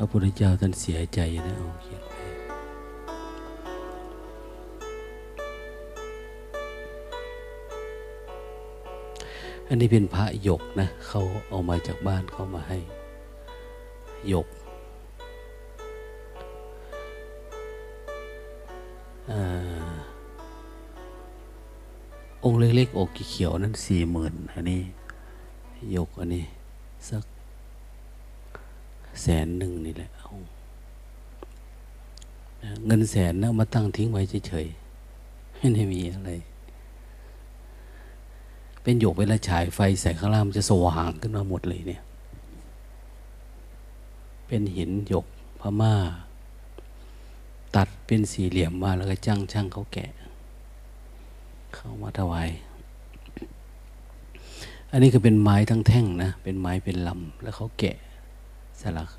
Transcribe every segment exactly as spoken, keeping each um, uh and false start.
ระพุทธเจ้าท่านเสียใจนะเอาเขียนไปอันนี้เป็นพระหยกนะเขาเอามาจากบ้านเขามาให้หยกองค์เล็กๆอกเขียวนั่นสี่หมื่นอันนี้หยกอันนี้สักแสนหนึ่งนี่แหละเอาเงินแสนนะมาตั้งทิ้งไว้เฉยๆไม่ได้มีอะไรเป็นหยกเวลาฉายไฟใส่ข้างล่างมันจะสว่างขึ้นมาหมดเลยเนี่ยเป็นหินหยกพม่าตัดเป็นสี่เหลี่ยมมาแล้วก็จ้างช่างเขาแกะเข้ามาถวายอันนี้คือเป็นไม้ทั้งแท่งนะเป็นไม้เป็นลำแล้วเขาแกะสลัก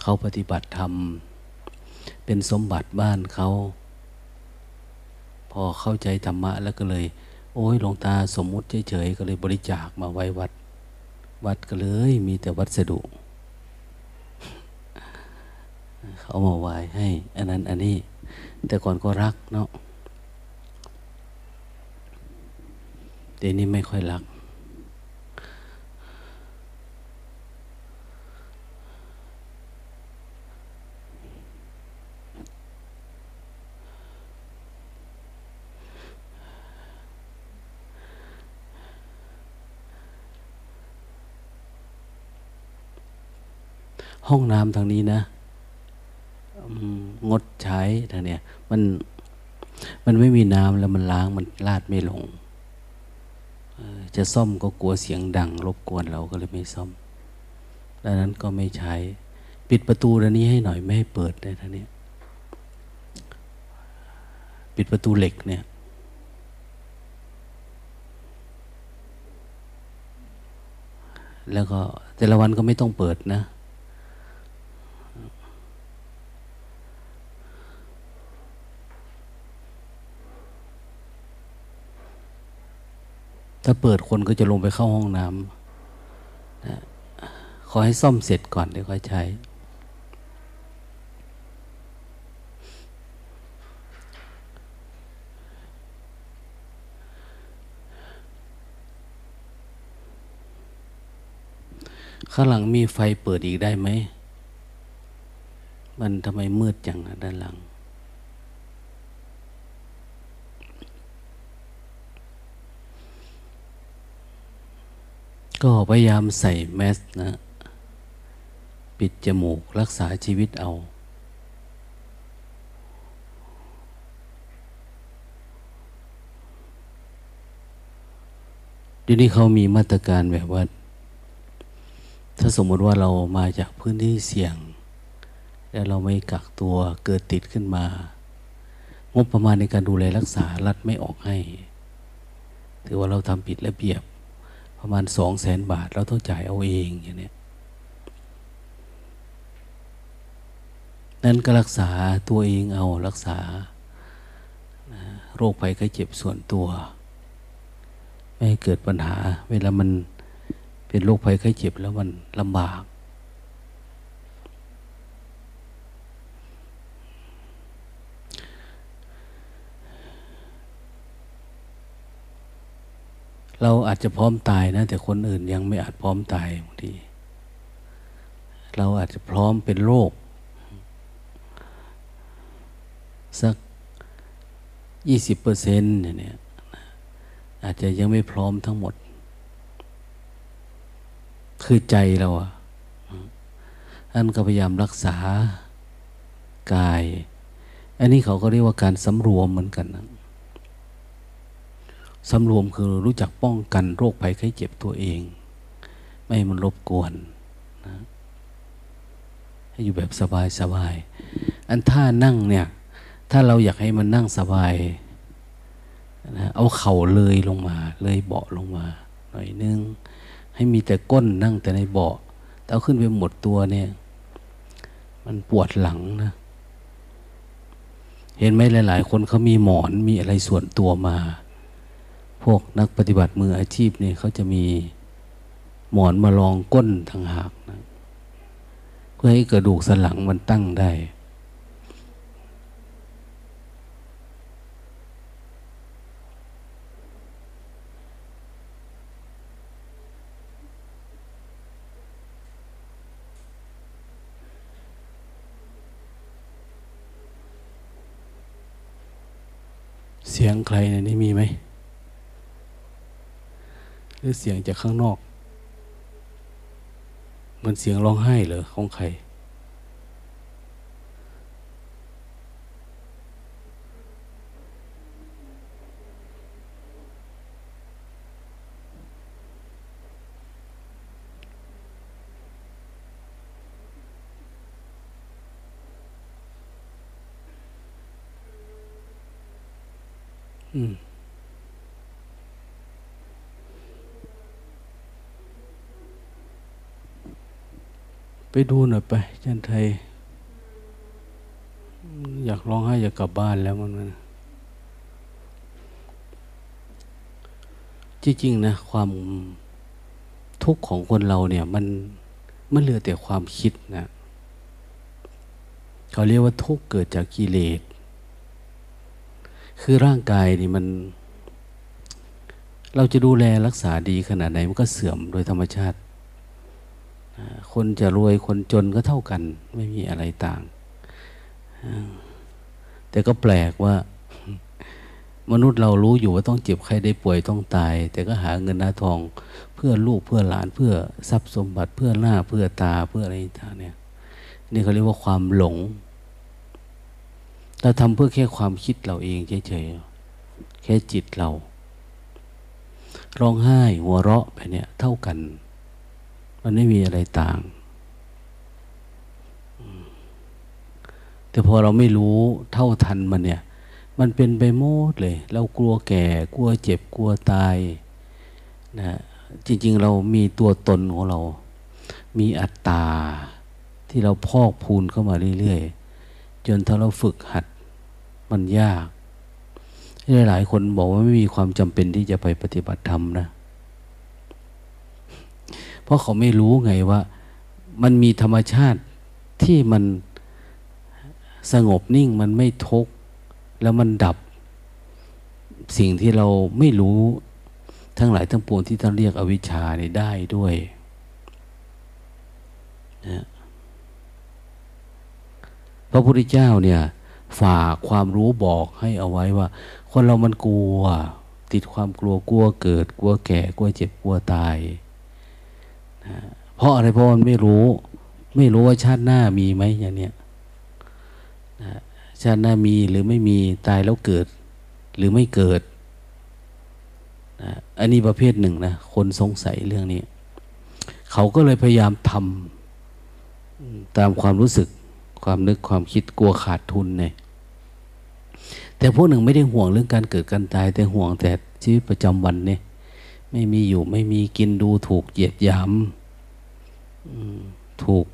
เขาปฏิบัติธรรมเป็นสมบัติบ้านเขาพอเข้าใจธรรมะแล้วก็เลยโอ้ยหลวงตาสมมุติเฉยๆก็เลยบริจาคมาไว้วัดวัดก็เลยมีแต่วัสดุเขามาไว้ให้อันนั้นอันนี้แต่ก่อนก็รักเนาะเดี๋ยวนี้ไม่ค่อยรักห้องน้ำทางนี้นะงดใช้ทางเนี้ยมันมันไม่มีน้ำแล้วมันล้างมันลาดไม่ลงจะซ่อมก็กลัวเสียงดังรบกวนเราก็เลยไม่ซ่อมดังนั้นก็ไม่ใช้ปิดประตูด้านนี้ให้หน่อยไม่ให้เปิดเลยทางเนี้ยปิดประตูเหล็กเนี่ยแล้วก็แต่ละวันก็ไม่ต้องเปิดนะถ้าเปิดคนก็จะลงไปเข้าห้องน้ำนะขอให้ซ่อมเสร็จก่อนเดี๋ยวค่อยใช้ข้างหลังมีไฟเปิดอีกได้ไหมมันทำไมมืดจังนะด้านหลังก็พยายามใส่แมสนะปิดจมูกรักษาชีวิตเอาเดี๋ยวนี้เขามีมาตรการแบบว่าถ้าสมมติว่าเรามาจากพื้นที่เสี่ยงแล้วเราไม่กักตัวเกิดติดขึ้นมางบประมาณในการดูแลรักษารัฐไม่ออกให้ถือว่าเราทำผิดระเบียบประมาณสองแสนบาทเราต้องจ่ายเอาเองอย่างนี้นั้นก็รักษาตัวเองเอารักษาโรคภัยไข้เจ็บส่วนตัวไม่ให้เกิดปัญหาเวลามันเป็นโรคภัยไข้เจ็บแล้วมันลำบากเราอาจจะพร้อมตายนะแต่คนอื่นยังไม่อาจพร้อมตายบางทีเราอาจจะพร้อมเป็นโรคสัก ยี่สิบเปอร์เซ็นต์ อย่างเนี้ยอาจจะยังไม่พร้อมทั้งหมดคือใจเราอ่ะอันก็พยายามรักษากายอันนี้เขาก็เรียกว่าการสำรวมเหมือนกันนะสำรวมคือรู้จักป้องกันโรคภัยไข้เจ็บตัวเองไม่ให้มันรบกวนนะให้อยู่แบบสบายสบายอันท่านั่งเนี่ยถ้าเราอยากให้มันนั่งสบายนะเอาเข่าเลยลงมาเลยเบาะลงมาหน่อยนึงให้มีแต่ก้นนั่งแต่ในเบาะแต่เอาขึ้นไปหมดตัวเนี่ยมันปวดหลังนะเห็นไหมหลายๆคนเขามีหมอนมีอะไรส่วนตัวมาพวกนักปฏิบัติมืออาชีพเนี่ยเขาจะมี หมอนมารองก้นทางหากนะเพื่อให้กระดูกสันหลังมันตั้งได้เสียงใครในนี้มีไหมหรือเสียงจากข้างนอกมันเสียงร้องไห้เหรอของใครไปดูหน่อยไปจันไทยอยากร้องไห้อยากกลับบ้านแล้วมันนะจริงๆนะความทุกข์ของคนเราเนี่ยมันมันเหลือแต่ความคิดนะเขาเรียกว่าทุกข์เกิดจากกิเลสคือร่างกายนี่มันเราจะดูแลรักษาดีขนาดไหนมันก็เสื่อมโดยธรรมชาติคนจะรวยคนจนก็เท่ากันไม่มีอะไรต่างแต่ก็แปลกว่ามนุษย์เรารู้อยู่ว่าต้องเจ็บไข้ได้ป่วยต้องตายแต่ก็หาเงินหาทองเพื่อลูกเพื่อหลานเพื่อทรัพย์สมบัติเพื่อหน้าเพื่อตาเพื่ออะไรต่างเนี่ยนี่เขาเรียกว่าความหลงเราทำเพื่อแค่ความคิดเราเองเฉยๆแค่จิตเราร้องไห้หัวเราะไปเนี่ยเท่ากันมันไม่มีอะไรต่างแต่พอเราไม่รู้เท่าทันมันเนี่ยมันเป็นไปหมดเลยเรากลัวแก่กลัวเจ็บกลัวตายนะจริงๆเรามีตัวตนของเรามีอัตตาที่เราพอกพูนเข้ามาเรื่อยๆจนถ้าเราฝึกหัดมันยากหลายคนบอกว่าไม่มีความจำเป็นที่จะไปปฏิบัติธรรมนะเพราะเขาไม่รู้ไงว่ามันมีธรรมชาติที่มันสงบนิ่งมันไม่ทุกข์แล้วมันดับสิ่งที่เราไม่รู้ทั้งหลายทั้งปวงที่ท่านเรียกอวิชชาเนี่ยได้ด้วยนะพระพุทธเจ้าเนี่ยฝากความรู้บอกให้เอาไว้ว่าคนเรามันกลัวติดความกลัวกลัวเกิดกลัวแก่กลัวเจ็บกลัวตายนะเพราะอะไรเพราะมันไม่รู้ไม่รู้ว่าชาติหน้ามีไหมอย่างเนี้ยนะชาติหน้ามีหรือไม่มีตายแล้วเกิดหรือไม่เกิดนะอันนี้ประเภทหนึ่งนะคนสงสัยเรื่องนี้เขาก็เลยพยายามทำตามความรู้สึกความนึกความคิดกลัวขาดทุนเนี่ยแต่พวกหนึ่งไม่ได้ห่วงเรื่องการเกิดการตายแต่ห่วงแต่ชีวิตประจำวันเนี่ยไม่มีอยู่ไม่มีกินดูถูกเหยียดหยามถูก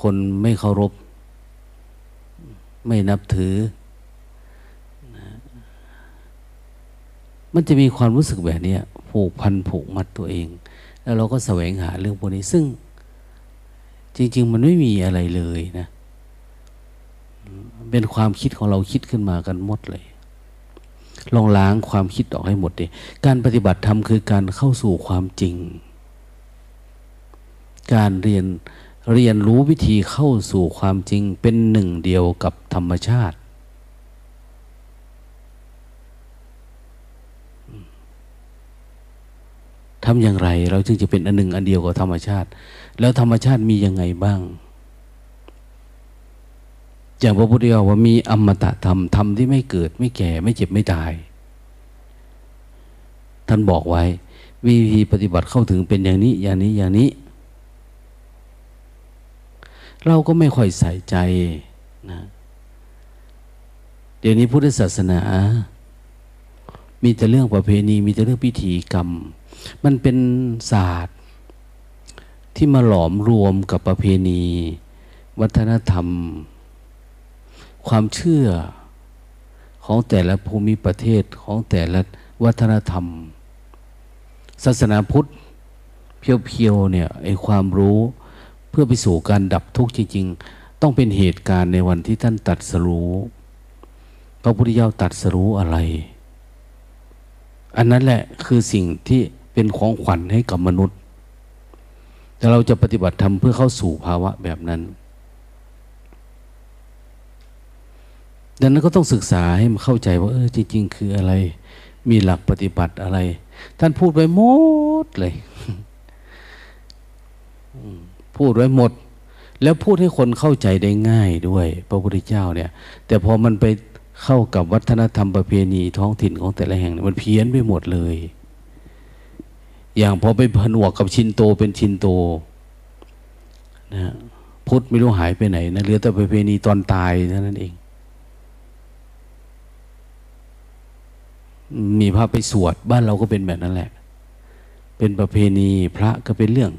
คนไม่เคารพไม่นับถือมันจะมีความรู้สึกแบบนี้ผูกพันผูกมัดตัวเองแล้วเราก็แสวงหาเรื่องพวกนี้ซึ่งจริงๆมันไม่มีอะไรเลยนะเป็นความคิดของเราคิดขึ้นมากันหมดเลยลองล้างความคิดออกให้หมดดิการปฏิบัติธรรมคือการเข้าสู่ความจริงการเรียนเรียนรู้วิธีเข้าสู่ความจริงเป็นหนึ่งเดียวกับธรรมชาติทำอย่างไรเราจึงจะเป็นอันหนึ่งอันเดียวกับธรรมชาติแล้วธรรมชาติมียังไงบ้างอย่างพระพุทธเจ้าว่ามีอมตะธรรมธรรมที่ไม่เกิดไม่แก่ไม่เจ็บไม่ตายท่านบอกไว้วิธีปฏิบัติเข้าถึงเป็นอย่างนี้อย่างนี้อย่างนี้เราก็ไม่ค่อยใส่ใจนะเดี๋ยวนี้พุทธศาสนามีแต่เรื่องประเพณีมีแต่เรื่องพิธีกรรมมันเป็นศาสตร์ที่มาหลอมรวมกับประเพณีวัฒนธรรมความเชื่อของแต่ละภูมิประเทศของแต่ละวัฒนธรรม ศาสนาพุทธเพียวๆเนี่ยไอความรู้เพื่อไปสู่การดับทุกข์จริงๆต้องเป็นเหตุการณ์ในวันที่ท่านตรัสรู้พระพุทธเจ้าตรัสรู้อะไรอันนั้นแหละคือสิ่งที่เป็นของขวัญให้กับมนุษย์แต่เราจะปฏิบัติธรรมเพื่อเข้าสู่ภาวะแบบนั้นดังนั้นก็ต้องศึกษาให้มันเข้าใจว่าเออจริงๆคืออะไรมีหลักปฏิบัติอะไรท่านพูดไว้หมดเลยพูดไว้หมดแล้วพูดให้คนเข้าใจได้ง่ายด้วยพระพุทธเจ้าเนี่ยแต่พอมันไปเข้ากับวัฒนธรรมประเพณีท้องถิ่นของแต่ละแห่งมันเพี้ยนไปหมดเลยอย่างพอไปผนวกกับชินโตเป็นชินโตนะพุทธไม่รู้หายไปไหนนะเหลือแต่ประเพณีตอนตายเท่านั้นเองมีพระไปสวดบ้านเราก็เป็นแบบนั้นแหละเป็นประเพณีพระก็เป็นเรื่อง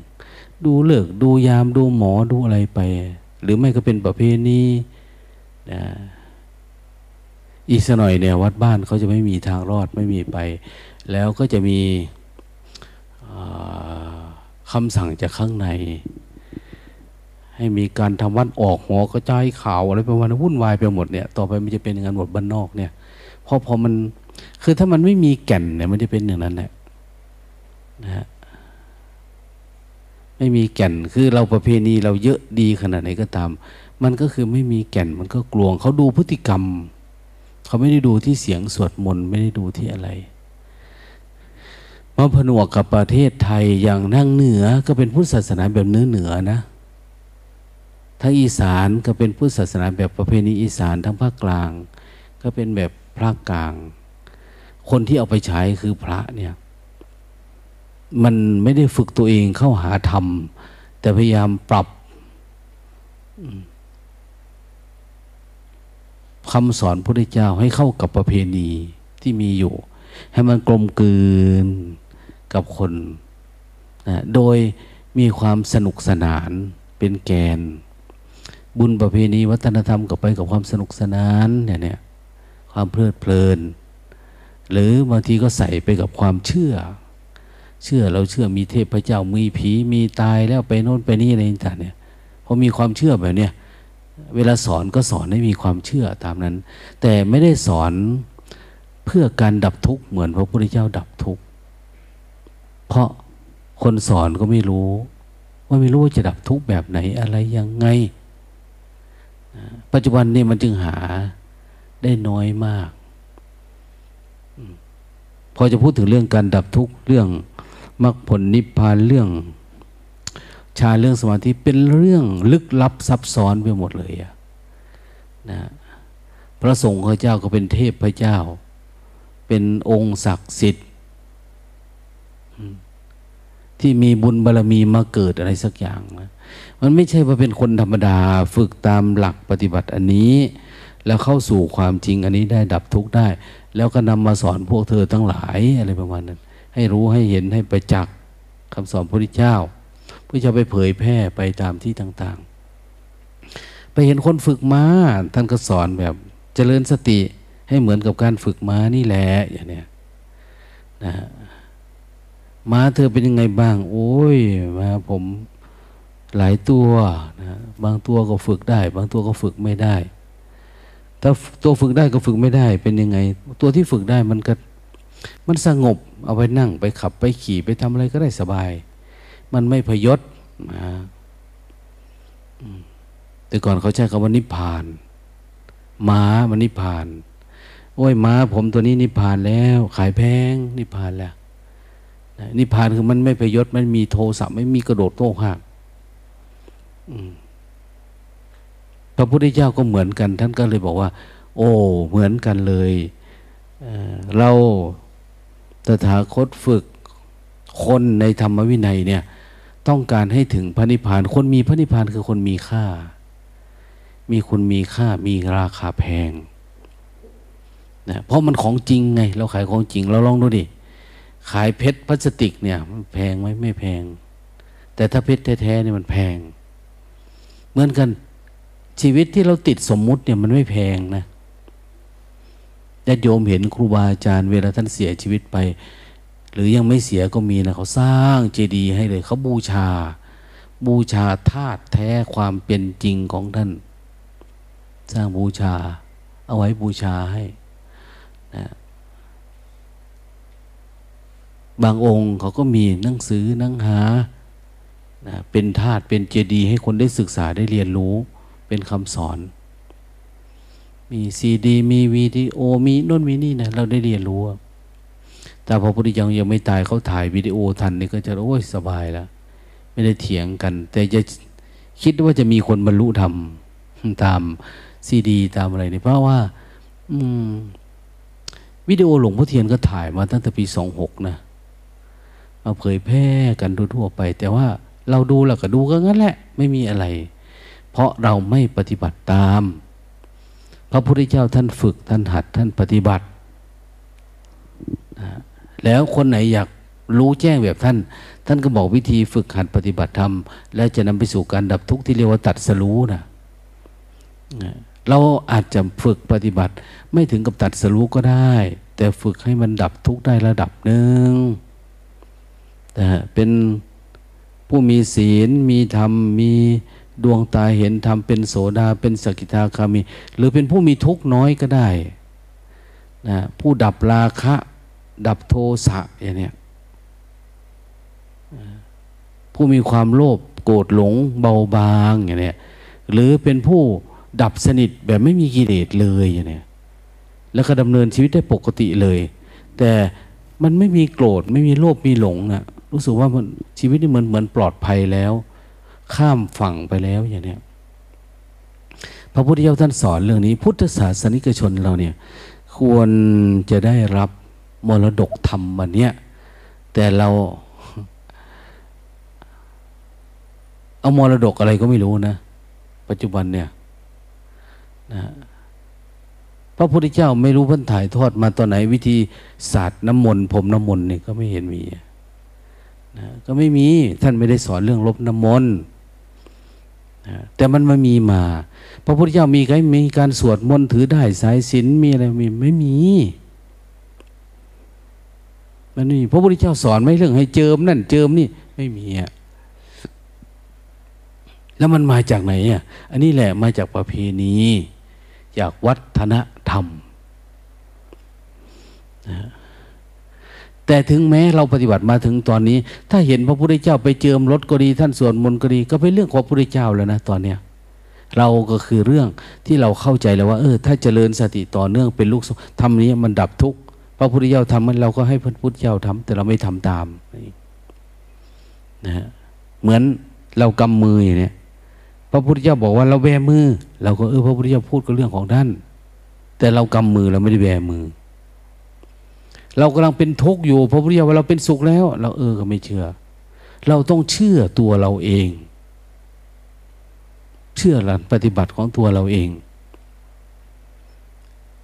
ดูเลิกดูยามดูหมอดูอะไรไปหรือไม่ก็เป็นประเพณีนะอีกสักหน่อยเนี่ยวัดบ้านเขาจะไม่มีทางรอดไม่มีไปแล้วก็จะมีคำสั่งจากข้างในให้มีการทำวัดออกหัวกระจายข่าวอะไรประมาณนั้นวุ่นวายไปหมดเนี่ยต่อไปมันจะเป็นงานหมดบ้านนอกเนี่ยเพราะพอมันคือถ้ามันไม่มีแก่นเนี่ยมันจะเป็นอย่างนั้นแหละนะฮะไม่มีแก่นคือเราประเพณีเราเยอะดีขนาดไหนก็ตามมันก็คือไม่มีแก่นมันก็กลวงเขาดูพฤติกรรมเขาไม่ได้ดูที่เสียงสวดมนต์ไม่ได้ดูที่อะไรมาผนวกกับประเทศไทยอย่างทางเหนือก็เป็นพุทธศาสนาแบบเนื้อเหนือนะทางอีสานก็เป็นพุทธศาสนาแบบประเพณีอีสานทางภาคกลางก็เป็นแบบภาคกลางคนที่เอาไปใช้คือพระเนี่ยมันไม่ได้ฝึกตัวเองเข้าหาธรรมแต่พยายามปรับคำสอนพระพุทธเจ้าให้เข้ากับประเพณีที่มีอยู่ให้มันกลมกลืนกับคนนะโดยมีความสนุกสนานเป็นแกนบุญประเพณีวัฒนธรรมกับไปกับความสนุกสนานเนี่ยเนี่ยความเพลิดเพลินหรือบางทีก็ใส่ไปกับความเชื่อเชื่อเราเชื่อมีเทพเจ้ามีผีมีตายแล้วไปโน่นไปนี่อะไรต่างเนี่ยพอมีความเชื่อแบบเนี้ยเวลาสอนก็สอนให้มีความเชื่อตามนั้นแต่ไม่ได้สอนเพื่อการดับทุกข์เหมือนพระพุทธเจ้าดับทุกข์เพราะคนสอนก็ไม่รู้ว่าไม่รู้ว่าจะดับทุกข์แบบไหนอะไรยังไงปัจจุบันนี่มันจึงหาได้น้อยมากพอจะพูดถึงเรื่องการดับทุกข์เรื่องมรรคผลนิพพานเรื่องฌานเรื่องสมาธิเป็นเรื่องลึกลับซับซ้อนไปหมดเลยอะนะพระสงฆ์เจ้าก็เป็นเทพพระเจ้าเป็นองค์ศักดิ์สิทธิ์ที่มีบุญบารมีมาเกิดอะไรสักอย่างนะมันไม่ใช่ว่าเป็นคนธรรมดาฝึกตามหลักปฏิบัติอันนี้แล้วเข้าสู่ความจริงอันนี้ได้ดับทุกข์ได้แล้วก็นำมาสอนพวกเธอทั้งหลายอะไรประมาณนั้นให้รู้ให้เห็นให้ประจักษ์คำสอนพระพุทธเจ้าเพื่อจะไปเผยแพร่ไปตามที่ต่างๆไปเห็นคนฝึกม้าท่านก็สอนแบบเจริญสติให้เหมือนกับการฝึกม้านี่แหละอย่างเนี้ยนะฮะม้าเธอเป็นยังไงบ้างโอ้ยม้าผมหลายตัวนะบางตัวก็ฝึกได้บางตัวก็ฝึกไม่ได้ถ้าตัวฝึกได้ก็ฝึกไม่ได้เป็นยังไงตัวที่ฝึกได้มันก็มันสงบเอาไปนั่งไปขับไปขี่ไปทำอะไรก็ได้สบายมันไม่พยศนะแต่ก่อนเขาใช้คำว่านิพพานม้ามันนิพพานโอ้ยม้าผมตัวนี้นิพพานแล้วขายแพงนิพพานแล้วนิพพานคือมันไม่พยศมันมีโทสะไม่มีกระโดดโต้หักพระพุทธเจ้าก็เหมือนกันท่านก็เลยบอกว่าโอ้เหมือนกันเลยเราตถาคตฝึกคนในธรรมวินัยเนี่ยต้องการให้ถึงพระนิพพานคนมีพระนิพพานคือคนมีค่ามีคุณมีค่ามีราคาแพงนะเพราะมันของจริงไงเราขายของจริงเราลองดูดิขายเพชรพลาสติกเนี่ยมันแพงไหมไม่แพงแต่ถ้าเพชรแท้ๆเนี่ยมันแพงเหมือนกันชีวิตที่เราติดสมมุติเนี่ยมันไม่แพงนะญาติโยมเห็นครูบาอาจารย์เวลาท่านเสียชีวิตไป หรือยังไม่เสียก็มีนะเขาสร้างเจดีย์ให้เลยเขาบูชาบูชาธาตุแท้ความเป็นจริงของท่านสร้างบูชาเอาไว้บูชาให้นะบางองค์เขาก็มีหนังสือหนังหานะเป็นธาตุเป็นเจดีย์ให้คนได้ศึกษาได้เรียนรู้เป็นคำสอนมีซีดีมีวิดีโอมีโน่นมีนี่นะเราได้เรียนรู้แต่พอพุทธเจ้ายังไม่ตายเขาถ่ายวิดีโอทันนี่ก็จะโอ้ยสบายแล้วไม่ได้เถียงกันแต่จะคิดว่าจะมีคนบรรลุธรรมตามซีดีตามอะไรนี่เพราะว่าวิดีโอหลวงพ่อเทียนก็ถ่ายมาตั้งแต่ปีสองหกนะมาเผยแพร่กันทั่วๆไปแต่ว่าเราดูแล้วก็ดูก็งั้นแหละไม่มีอะไรเพราะเราไม่ปฏิบัติตามพระพุทธเจ้าท่านฝึกท่านหัดท่านปฏิบัติแล้วคนไหนอยากรู้แจ้งแบบท่านท่านก็บอกวิธีฝึกหัดปฏิบัติธรรมและจะนำไปสู่การดับทุกข์ที่เรียกว่าตัดสรู้นะเราอาจจะฝึกปฏิบัติไม่ถึงกับตัดสรู้ก็ได้แต่ฝึกให้มันดับทุกข์ได้ระดับหนึ่งนะฮะเป็นผู้มีศีลมีธรรมมีดวงตาเห็นธรรมเป็นโสดาเป็นสกิทาคามีหรือเป็นผู้มีทุกข์น้อยก็ได้นะผู้ดับราคะดับโทสะอย่างเนี้ยผู้มีความโลภโกรธหลงเบาบางอย่างเนี้ยหรือเป็นผู้ดับสนิทแบบไม่มีกิเลสเลยอย่างเนี้ยแล้วก็ดำเนินชีวิตได้ปกติเลยแต่มันไม่มีโกรธไม่มีโลภมีหลงนะรู้สึกว่ามันชีวิตนี่เหมือนเหมือนปลอดภัยแล้วข้ามฝั่งไปแล้วอย่างเนี้ยพระพุทธเจ้าท่านสอนเรื่องนี้พุทธศาสนิกชนเราเนี่ยควรจะได้รับมรดกธรรมอันเนี้ยแต่เราเอามรดกอะไรก็ไม่รู้นะปัจจุบันเนี่ยนะพระพุทธเจ้าไม่รู้พันถ่ายทอดมาตอนไหนวิธีศาสตร์น้ำมนต์ผมน้ำมนต์เนี่ยก็ไม่เห็นมีนะก็ไม่มีท่านไม่ได้สอนเรื่องลบน้ำมนต์นะแต่มันมามีมาพระพุทธเจ้ามีการมีการสวดมนต์ถือได้สายศีลมีอะไรมีไม่มีมันนี่พระพุทธเจ้าสอนไม่เรื่องให้เจิมนั่นเจิมนี่ไม่มีอ่ะแล้วมันมาจากไหนอ่ะอันนี้แหละมาจากประเพณีจากวัฒนธรรมนะแต่ถึงแม้เราปฏิบัติมาถึงตอนนี้ถ้าเห็นพระพุทธเจ้าไปเจิมรถก็ดีท่านสวดมนต์ก็ดีก็เป็นเรื่องของพระพุทธเจ้าแล้วนะตอนเนี้ยเราก็คือเรื่องที่เราเข้าใจแล้วว่าเออถ้าเจริญสติต่อเนื่องเป็นลูกทำนี้มันดับทุกข์พระพุทธเจ้าทำมันเราก็ให้พระพุทธเจ้าทำแต่เราไม่ทำตามนะฮะเหมือนเรากำมืออย่างเนี้ยพระพุทธเจ้าบอกว่าเราแบมือเราก็เออพระพุทธเจ้าพูดก็เรื่องของท่านแต่เรากำมือเราไม่ได้แบมือเรากำลังเป็นทุกข์อยู่พระพุทธเจ้าว่าเราเป็นสุขแล้วเราเออก็ไม่เชื่อเราต้องเชื่อตัวเราเองเชื่อหลักปฏิบัติของตัวเราเอง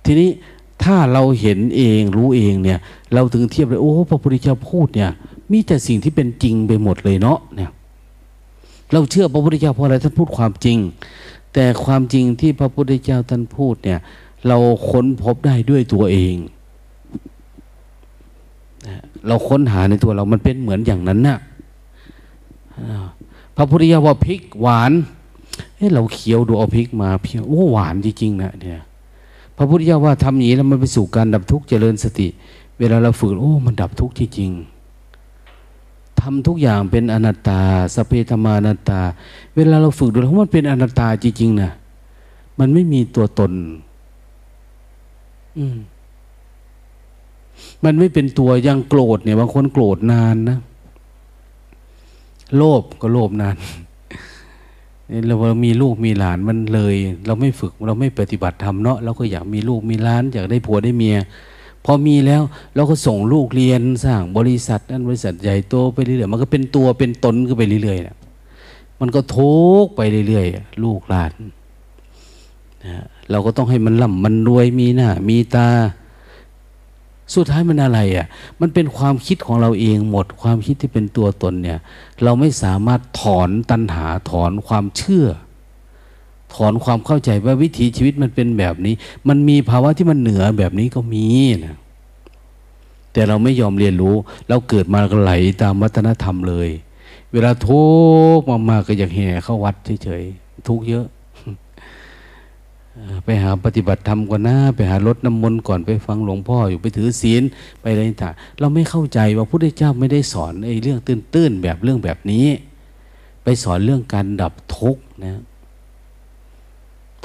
ทีนี้ถ้าเราเห็นเองรู้เองเนี่ยเราถึงเทียบเลยโอ้พระพุทธเจ้าพูดเนี่ยมีแต่สิ่งที่เป็นจริงไปหมดเลยเนาะเนี่ยเราเชื่อพระพุทธเจ้าเพราะอะไรท่านพูดความจริงแต่ความจริงที่พระพุทธเจ้าท่านพูดเนี่ยเราค้นพบได้ด้วยตัวเองเราค้นหาในตัวเรามันเป็นเหมือนอย่างนั้นน่ะพระพุทธเจ้าว่าพริกหวานเฮ้ยเราเคี้ยวดูเอาพริกมาเพียงโอ้หวานจริงๆนะเนี่ยพระพุทธเจ้าว่าทำอย่างนี้แล้วมันไปสู่การดับทุกข์เจริญสติเวลาเราฝึกโอ้มันดับทุกข์จริงๆทำทุกอย่างเป็นอนัตตาสเพธมานัตตาเวลาเราฝึกดูแล้วมันเป็นอนัตตาจริงๆนะมันไม่มีตัวตนอืมมันไม่เป็นตัวยังโกรธเนี่ยบางคนโกรธนานนะโลภก็โลภนานเนี่ยเรามีลูกมีหลานมันเลยเราไม่ฝึกเราไม่ปฏิบัติธรรมเนาะเราก็อยากมีลูกมีหลานอยากได้ผัวได้เมียพอมีแล้วเราก็ส่งลูกเรียนสร้างบริษัทนั่นบริษัทใหญ่โตไปเรื่อยๆมันก็เป็นตัวเป็นตนขึ้นไปเรื่อยๆนะมันก็ทุกข์ไปเรื่อยๆลูกหลานนะเราก็ต้องให้มันร่ำมันรวยมีหน้ามีตาสุดท้ายมันอะไรอ่ะมันเป็นความคิดของเราเองหมดความคิดที่เป็นตัวตนเนี่ยเราไม่สามารถถอนตัณหาถอนความเชื่อถอนความเข้าใจว่าวิถีชีวิตมันเป็นแบบนี้มันมีภาวะที่มันเหนือแบบนี้ก็มีนะ แต่เราไม่ยอมเรียนรู้เราเกิดมาไหลตามวัฒนธรรมเลยเวลาทุกข์มากๆก็อยากแห่เข้าวัดเฉยๆทุกข์เยอะไปหาปฏิบัติธรรมก่อนนะไปหารดน้ำมนต์ก่อนไปฟังหลวงพ่ออยู่ไปถือศีลไปอะไรต่างเราไม่เข้าใจว่าพระพุทธเจ้าไม่ได้สอนไอ้เรื่องตื้นๆแบบเรื่องแบบนี้ไปสอนเรื่องการดับทุกข์นะ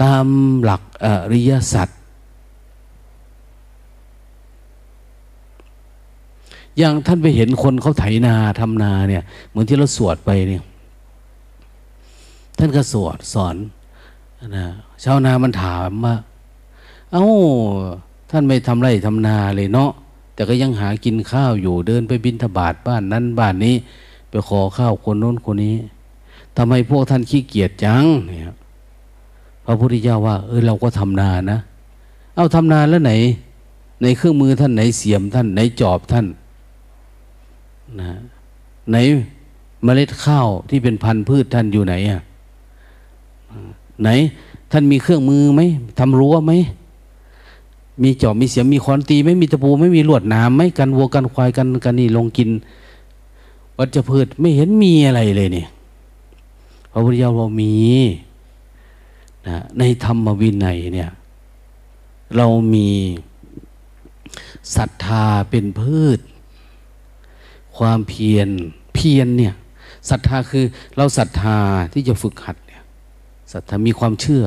ตามหลักอริยสัจอย่างท่านไปเห็นคนเขาไถนาทำนาเนี่ยเหมือนที่เราสวดไปเนี่ยท่านก็สวดสอนนะชาวนามันถามว่าเอ้าท่านไม่ทำไรทำนาเลยเนาะแต่ก็ยังหากินข้าวอยู่เดินไปบิณฑบาตบ้านนั้นบ้านนี้ไปขอข้าวคนโน้นคนนี้ทำไมพวกท่านขี้เกียจจังเนี่ยพระพุทธเจ้าว่าเออเราก็ทำนานะเอ้าทำนาแล้วไหนในเครื่องมือท่านไหนเสียมท่านไหนจอบท่านนะไหนเมล็ดข้าวที่เป็นพันธุ์พืชท่านอยู่ไหนอ่ะไหนท่านมีเครื่องมือไหมทำรั้วไหมมีจอบมีเสียมมีค้อนตีไหมมีตะปูไม่มีลวดหนามไหมกันวัวกันควายกันกันนี่ลงกินวัชพืชไม่เห็นมีอะไรเลยเนี่ยพระพุทธเจ้าเรามีนะในธรรมวินัยเนี่ยเรามีศรัทธาเป็นพืชความเพียรเพียรเนี่ยศรัทธาคือเราศรัทธาที่จะฝึกหัดเนี่ยศรัทธามีความเชื่อ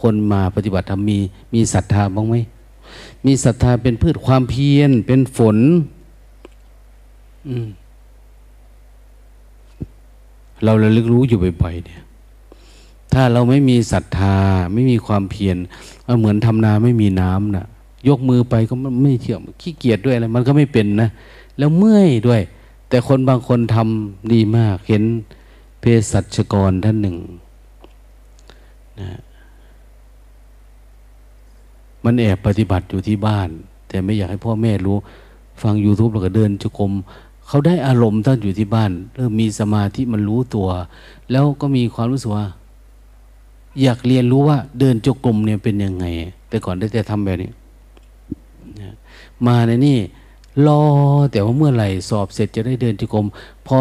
คนมาปฏิบัติธรรมมีมีศรัทธาบ้างไหมมีศรัทธาเป็นพืชความเพียรเป็นฝนอืมเราระลึกรู้อยู่บ่อยๆเนี่ยถ้าเราไม่มีศรัทธาไม่มีความเพียรเหมือนทำนาไม่มีน้ำนะยกมือไปก็ไม่เชื่อขี้เกียจด้วยอะไรมันก็ไม่เป็นนะแล้วเมื่อยด้วยแต่คนบางคนทำดีมากเห็นเภสัชกรท่านหนึ่งนะมันแอบปฏิบัติอยู่ที่บ้านแต่ไม่อยากให้พ่อแม่รู้ฟัง YouTube แล้วก็เดินจงกรมเขาได้อารมณ์ท่านอยู่ที่บ้านเริ่มมีสมาธิมันรู้ตัวแล้วก็มีความรู้สึกว่าอยากเรียนรู้ว่าเดินจงกรมเนี่ยเป็นยังไงแต่ก่อนได้แต่ทำแบบนี้นะมาในนี่รอแต่ว่าเมื่อไหร่สอบเสร็จจะได้เดินจงกรมพอ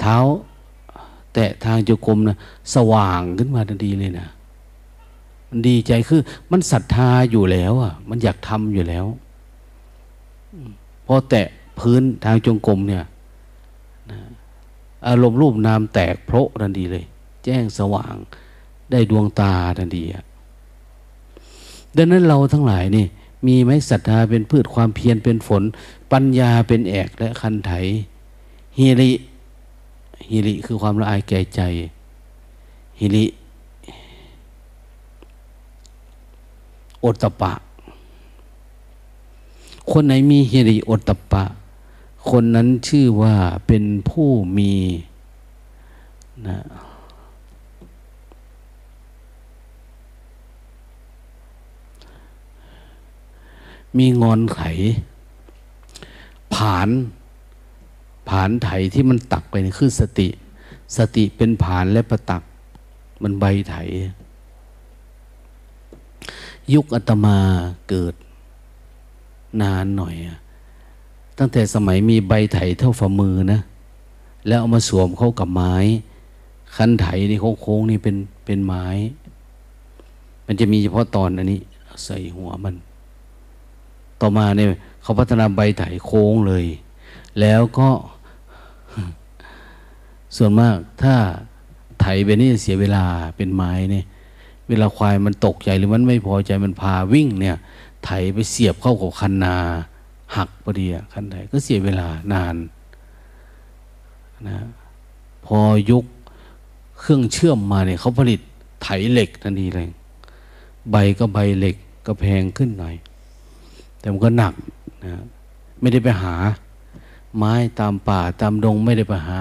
เท้าแตะทางจงกรมนะสว่างขึ้นมาทันทีเลยนะมันดีใจคือมันศรัทธาอยู่แล้วอ่ะมันอยากทำอยู่แล้วพอแตะพื้นทางจงกรมเนี่ยนะอารมณ์รูปนามแตกโพร่ทันทีเลยแจ้งสว่างได้ดวงตาทันทีอ่ะดังนั้นเราทั้งหลายนี่มีไหมศรัทธาเป็นพืชความเพียรเป็นฝนปัญญาเป็นแอกและคันไถฮิริฮิริคือความละอายแก่ใจฮิริโอตตัปปะคนไหนมีฮิริโอตตัปปะคนนั้นชื่อว่าเป็นผู้มีนะมีงอนไถผานผานไถที่มันตักไปนี่คือสติสติเป็นผานและประตักมันใบไถยุคอาตมาเกิดนานหน่อยตั้งแต่สมัยมีใบไถเท่าฝ่ามือนะแล้วเอามาสวมเข้ากับไม้คันไถนี่โค้งๆนี่เป็นเป็นไม้มันจะมีเฉพาะตอนอันนี้ใส่หัวมันต่อมาเนี่ยเขาพัฒนาใบไถโค้งเลยแล้วก็ส่วนมากถ้าไถไปนี่เสียเวลาเป็นไม้เนี่ยเวลาควายมันตกใจหรือมันไม่พอใจมันพาวิ่งเนี่ยไถไปเสียบเข้ากับคันนาหักพอดีอะคันไถก็เสียเวลานานนะพอยุคเครื่องเชื่อมมาเนี่ยเขาผลิตไถเหล็กทันทีเลยใบก็ใบเหล็กก็แพงขึ้นหน่อยแต่มันก็หนักนะไม่ได้ไปหาไม้ตามป่าตามดงไม่ได้ไปหา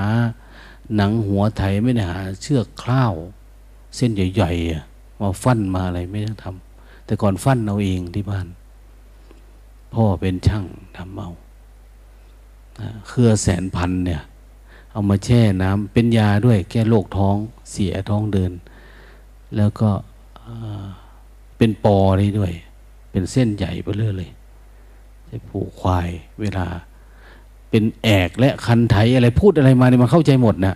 หนังหัวไถไม่ได้หาเชือกคล้าวเส้นใหญ่ๆมาฟั่นมาอะไรไม่ได้ทำแต่ก่อนฟั่นเอาเองที่บ้านพ่อเป็นช่างทำเอาเครือแสนพันเนี่ยเอามาแช่น้ำเป็นยาด้วยแก้โรคท้องเสียท้องเดินแล้วก็เป็นปอได้ด้วยเป็นเส้นใหญ่ไปเรื่อยเลย ไปผูกควายเวลาเป็นแอกและคันไถอะไรพูดอะไรมาเนี่ยมันเข้าใจหมดนะ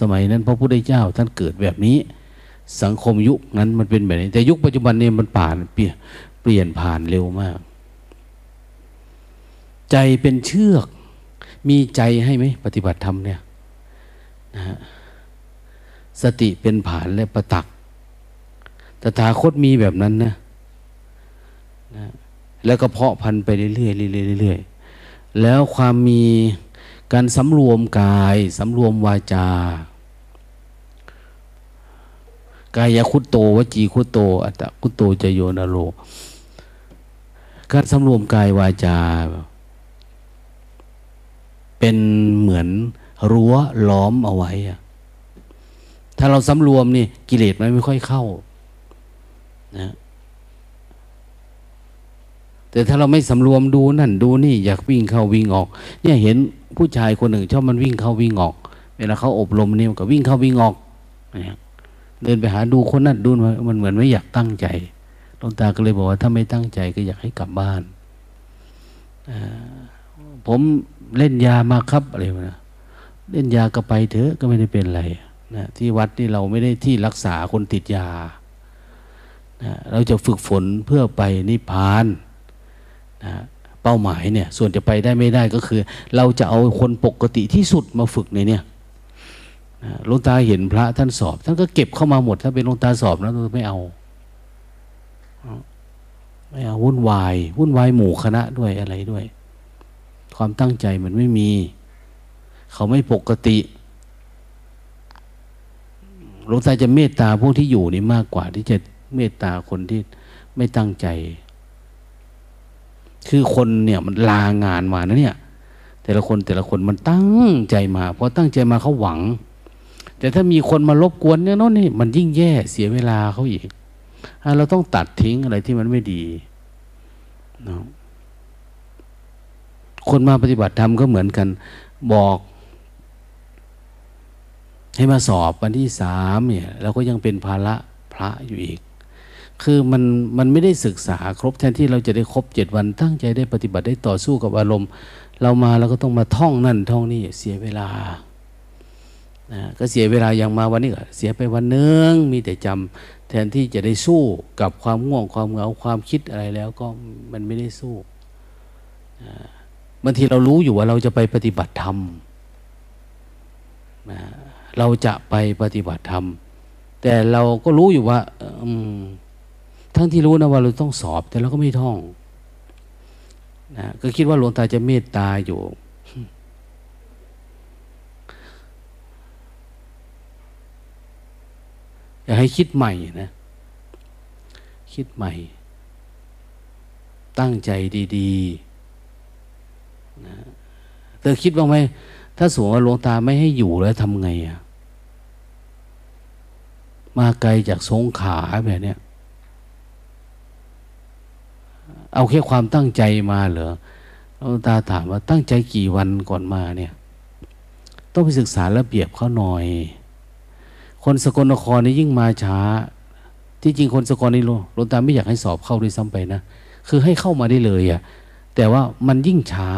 สมัยนั้นพระพุทธเจ้าท่านเกิดแบบนี้สังคมยุคนั้นมันเป็นแบบนี้แต่ยุคปัจจุบันเนี่ยมันผ่านเปลี่ยนเปลี่ยนผ่านเร็วมากใจเป็นเชือกมีใจให้ไหมปฏิบัติธรรมเนี่ยนะฮะสติเป็นผานและประตักตถาคตมีแบบนั้นนะนะแล้วก็เพาะพันธุ์ไปเรื่อยๆเรื่อยๆแล้วความมีการสำรวมกายสำรวมวาจากายคุตโตวจีคุตโตอัตตคุตโตจโยนโรการสำรวมกายวาจาเป็นเหมือนรั้วล้อมเอาไว้อะถ้าเราสำรวมนี่กิเลสมันไม่ค่อยเข้านะแต่ถ้าเราไม่สำรวมดูนั่นดูนี่อยากวิ่งเข้าวิ่งออกเนี่ยเห็นผู้ชายคนหนึ่งชอบมันวิ่งเข้าวิ่งออกเวลาเขาอบรมเนี่ยมันก็วิ่งเข้าวิ่งออกนะเดินไปหาดูคนนั่นดูมันเหมือนไม่อยากตั้งใจหลวงตาก็เลยบอกว่าถ้าไม่ตั้งใจก็อยากให้กลับบ้านผมเล่นยามาครับอะไรนะเล่นยาก็ไปเถอะก็ไม่ได้เป็นอะไรนะที่วัดนี่เราไม่ได้ที่รักษาคนติดยานะเราจะฝึกฝนเพื่อไปนิพพานนะเป้าหมายเนี่ยส่วนจะไปได้ไม่ได้ก็คือเราจะเอาคนปกติที่สุดมาฝึกในเนี่ยหลวงตาเห็นพระท่านสอบท่านก็เก็บเข้ามาหมดถ้าเป็นหลวงตาสอบแล้วไม่เอาไม่เอาวุ่นวายวุ่นวายหมู่คณะด้วยอะไรด้วยความตั้งใจมันไม่มีเขาไม่ปกติหลวงตาจะเมตตาพวกที่อยู่นี่มากกว่าที่จะเมตตาคนที่ไม่ตั้งใจคือคนเนี่ยมันลางานมานะเนี่ยแต่ละคนแต่ละคนมันตั้งใจมาพอตั้งใจมาเขาหวังแต่ถ้ามีคนมารบกวนเนี่ยโน่นนี่มันยิ่งแย่เสียเวลาเขาอีกเราต้องตัดทิ้งอะไรที่มันไม่ดีนะคนมาปฏิบัติธรรมก็เหมือนกันบอกให้มาสอบวันที่สามเนี่ยเราก็ยังเป็นภาระพระอยู่อีกคือมันมันไม่ได้ศึกษาครบแทนที่เราจะได้ครบเจ็ดวันตั้งใจได้ปฏิบัติได้ต่อสู้กับอารมณ์เรามาเราก็ต้องมาท่องนั่นท่องนี่เสียเวลานะก็เสียเวลาอย่างมาวันนี้ก็เสียไปวันนึงมีแต่จำแทนที่จะได้สู้กับความง่วงความเหงาความคิดอะไรแล้วก็มันไม่ได้สู้นะบางทีเรารู้อยู่ว่าเราจะไปปฏิบัติธรรมนะเราจะไปปฏิบัติธรรมแต่เราก็รู้อยู่ว่าทั้งที่รู้นะว่าเราต้องสอบแต่เราก็ไม่ท่องนะก็คิดว่าหลวงตาจะเมตตาอยู่อยากให้คิดใหม่นะคิดใหม่ตั้งใจดีๆนะเธอคิดบ้างไหมถ้าสมมติว่าหลวงตาไม่ให้อยู่แล้วทำไงอะมาไกลจากสงขลาแบบเนี้ยเอาแค่ความตั้งใจมาเหรอหลวงตาถามว่าตั้งใจกี่วันก่อนมาเนี่ยต้องไปศึกษาระเบียบเขาหน่อยคนสกลนครนี่ยิ่งมาช้าที่จริงคนสกลนี่หลวงตาไม่อยากให้สอบเข้าด้วยซ้ำไปนะคือให้เข้ามาได้เลยอะแต่ว่ามันยิ่งช้า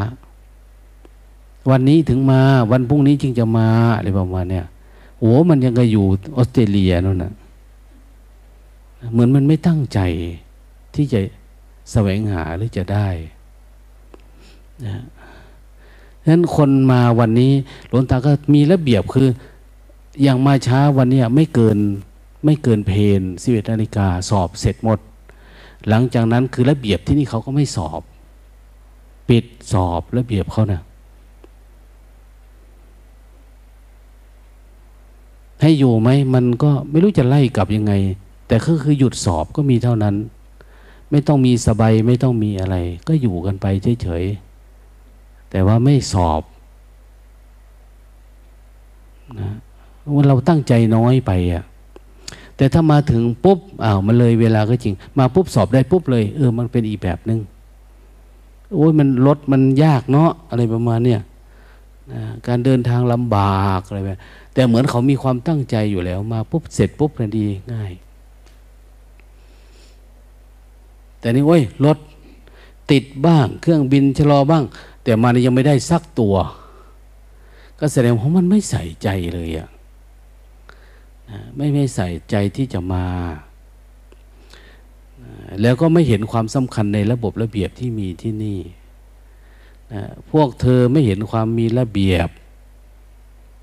วันนี้ถึงมาวันพรุ่งนี้จึงจะมาอะไรประมาณเนี่ยโอ้มันยังก็อยู่ออสเตรเลียนั่นนะเหมือนมันไม่ตั้งใจที่จะแสวงหาหรือจะได้นะฉะนั้นคนมาวันนี้หลวงตาก็มีระเบียบคืออย่างมาช้าวันนี้ไม่เกินไม่เกินเพลสิบเอ็ดนาฬิกาสอบเสร็จหมดหลังจากนั้นคือระเบียบที่นี่เขาก็ไม่สอบปิดสอบระเบียบเขานะให้อยู่ไหมมันก็ไม่รู้จะไล่กลับยังไงแต่ก็คือหยุดสอบก็มีเท่านั้นไม่ต้องมีสบายไม่ต้องมีอะไรก็อยู่กันไปเฉยๆแต่ว่าไม่สอบนะว่าเราตั้งใจน้อยไปอ่ะแต่ถ้ามาถึงปุ๊บอ้าวมันเลยเวลาก็จริงมาปุ๊บสอบได้ปุ๊บเลยเออมันเป็นอีกแบบนึงโอ้ยมันลดมันยากเนาะอะไรประมาณเนี้ยนะการเดินทางลำบากอะไรแบบแต่เหมือนเขามีความตั้งใจอยู่แล้วมาปุ๊บเสร็จปุ๊บเลยดีง่ายแต่นี่โอ้ยรถ ติดบ้างเครื่องบินชะลอบ้างแต่มันยังไม่ได้สักตัวก็แสดงว่ามันไม่ใส่ใจเลยอะนะไม่ไม่ใส่ใจที่จะมาแล้วก็ไม่เห็นความสำคัญในระบบระเบียบที่มีที่นี่นะพวกเธอไม่เห็นความมีระเบียบ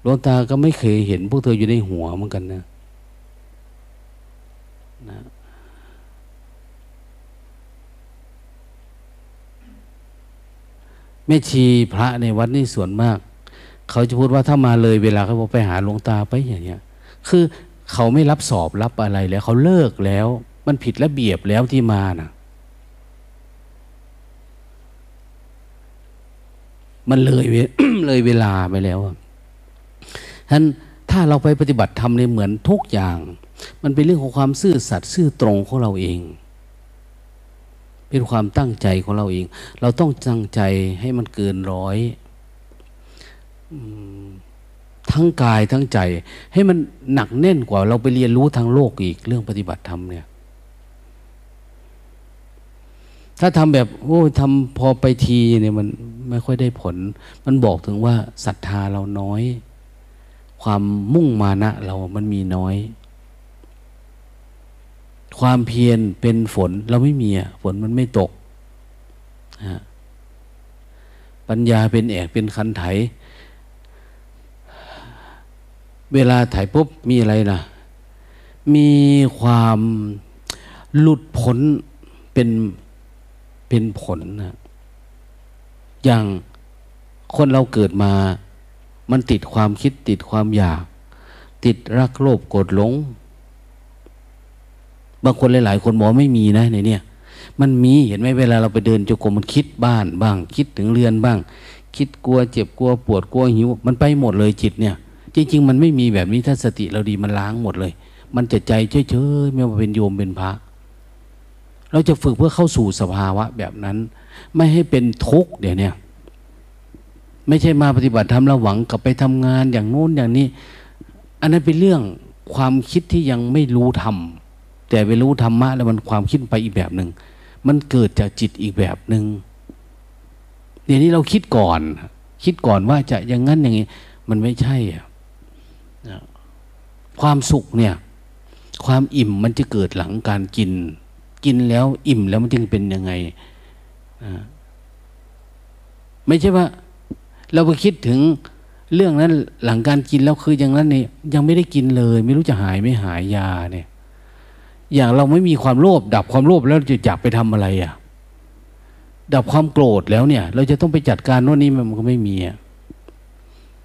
หลวงตาก็ไม่เคยเห็นพวกเธออยู่ในหัวเหมือนกันนะนะแม่ชีพระในวัดนี่ส่วนมากเขาจะพูดว่าถ้ามาเลยเวลาเขาบอกไปหาหลวงตาไปอย่างเงี้ยคือเขาไม่รับสอบรับอะไรแล้วเขาเลิกแล้วมันผิดระเบียบแล้วที่มานะมันเลยเว เลยเวลาไปแล้วฉะนั้นถ้าเราไปปฏิบัติธรรมในเหมือนทุกอย่างมันเป็นเรื่องของความซื่อสัตย์ซื่อตรงของเราเองเป็นความตั้งใจของเราเองเราต้องตั้งใจให้มันเกินร้อยทั้งกายทั้งใจให้มันหนักแน่นกว่าเราไปเรียนรู้ทางโลกอีกเรื่องปฏิบัติธรรมเนี่ยถ้าทำแบบโอ้ทำพอไปทีเนี่ยมันไม่ค่อยได้ผลมันบอกถึงว่าศรัทธาเราน้อยความมุ่งมานะเรามันมีน้อยความเพียรเป็นฝนเราไม่มีอ่ะฝนมันไม่ตกปัญญาเป็นแอกเป็นคันไถเวลาไถปุ๊บมีอะไรนะมีความหลุดพ้นเป็นเป็นผลนะอย่างคนเราเกิดมามันติดความคิดติดความอยากติดรักโลภโกรธหลงบางคนหลายๆคนบอกไม่มีนะในเนี่ยมันมีเห็นไหมเวลาเราไปเดินจงกรมมันคิดบ้านบ้างคิดถึงเรือนบ้างคิดกลัวเจ็บกลัวปวดกลัวหิวมันไปหมดเลยจิตเนี่ยจริงๆมันไม่มีแบบนี้ถ้าสติเราดีมันล้างหมดเลยมันจะใจเฉยๆไม่ว่าเป็นโยมเป็นพระเราจะฝึกเพื่อเข้าสู่สภาวะแบบนั้นไม่ให้เป็นทุกข์เดี๋ยวนี้ไม่ใช่มาปฏิบัติธรรมแล้วหวังกลับไปทำงานอย่างโน้นอย่างนี้อันนั้นเป็นเรื่องความคิดที่ยังไม่รู้ธรรมแต่ไปรู้ธรรมะแล้วมันความคิดไปอีกแบบหนึ่งมันเกิดจากจิตอีกแบบหนึ่งเดี๋ยวนี้เราคิดก่อนคิดก่อนว่าจะอย่างนั้นอย่างนี้มันไม่ใช่อะความสุขเนี่ยความอิ่มมันจะเกิดหลังการกินกินแล้วอิ่มแล้วมันจึงเป็นยังไงไม่ใช่ว่าเราไปคิดถึงเรื่องนั้นหลังการกินแล้วคืออย่างนั้นนี่ยังไม่ได้กินเลยไม่รู้จะหายไม่หายยาเนี่ยอย่างเราไม่มีความโลภดับความโลภแล้วจะอยากไปทำอะไรอ่ะดับความโกรธแล้วเนี่ยเราจะต้องไปจัดการโน่นนี่มันก็ไม่มีอ่ะ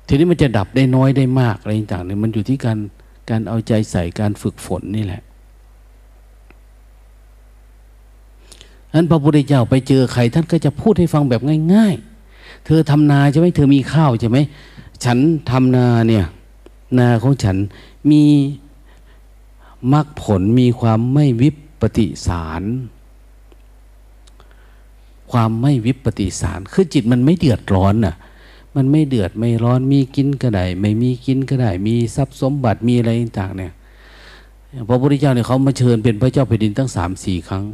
ทีนี้มันจะดับได้น้อยได้มากอะไรต่างๆเนี่ยมันอยู่ที่การการเอาใจใส่การฝึกฝนนี่แหละนั้นพระพุทธเจ้าไปเจอใครท่านก็จะพูดให้ฟังแบบง่ายๆเธอทำนาใช่ไหมเธอมีข้าวใช่ไหมฉันทำนาเนี่ยนาของฉันมีมรรคผลมีความไม่วิปฏิสารความไม่วิปฏิสารคือจิตมันไม่เดือดร้อนน่ะมันไม่เดือดไม่ร้อนมีกินก็ได้ไม่มีกินก็ได้มีทรัพย์สมบัติมีอะไรต่างๆเนี่ยพระพุทธเจ้าเนี่ยเขามาเชิญเป็นพระเจ้าแผ่นดินตั้ง สามสี่ ครั้ง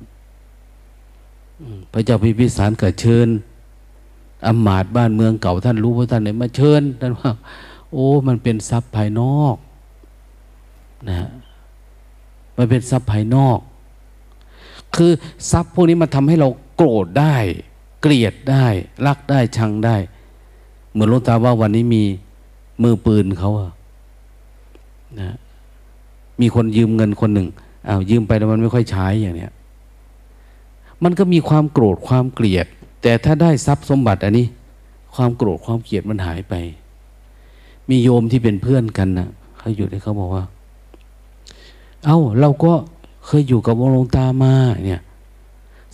พระเจ้าพิมพิสารก็เชิญอำมาตย์บ้านเมืองเก่าท่านรู้ว่าท่านเนี่ยมาเชิญท่านว่าโอ้มันเป็นทรัพย์ภายนอกนะฮะมันเป็นทรัพย์ภายนอกคือทรัพย์พวกนี้มันทำให้เราโกรธได้เกลียดได้รักได้ชังได้เหมือนหลวงตาว่าวันนี้มีมือปืนเขาอะนะมีคนยืมเงินคนหนึ่งอ้าวยืมไปแล้วมันไม่ค่อยใช้อย่างเนี้ยมันก็มีความโกรธความเกลียดแต่ถ้าได้ทรัพย์สมบัติอันนี้ความโกรธความเกลียดมันหายไปมีโยมที่เป็นเพื่อนกันนะเขาอยู่ที่เขาบอกว่าเอ้าเราก็เคยอยู่กับหลวงตามาเนี่ย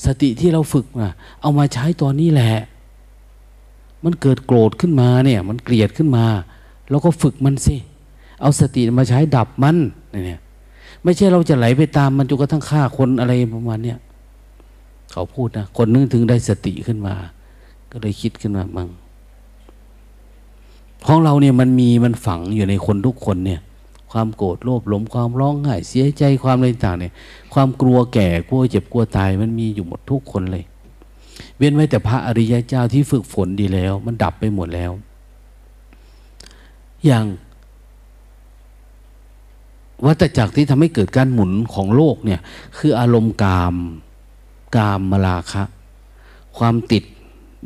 สติที่เราฝึกมาเอามาใช้ตอนนี้แหละมันเกิดโกรธขึ้นมาเนี่ยมันเกลียดขึ้นมาเราก็ฝึกมันสิเอาสติมาใช้ดับมันเนี่ยไม่ใช่เราจะไหลไปตามมันจนกระทั่งฆ่าคนอะไรประมาณเนี่ยเขาพูดนะคนนึงถึงได้สติขึ้นมาก็เลยคิดขึ้นมาบ้างของเราเนี่ยมันมีมันฝังอยู่ในคนทุกคนเนี่ยความโกรธโลภหลงความร้องไห้เสียใจความอะไรต่างเนี่ยความกลัวแก่กลัวเจ็บกลัวตายมันมีอยู่หมดทุกคนเลย เว้นไว้แต่พระอริยเจ้าที่ฝึกฝนดีแล้วมันดับไปหมดแล้วอย่างวัฏจักรที่ทำให้เกิดการหมุนของโลกเนี่ยคืออารมณ์กามกามมราคะความติด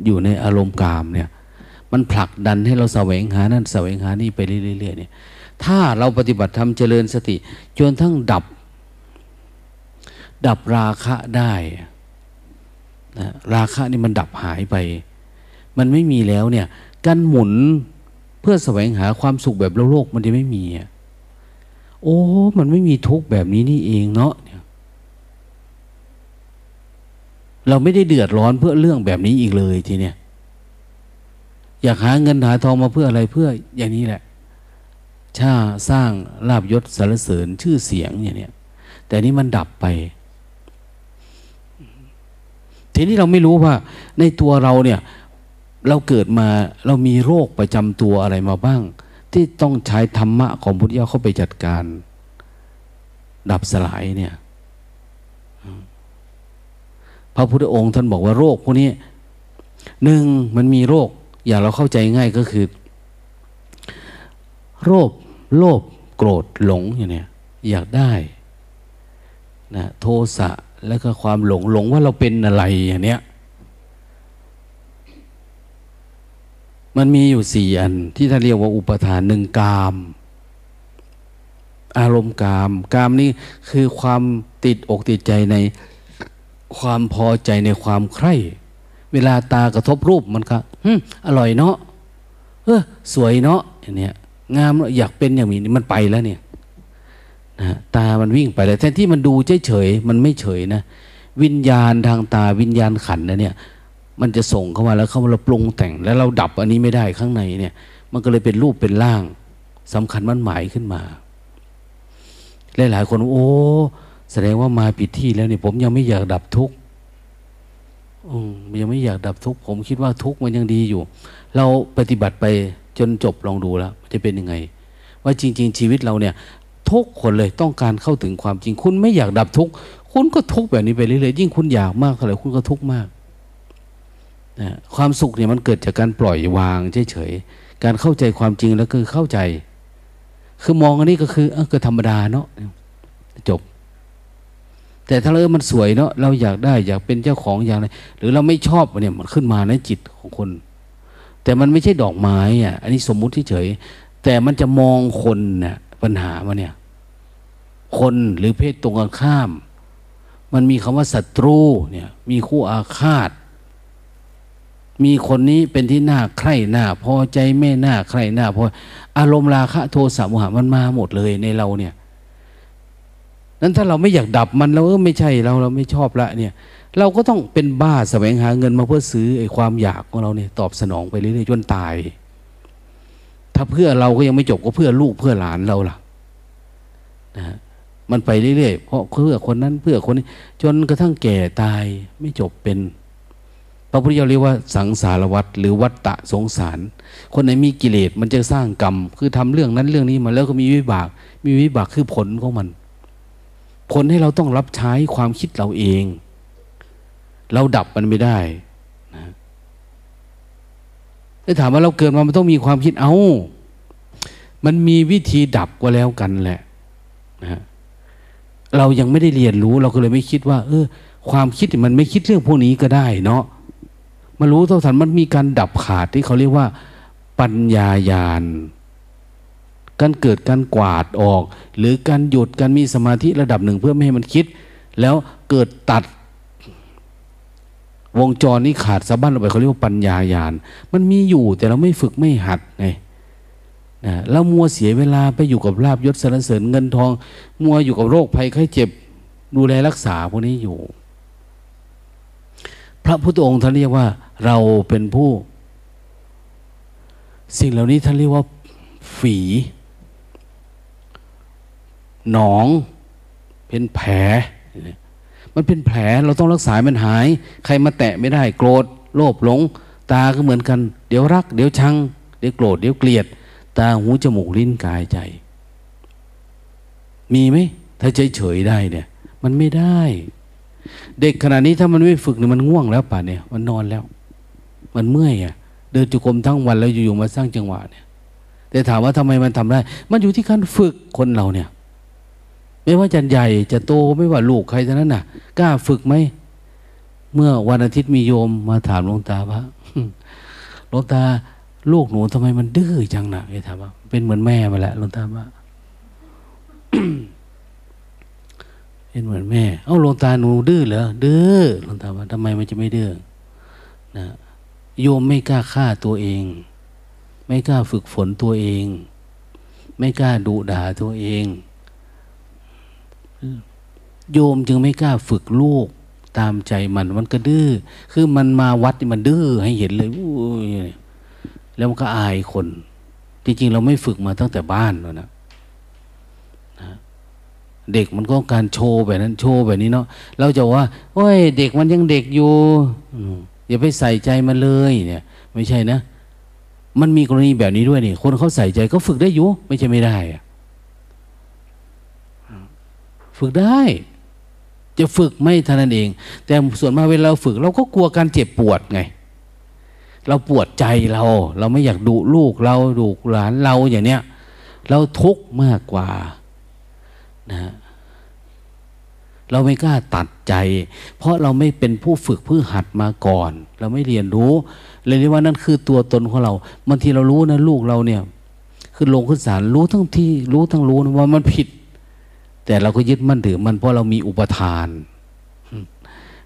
อยู่ในอารมณ์กามเนี่ยมันผลักดันให้เราแสวงหานั่นแสวงหานี่ไปเรื่อยๆเนี่ยถ้าเราปฏิบัติธรรมเจริญสติจนทั้งดับดับราคะได้นะราคะนี่มันดับหายไปมันไม่มีแล้วเนี่ยการหมุนเพื่อแสวงหาความสุขแบบโลกมันจะไม่มีโอ้มันไม่มีทุกข์แบบนี้นี่เองเนาะเราไม่ได้เดือดร้อนเพื่อเรื่องแบบนี้อีกเลยทีเนี้ยอยากหาเงินหาทองมาเพื่ออะไรเพื่ออย่างนี้แหละชาสร้างลาภยศสรรเสริญชื่อเสียงอย่างเนี้ยแต่นี้มันดับไปทีนี้เราไม่รู้ว่าในตัวเราเนี่ยเราเกิดมาเรามีโรคประจำตัวอะไรมาบ้างที่ต้องใช้ธรรมะของพุทธเจ้าเข้าไปจัดการดับสลายเนี่ยพระพุทธองค์ท่านบอกว่าโรคพวกนี้หนึ่งมันมีโรคอย่างเราเข้าใจง่ายก็คือโรคโลภโกรธหลงอย่างเนี้ยอยากได้นะโทสะแล้วก็ความหลงหลงว่าเราเป็นอะไรอย่างเนี้ยมันมีอยู่สี่อันที่ท่านเรียกว่าอุปทานหนึ่งกามอารมณ์กามกามนี่คือความติดอกติดใจในความพอใจในความใคร่เวลาตากระทบรูปมันก็อร่อยเนาะเออสวยเนาะอย่างเนี้ยงามอยากเป็นอย่างนี้มันไปแล้วเนี่ยนะตามันวิ่งไปแล้วแทนที่มันดูเฉยเฉยมันไม่เฉยนะวิญญาณทางตาวิญญาณขันธ์นะเนี่ยมันจะส่งเข้ามาแล้วเข้ามาเราปรุงแต่งแล้วเราดับอันนี้ไม่ได้ข้างในเนี่ยมันก็เลยเป็นรูปเป็นร่างสำคัญมั่นหมายขึ้นมาหลายหลายคนโอ้แสดงว่ามาผิดที่แล้วเนี่ยผมยังไม่อยากดับทุกข์ยังไม่อยากดับทุกข์ผมคิดว่าทุกข์มันยังดีอยู่เราปฏิบัติไปจนจบลองดูแล้วจะเป็นยังไงว่าจริงๆชีวิตเราเนี่ยทุกคนเลยต้องการเข้าถึงความจริงคุณไม่อยากดับทุกข์คุณก็ทุกข์แบบนี้ไปเรื่อยๆยิ่งคุณอยากมากเท่าไหร่คุณก็ทุกข์มากนะความสุขเนี่ยมันเกิดจากการปล่อยวางเฉยๆการเข้าใจความจริงแล้วคือเข้าใจคือมองอันนี้ก็คือเออก็ธรรมดาเนาะจบแต่ถ้าเออมันสวยเนาะเราอยากได้อยากเป็นเจ้าของอย่างไรหรือเราไม่ชอบเนี่ยมันขึ้นมาในจิตของคนแต่มันไม่ใช่ดอกไม้อ่ะอันนี้สมมุติเฉยๆแต่มันจะมองคนน่ะปัญหามันเนี่ยคนหรือเพศตรงกันข้ามมันมีคำว่าศัตรูเนี่ยมีคู่อาฆาตมีคนนี้เป็นที่น่าใคร่น่าพอใจไม่น่าใคร่น่าพออารมณ์ราคะโทสะโมหะมันมาหมดเลยในเราเนี่ยนั้นถ้าเราไม่อยากดับมันแล้วเออไม่ใช่เราเราไม่ชอบละเนี่ยเราก็ต้องเป็นบ้าแสวงหาเงินมาเพื่อซื้อไอ้ความอยากของเราเนี่ยตอบสนองไปเรื่อยๆจนตายถ้าเพื่อเราก็ยังไม่จบก็เพื่อลูกเพื่อหลานเราล่ะนะฮะมันไปเรื่อยๆเพราะเพื่อคนนั้นเพื่อคนนี้จนกระทั่งแก่ตายไม่จบเป็นพระพุทธเจ้าเรียกว่าสังสารวัฏหรือวัฏฏะสงสารคนไหนมีกิเลสมันจะสร้างกรรมคือทำเรื่องนั้นเรื่องนี้มาแล้วก็มีวิบากมีวิบากคือผลของมันผลให้เราต้องรับใช้ความคิดเราเองเราดับมันไม่ได้นะถ้าถามว่าเราเกิดมามันต้องมีความคิดเอามันมีวิธีดับก็แล้วกันแหละนะเรายังไม่ได้เรียนรู้เราก็เลยไม่คิดว่าเออความคิดมันไม่คิดเรื่องพวกนี้ก็ได้เนาะมารู้เท่าทันมันมีการดับขาดที่เขาเรียกว่าปัญญาญาณการเกิดการกวาดออกหรือการหยุดการมีสมาธิระดับหนึ่งเพื่อไม่ให้มันคิดแล้วเกิดตัดวงจรนี้ขาดสะบั้นลงไปเขาเรียกว่าปัญญาญาณมันมีอยู่แต่เราไม่ฝึกไม่หัดไงนะเรามัวเสียเวลาไปอยู่กับลาภยศสรรเสริญเงินทองมัวอยู่กับโรคภัยไข้เจ็บดูแลรักษาพวกนี้อยู่พระพุทธองค์ท่านเรียกว่าเราเป็นผู้สิ่งเหล่านี้ท่านเรียกว่าฝีหนองเป็นแผลมันเป็นแผลเราต้องรักษามันหายใครมาแตะไม่ได้โกรธโลภหลงตาก็เหมือนกันเดี๋ยวรักเดี๋ยวชังเดี๋ยวโกรธเดี๋ยวเกลียดตาหูจมูกลิ้นกายใจมีไหมถ้าเฉยเฉยได้เนี่ยมันไม่ได้ เด็กขนาดนี้ถ้ามันไม่ฝึกเนี่ยมันง่วงแล้วป่ะเนี่ยมันนอนแล้วมันเมื่อยอ่ะเดินจุกมทั้งวันแล้วอยู่ๆมาสร้างจังหวะเนี่ยแต่ถามว่าทำไมมันทำได้มันอยู่ที่การฝึกคนเราเนี่ยไม่ว่าจะใหญ่จะโตไม่ว่าลูกใครทั้งนั้นน่ะกล้าฝึกไหมเมื่อวันอาทิตย์มีโยมมาถามหลวงตาว่าหลวงตาลูกหนูทำไมมันดื้อจังน่ะแกถามว่าเป็นเหมือนแม่มาแหละหลวงตาว่า เป็นเหมือนแม่เอ้าหลวงตาหนูดื้อเหรอดื้อหลวงตาว่าทำไมมันจะไม่ดื้อนะโยมไม่กล้าฆ่าตัวเองไม่กล้าฝึกฝนตัวเองไม่กล้าดุด่าตัวเองโยมจึงไม่กล้าฝึกลูกตามใจมันมันก็ดื้อคือมันมาวัดมันดื้อให้เห็นเลยแล้วมันก็อายคนจริงๆเราไม่ฝึกมาตั้งแต่บ้านแล้วนะเด็กมันก็การโชว์แบบนั้นโชว์แบบนี้เนาะเราจะว่าโอ้ยเด็กมันยังเด็กอยู่อย่าไปใส่ใจมันเลยเนี่ยไม่ใช่นะมันมีกรณีแบบนี้ด้วยนี่คนเขาใส่ใจก็ฝึกได้อยู่ไม่ใช่ไม่ได้ฝึกได้จะฝึกไม่เท่านั้นเองแต่ส่วนมากเวลาเราฝึกเราก็กลัวการเจ็บปวดไงเราปวดใจเราเราไม่อยากดุลูกเราดุหลานเราอย่างเนี้ยเราทุกข์มากกว่านะเราไม่กล้าตัดใจเพราะเราไม่เป็นผู้ฝึกผู้หัดมาก่อนเราไม่เรียนรู้เลยเรียกว่านั่นคือตัวตนของเราบางทีเรารู้นะลูกเราเนี่ยคือลงขึ้นศาลรู้ทั้งที่รู้ทั้งรู้นะว่ามันผิดแต่เราก็ยึดมั่นถือมันเพราะเรามีอุปทาน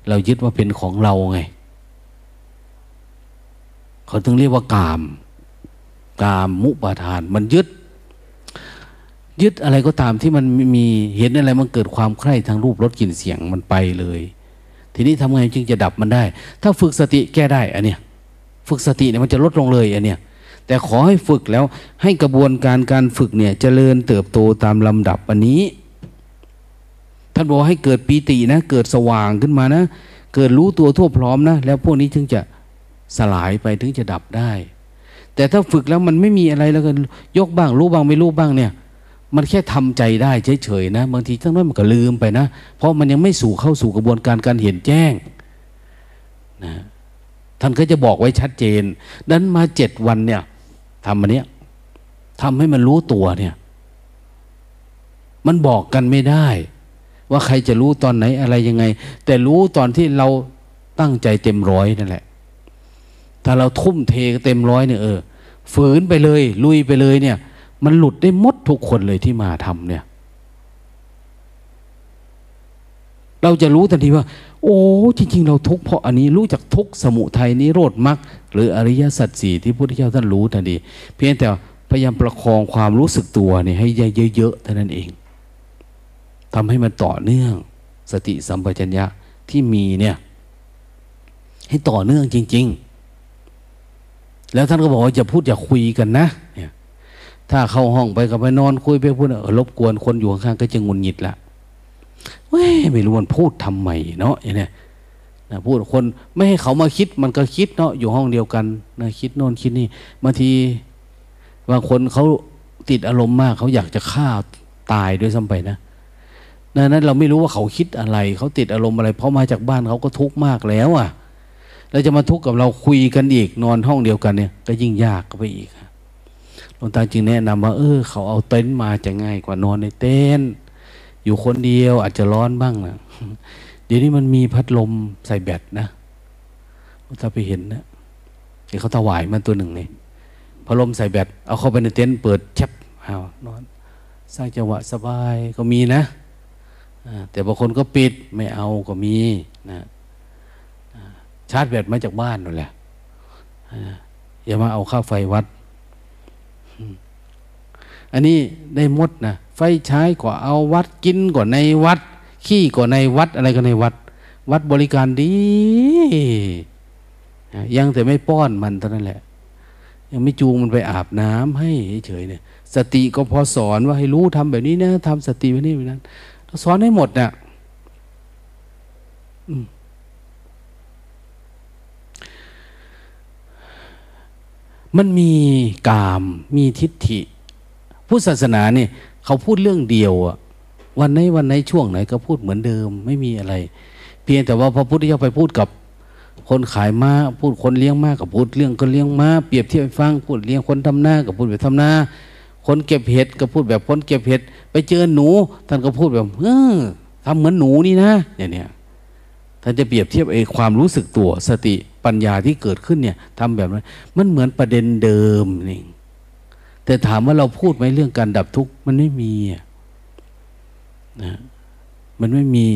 เรายึดว่าเป็นของเราไงเขาถึงเรียกว่ากามกามมุปาทานมันยึดยึดอะไรก็ตามที่มันมีเห็นอะไรมันเกิดความใคร่ทางรูปรสกลิ่นเสียงมันไปเลยทีนี้ทำไงจึงจะดับมันได้ถ้าฝึกสติแก้ได้อันเนี้ยฝึกสติเนี่ยมันจะลดลงเลยอันเนี้ยแต่ขอให้ฝึกแล้วให้กระบวนการการฝึกเนี่ยเจริญเติบโตตามลำดับอันนี้ท่านบอกให้เกิดปีตินะเกิดสว่างขึ้นมานะเกิดรู้ตัวทั่วพร้อมนะแล้วพวกนี้ถึงจะสลายไปถึงจะดับได้แต่ถ้าฝึกแล้วมันไม่มีอะไรแล้วก็ยกบ้างรู้บ้างไม่รู้บ้างเนี่ยมันแค่ทำใจได้เฉยๆนะบางทีทั้งนั้นมันก็ลืมไปนะเพราะมันยังไม่สู่เข้าสู่กระบวนการการเห็นแจ้งนะท่านก็จะบอกไว้ชัดเจนนั้นมาเจ็ดวันเนี่ยทำอันเนี้ยทำให้มันรู้ตัวเนี่ยมันบอกกันไม่ได้ว่าใครจะรู้ตอนไหนอะไรยังไงแต่รู้ตอนที่เราตั้งใจเต็มร้อยนั่นแหละถ้าเราทุ่มเทเต็มร้อยเนี่ยเออฝืนไปเลยลุยไปเลยเนี่ยมันหลุดได้หมดทุกคนเลยที่มาทำเนี่ยเราจะรู้ทันทีว่าโอ้จริงๆเราทุกข์เพราะอันนี้รู้จากทุกข์สมุทัยนิโรธมรรคหรืออริยสัจสี่ที่พระพุทธเจ้าท่านรู้ทันทีเพียงแต่พยายามประคองความรู้สึกตัวเนี่ยให้เยอะๆเท่านั้นเองทำให้มันต่อเนื่องสติสัมปชัญญะที่มีเนี่ยให้ต่อเนื่องจริงๆแล้วท่านก็บอกว่าอย่าพูดอย่าคุยกันนะเนี่ยถ้าเข้าห้องไปกับไปนอนคุยไปพูดรบกวนคนอยู่ข้างๆก็จะงุนหงิดละเว้ยไม่รู้มันพูดทำไมเนาะอย่างเนี้ยนะพูดคนไม่ให้เขามาคิดมันก็คิดเนาะอยู่ห้องเดียวกันนะคิดโน่นคิดนี่บางทีบางคนเขาติดอารมณ์มากเขาอยากจะฆ่าตายด้วยซ้ำไปนะนั้นเราไม่รู้ว่าเขาคิดอะไรเขาติดอารมณ์อะไรเพราะมาจากบ้านเขาก็ทุกข์มากแล้วอ่ะแล้วจะมาทุกข์กับเราคุยกันอีกนอนห้องเดียวกันเนี่ยก็ยิ่งยากก็ไปอีกหลวงตาจึงแนะนำว่าเออเขาเอาเต็นท์มาจะง่ายกว่านอนในเต็นท์อยู่คนเดียวอาจจะร้อนบ้างนะเดี๋ยวนี้มันมีพัดลมใส่แบตนะหลวงตาไปเห็นนะเดี๋ยวเขาถวายมันตัวหนึ่งเลยพัดลมใส่แบตเอาเข้าไปในเต็นท์เปิดแชบเอานอนสร้างจังหวะสบายก็มีนะแต่บางคนก็ปิดไม่เอาก็มีนะชาร์จแบตมาจากบ้านนั่นแหละอย่ามาเอาค่าไฟวัดอันนี้ได้หมดนะไฟใช้ก็เอาวัดกินก็ในวัดขี้ก็ในวัดอะไรก็ในวัดวัดบริการดียังแต่ไม่ป้อนมันเท่านั้นแหละยังไม่จูงมันไปอาบน้ำให้เฉยเนี่ยสติก็พอสอนว่าให้รู้ทำแบบนี้นะทำสติแบบนี้แบบนั้นสอนให้หมดเนี่ยมันมีกามมีทิฏฐิพุทธศาสนาเนี่ยเขาพูดเรื่องเดียวอะวันไหนวันไหนช่วงไหนก็พูดเหมือนเดิมไม่มีอะไร เพียงแต่ว่าพอพุทธเจ้าไปพูดกับคนขายม้าพูดคนเลี้ยงม้ากับพูดเรื่องคนเลี้ยงม้าเปรียบเทียบฟังพูดเลี้ยงคนทำหน้ากับพูดแบบทำหน้าคนเก็บเห็ดก็พูดแบบคนเก็บเห็ดไปเจอหนูท่านก็พูดแบบเออทำเหมือนหนูนี่นะเนี่ยเนี่ยท่านจะเปรียบเทียบไอ้ความรู้สึกตัวสติปัญญาที่เกิดขึ้นเนี่ยทำแบบนั้นมันเหมือนประเด็นเดิมนี่แต่ถามว่าเราพูดไหมเรื่องการดับทุกข์มันไม่มีนะมันไม่มี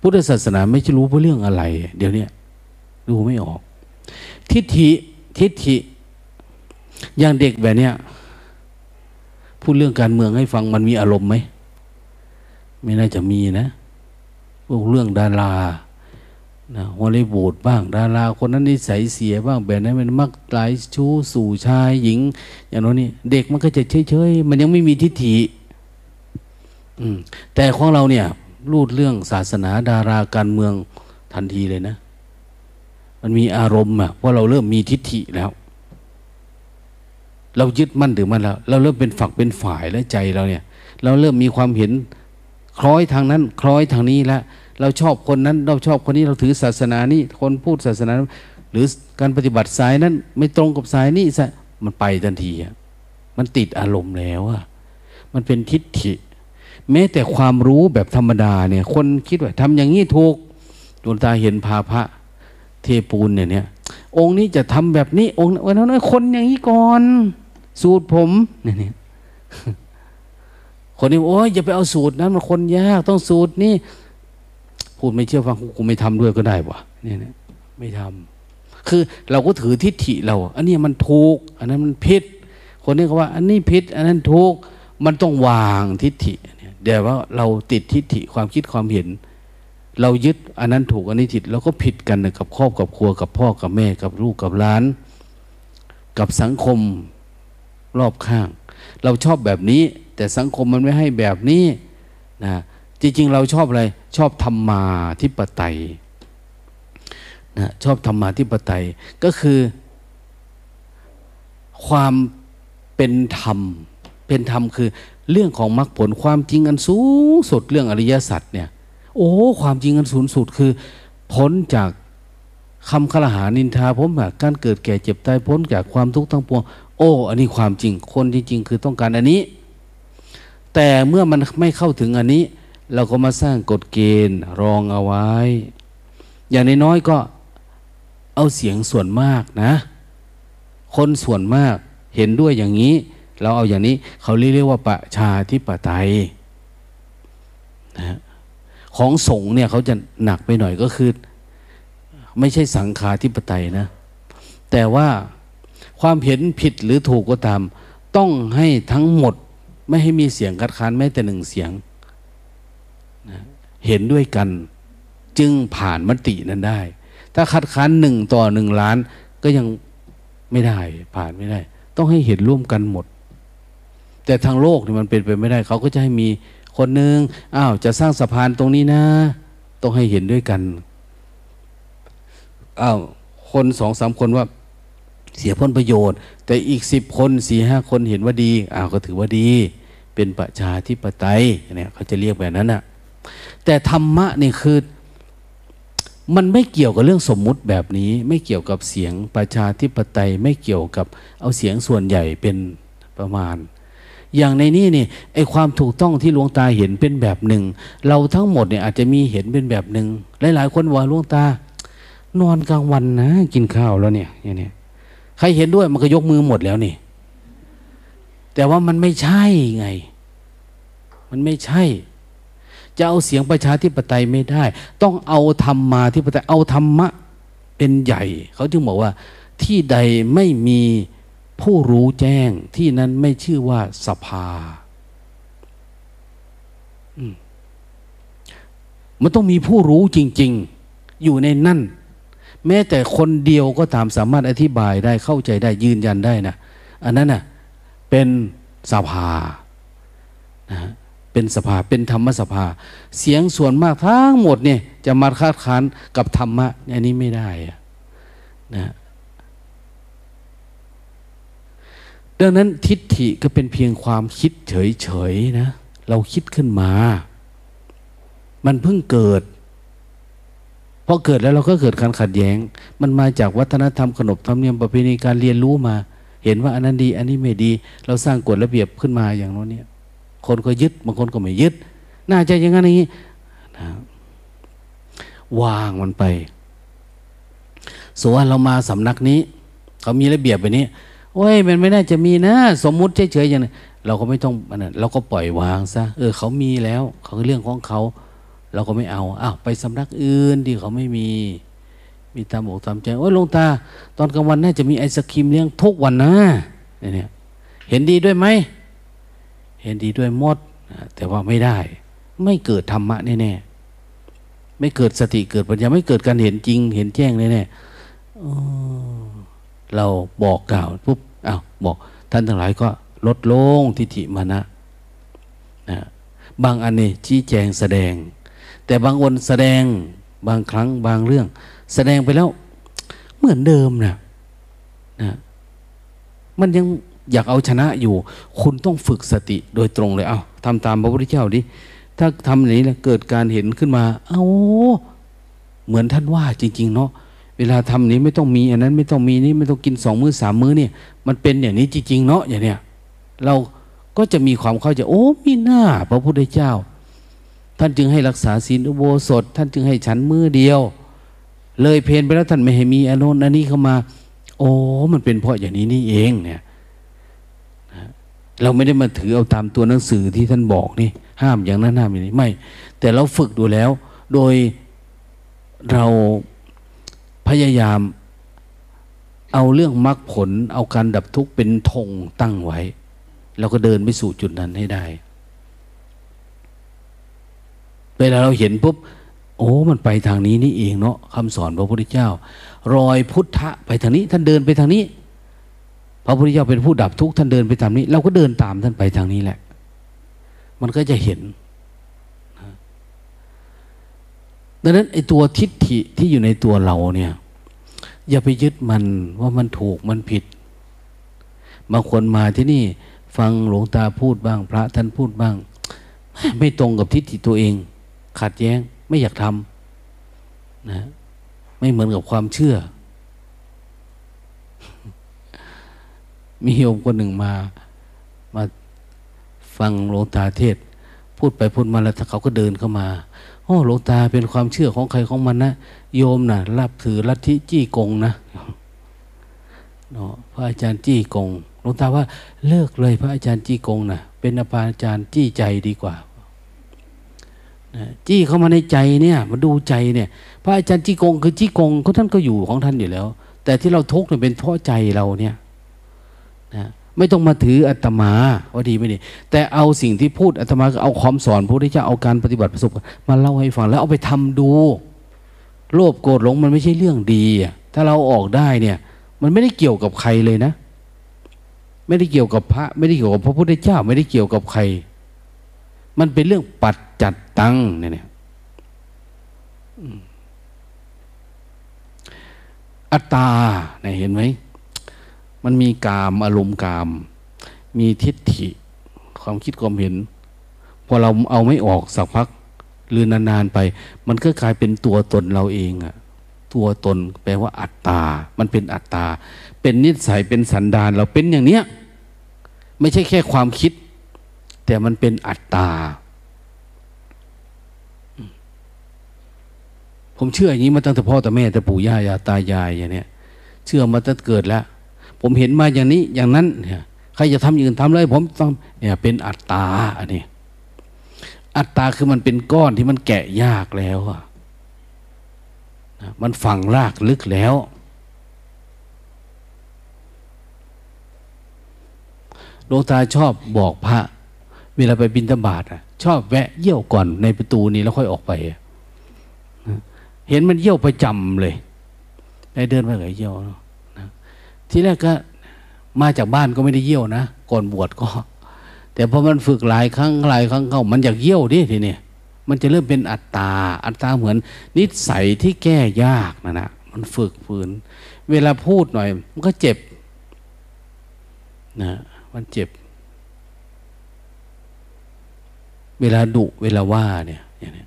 พุทธศาสนาไม่รู้ว่าเรื่องอะไรเดี๋ยวนี้ดูไม่ออกทิฏฐิทิฏฐิอย่างเด็กแบบเนี้ยพูดเรื่องการเมืองให้ฟังมันมีอารมณ์ไหมไม่น่าจะมีนะพวกเรื่องดารานะฮอลลีวูดบ้างดาราคนนั้นนิสัยเสียบ้างแบบนั้นมันมักหลายชู้สู่ชายหญิงอย่างนั้นนี่เด็กมันก็จะเฉยๆมันยังไม่มีทิฏฐิอืมแต่ของเราเนี่ยรูดเรื่องศาสนาดาราการเมืองทันทีเลยนะมันมีอารมณ์อ่ะเพราะเราเริ่มมีทิฏฐิแล้วเรายึดมั่นถือมั่นแล้วเราเริ่มเป็นฝักเป็นฝ่ายแล้วใจเราเนี่ยเราเริ่มมีความเห็นคล้อยทางนั้นคล้อยทางนี้แล้วเราชอบคนนั้นเราชอบคนนี้เราถือศาสนานี้คนพูดศาสนาหรือการปฏิบัติสายนั้นไม่ตรงกับสายนี้ซะมันไปทันทีอ่ะมันติดอารมณ์แล้วอ่ะมันเป็นทิฏฐิแม้แต่ความรู้แบบธรรมดาเนี่ยคนคิดว่าทำอย่างนี้ถูกดวงตาเห็นพาพระเทปูนเนี่ยเนี่ยองค์นี้จะทำแบบนี้องค์นั้นคนอย่างนี้ก่อนสูตรผมเนี่ยเนี่ยคนนี้โอ้ยอย่าไปเอาสูตรนั้นมันคนยากต้องสูตรนี่พูดไม่เชื่อฟังกูไม่ทำด้วยก็ได้วะเนี่ยเนี่ยไม่ทำคือเราก็ถือทิฏฐิเราอันนี้มันถูกอันนั้นมันผิดคนนี้เขาว่าอันนี้ผิดอันนั้นถูกมันต้องวางทิฏฐิเดี๋ยวว่าเราติดทิฏฐิความคิดความเห็นเรายึดอันนั้นถูกอันนี้ผิดเราก็ผิดกันกับครอบกับครัวกับพ่อกับแม่กับลูกกับหลานกับสังคมรอบข้างเราชอบแบบนี้แต่สังคมมันไม่ให้แบบนี้นะจริงๆเราชอบอะไรชอบธรรมาธิปไตยนะชอบธรรมาธิปไตยก็คือความเป็นธรรมเป็นธรรมคือเรื่องของมรรคผลความจริงอันสูงสุดเรื่องอริยสัจเนี่ยโอ้ความจริงอันสูงสุดคือพ้นจากคำคลหานินทาพ้นจากการเกิดแก่เจ็บตายพ้นจากความทุกข์ทั้งปวงโอ้อันนี้ความจริงคนจริงๆคือต้องการอันนี้แต่เมื่อมันไม่เข้าถึงอันนี้เราก็มาสร้างกฎเกณฑ์รองเอาไว้อย่างน้อยๆก็เอาเสียงส่วนมากนะคนส่วนมากเห็นด้วยอย่างนี้เราเอาอย่างนี้เขาเรียกว่าประชาธิปไตยนะของสงฆ์เนี่ยเขาจะหนักไปหน่อยก็คือไม่ใช่สังฆาธิปไตยนะแต่ว่าความเห็นผิดหรือถูกก็ตามต้องให้ทั้งหมดไม่ให้มีเสียงคัดค้านแม้แต่หนึ่งเสียงนะเห็นด้วยกันจึงผ่านมตินั้นได้ถ้าคัดค้านหนึ่งต่อหนึ่งล้านก็ยังไม่ได้ผ่านไม่ได้ต้องให้เห็นร่วมกันหมดแต่ทางโลกนี่มันเป็นไปไม่ได้เขาก็จะให้มีคนหนึ่งอ้าวจะสร้างสะพานตรงนี้นะต้องให้เห็นด้วยกันอ้าวคนสองสามคนว่าเสียผลประโยชน์แต่อีกสิบคนสี่ห้าคนเห็นว่าดีอ้าวก็ถือว่าดีเป็นประชาธิปไตยเนี่ยเขาจะเรียกแบบนั้นน่ะแต่ธรรมะนี่คือมันไม่เกี่ยวกับเรื่องสมมุติแบบนี้ไม่เกี่ยวกับเสียงประชาธิปไตยไม่เกี่ยวกับเอาเสียงส่วนใหญ่เป็นประมาณอย่างในนี้นี่ไอความถูกต้องที่หลวงตาเห็นเป็นแบบหนึ่งเราทั้งหมดเนี่ยอาจจะมีเห็นเป็นแบบหนึ่งหลายๆคนว่าหลวงตานอนกลางวันนะกินข้าวแล้วเนี่ยเนี่ยใครเห็นด้วยมันก็ยกมือหมดแล้วนี่แต่ว่ามันไม่ใช่ไงมันไม่ใช่จะเอาเสียงประชาธิปไตยไม่ได้ต้องเอาธรรมาธิปไตยเอาธรรมะเป็นใหญ่เขาจึงบอกว่าที่ใดไม่มีผู้รู้แจ้งที่นั้นไม่ชื่อว่าสภาอืมมันต้องมีผู้รู้จริงๆอยู่ในนั่นแม้แต่คนเดียวก็ตามสามารถอธิบายได้เข้าใจได้ยืนยันได้นะอันนั้นน่ะเป็นสภานะเป็นสภาเป็นธรรมสภาเสียงส่วนมากทั้งหมดเนี่ยจะมาคัดค้านกับธรรมะอันนี้ไม่ได้นะดังนั้นทิฏฐิก็เป็นเพียงความคิดเฉยๆนะเราคิดขึ้นมามันเพิ่งเกิด พอเกิดแล้วเราก็เกิดการขัดแย้งมันมาจากวัฒนธรรมขนบธรรมเนียมประเพณีการเรียนรู้มาเห็นว่าอันนั้นดีอันนี้ไม่ดีเราสร้างกฎระเบียบขึ้นมาอย่างนั้นเนี่ยคนก็ยึดบางคนก็ไม่ยึดน่าจะอย่างนั้นอย่างนี้นะวางมันไปสมมติเรามาสำนักนี้เขามีระเบียบแบบนี้โอ้ยมันไม่น่าจะมีนะสมมุติเฉยๆอย่างนี้เราก็ไม่ต้องอันนั้นเราก็ปล่อยวางซะเออเขามีแล้วเขาเรื่องของเขาเราก็ไม่เอาอ้าวไปสำนักอื่นที่เขาไม่มีมีตามอกตามใจโอ้ยหลวงตาตอนกลางวันน่าจะมีไอศกรีมเลี้ยงทุกวันนะเนี่ยเห็นดีด้วยไหมเห็นดีด้วยหมดแต่ว่าไม่ได้ไม่เกิดธรรมะแน่ๆไม่เกิดสติเกิดปัญญาไม่เกิดการเห็นจริงเห็นแจ้งแน่ๆเราบอกกล่าวปุ๊บอ้าวบอกท่านทั้งหลายก็ลดลงทิฏฐิมานะนะบางอันนี่ชี้แจงแสดงแต่บางคนแสดงบางครั้งบางเรื่องแสดงไปแล้วเหมือนเดิมนะนะมันยังอยากเอาชนะอยู่คุณต้องฝึกสติโดยตรงเลยเอาทำตามพระพุทธเจ้าดิถ้าทำอย่างนี้นะเกิดการเห็นขึ้นมาเอาเหมือนท่านว่าจริงๆเนาะเวลาทำนี้ไม่ต้องมีอันนั้นไม่ต้องมีนี้ไม่ต้องกินสองมื้อสามมื้อเนี่ยมันเป็นอย่างนี้จริงๆเนาะอย่างเนี้ยเราก็จะมีความเข้าใจโอ้มีหน้าพระพุทธเจ้าท่านจึงให้รักษาศีลอุโบสถท่านจึงให้ฉันมื้อเดียวเลยเพลนไปแล้วท่านไม่ให้มีอารมณ์อันนี้เข้ามาโอ้มันเป็นเพราะอย่างนี้นี่เองเนี่ยเราไม่ได้มาถือเอาตามตัวหนังสือที่ท่านบอกนี่ห้ามอย่างนั้นห้ามอย่างนี้ไม่แต่เราฝึกดูแล้วโดยเราพยายามเอาเรื่องมรรคผลเอาการดับทุกข์เป็นธงตั้งไว้เราก็เดินไปสู่จุดนั้นให้ได้เวลาเราเห็นปุ๊บโอ้มันไปทางนี้นี่เองเนาะคำสอนพระพุทธเจ้ารอยพุทธะไปทางนี้ท่านเดินไปทางนี้พระพุทธเจ้าเป็นผู้ดับทุกข์ท่านเดินไปตามนี้เราก็เดินตามท่านไปทางนี้แหละมันก็จะเห็นดังนั้นไอ้ตัวทิฏฐิที่อยู่ในตัวเราเนี่ยอย่าไปยึดมันว่ามันถูกมันผิดบางคนมาที่นี่ฟังหลวงตาพูดบ้างพระท่านพูดบ้างไม่ตรงกับทิฏฐิตัวเองขัดแย้งไม่อยากทำนะไม่เหมือนกับความเชื่อมีโยมคนหนึ่งมามาฟังหลวงตาเทศพูดไปพูดมาแล้วเขาก็เดินเข้ามาโอ้หลวงตาเป็นความเชื่อของใครของมันนะโยมน่ะรับถือลัทธิจี้กงนะเนาะพระอาจารย์จี้กงหลวงตาว่าเลิกเลยพระอาจารย์จี้กงน่ะเป็นอาจารย์จี้ใจดีกว่าจี้เข้ามาในใจเนี่ยมาดูใจเนี่ยพระอาจารย์จี้กงคือจี้กงเขาท่านก็อยู่ของท่านอยู่แล้วแต่ที่เราทุกข์เนี่ยเป็นเพราะใจเราเนี่ยนะไม่ต้องมาถืออาตมาว่าดีไม่ดีแต่เอาสิ่งที่พูดอาตมาเอาคำสอนพระพุทธเจ้าเอาการปฏิบัติประสบมาเล่าให้ฟังแล้วเอาไปทำดูโลภโกรธหลงมันไม่ใช่เรื่องดีถ้าเราออกได้เนี่ยมันไม่ได้เกี่ยวกับใครเลยนะไม่ได้เกี่ยวกับพระไม่ได้เกี่ยวกับพระพุทธเจ้าไม่ได้เกี่ยวกับใครมันเป็นเรื่องปัจจัตตังเนี่ยเนี่ยอัตตาเนี่ยเห็นไหมมันมีกามอารมณ์กามมีทิฏฐิความคิดความเห็นพอเราเอาไม่ออกสักพักหรือนานๆไปมันก็กลายเป็นตัวตนเราเองอะตัวตนแปลว่าอัตตามันเป็นอัตตาเป็นนิสัยเป็นสันดานเราเป็นอย่างเนี้ยไม่ใช่แค่ความคิดแต่มันเป็นอัตตาผมเชื่ออย่างนี้มาตั้งแต่พ่อแต่แม่แต่ปู่ย่ายาตายายอย่างเนี้ยเชื่อมาตั้งเกิดแล้วผมเห็นมาอย่างนี้อย่างนั้นใครจะทำอย่างอื่นทำเลยผมต้องเนี่ยเป็นอัตตาอันนี้อัตตาคือมันเป็นก้อนที่มันแกะยากแล้วอะมันฝังรากลึกแล้วหลวงตาชอบบอกพระเวลาไปบิณฑบาตอ่ะชอบแวะเยี่ยวก่อนในประตูนี้แล้วค่อยออกไปเห็นมันเยี่ยวประจำเลยได้เดินไปก็เยี่ยวทีแรกก็มาจากบ้านก็ไม่ได้เยี่ยวนะก่อนบวชก็แต่พอมันฝึกหลายครั้งหลายครั้งเข้ามันอยากเยี่ยวดิทีนี้มันจะเริ่มเป็นอัตตาอัตตาเหมือนนิสัยที่แก้ยากนะนะมันฝึกฝืนเวลาพูดหน่อยมันก็เจ็บนะมันเจ็บเวลาดุเวลาว่าเนี่ยอย่างนี้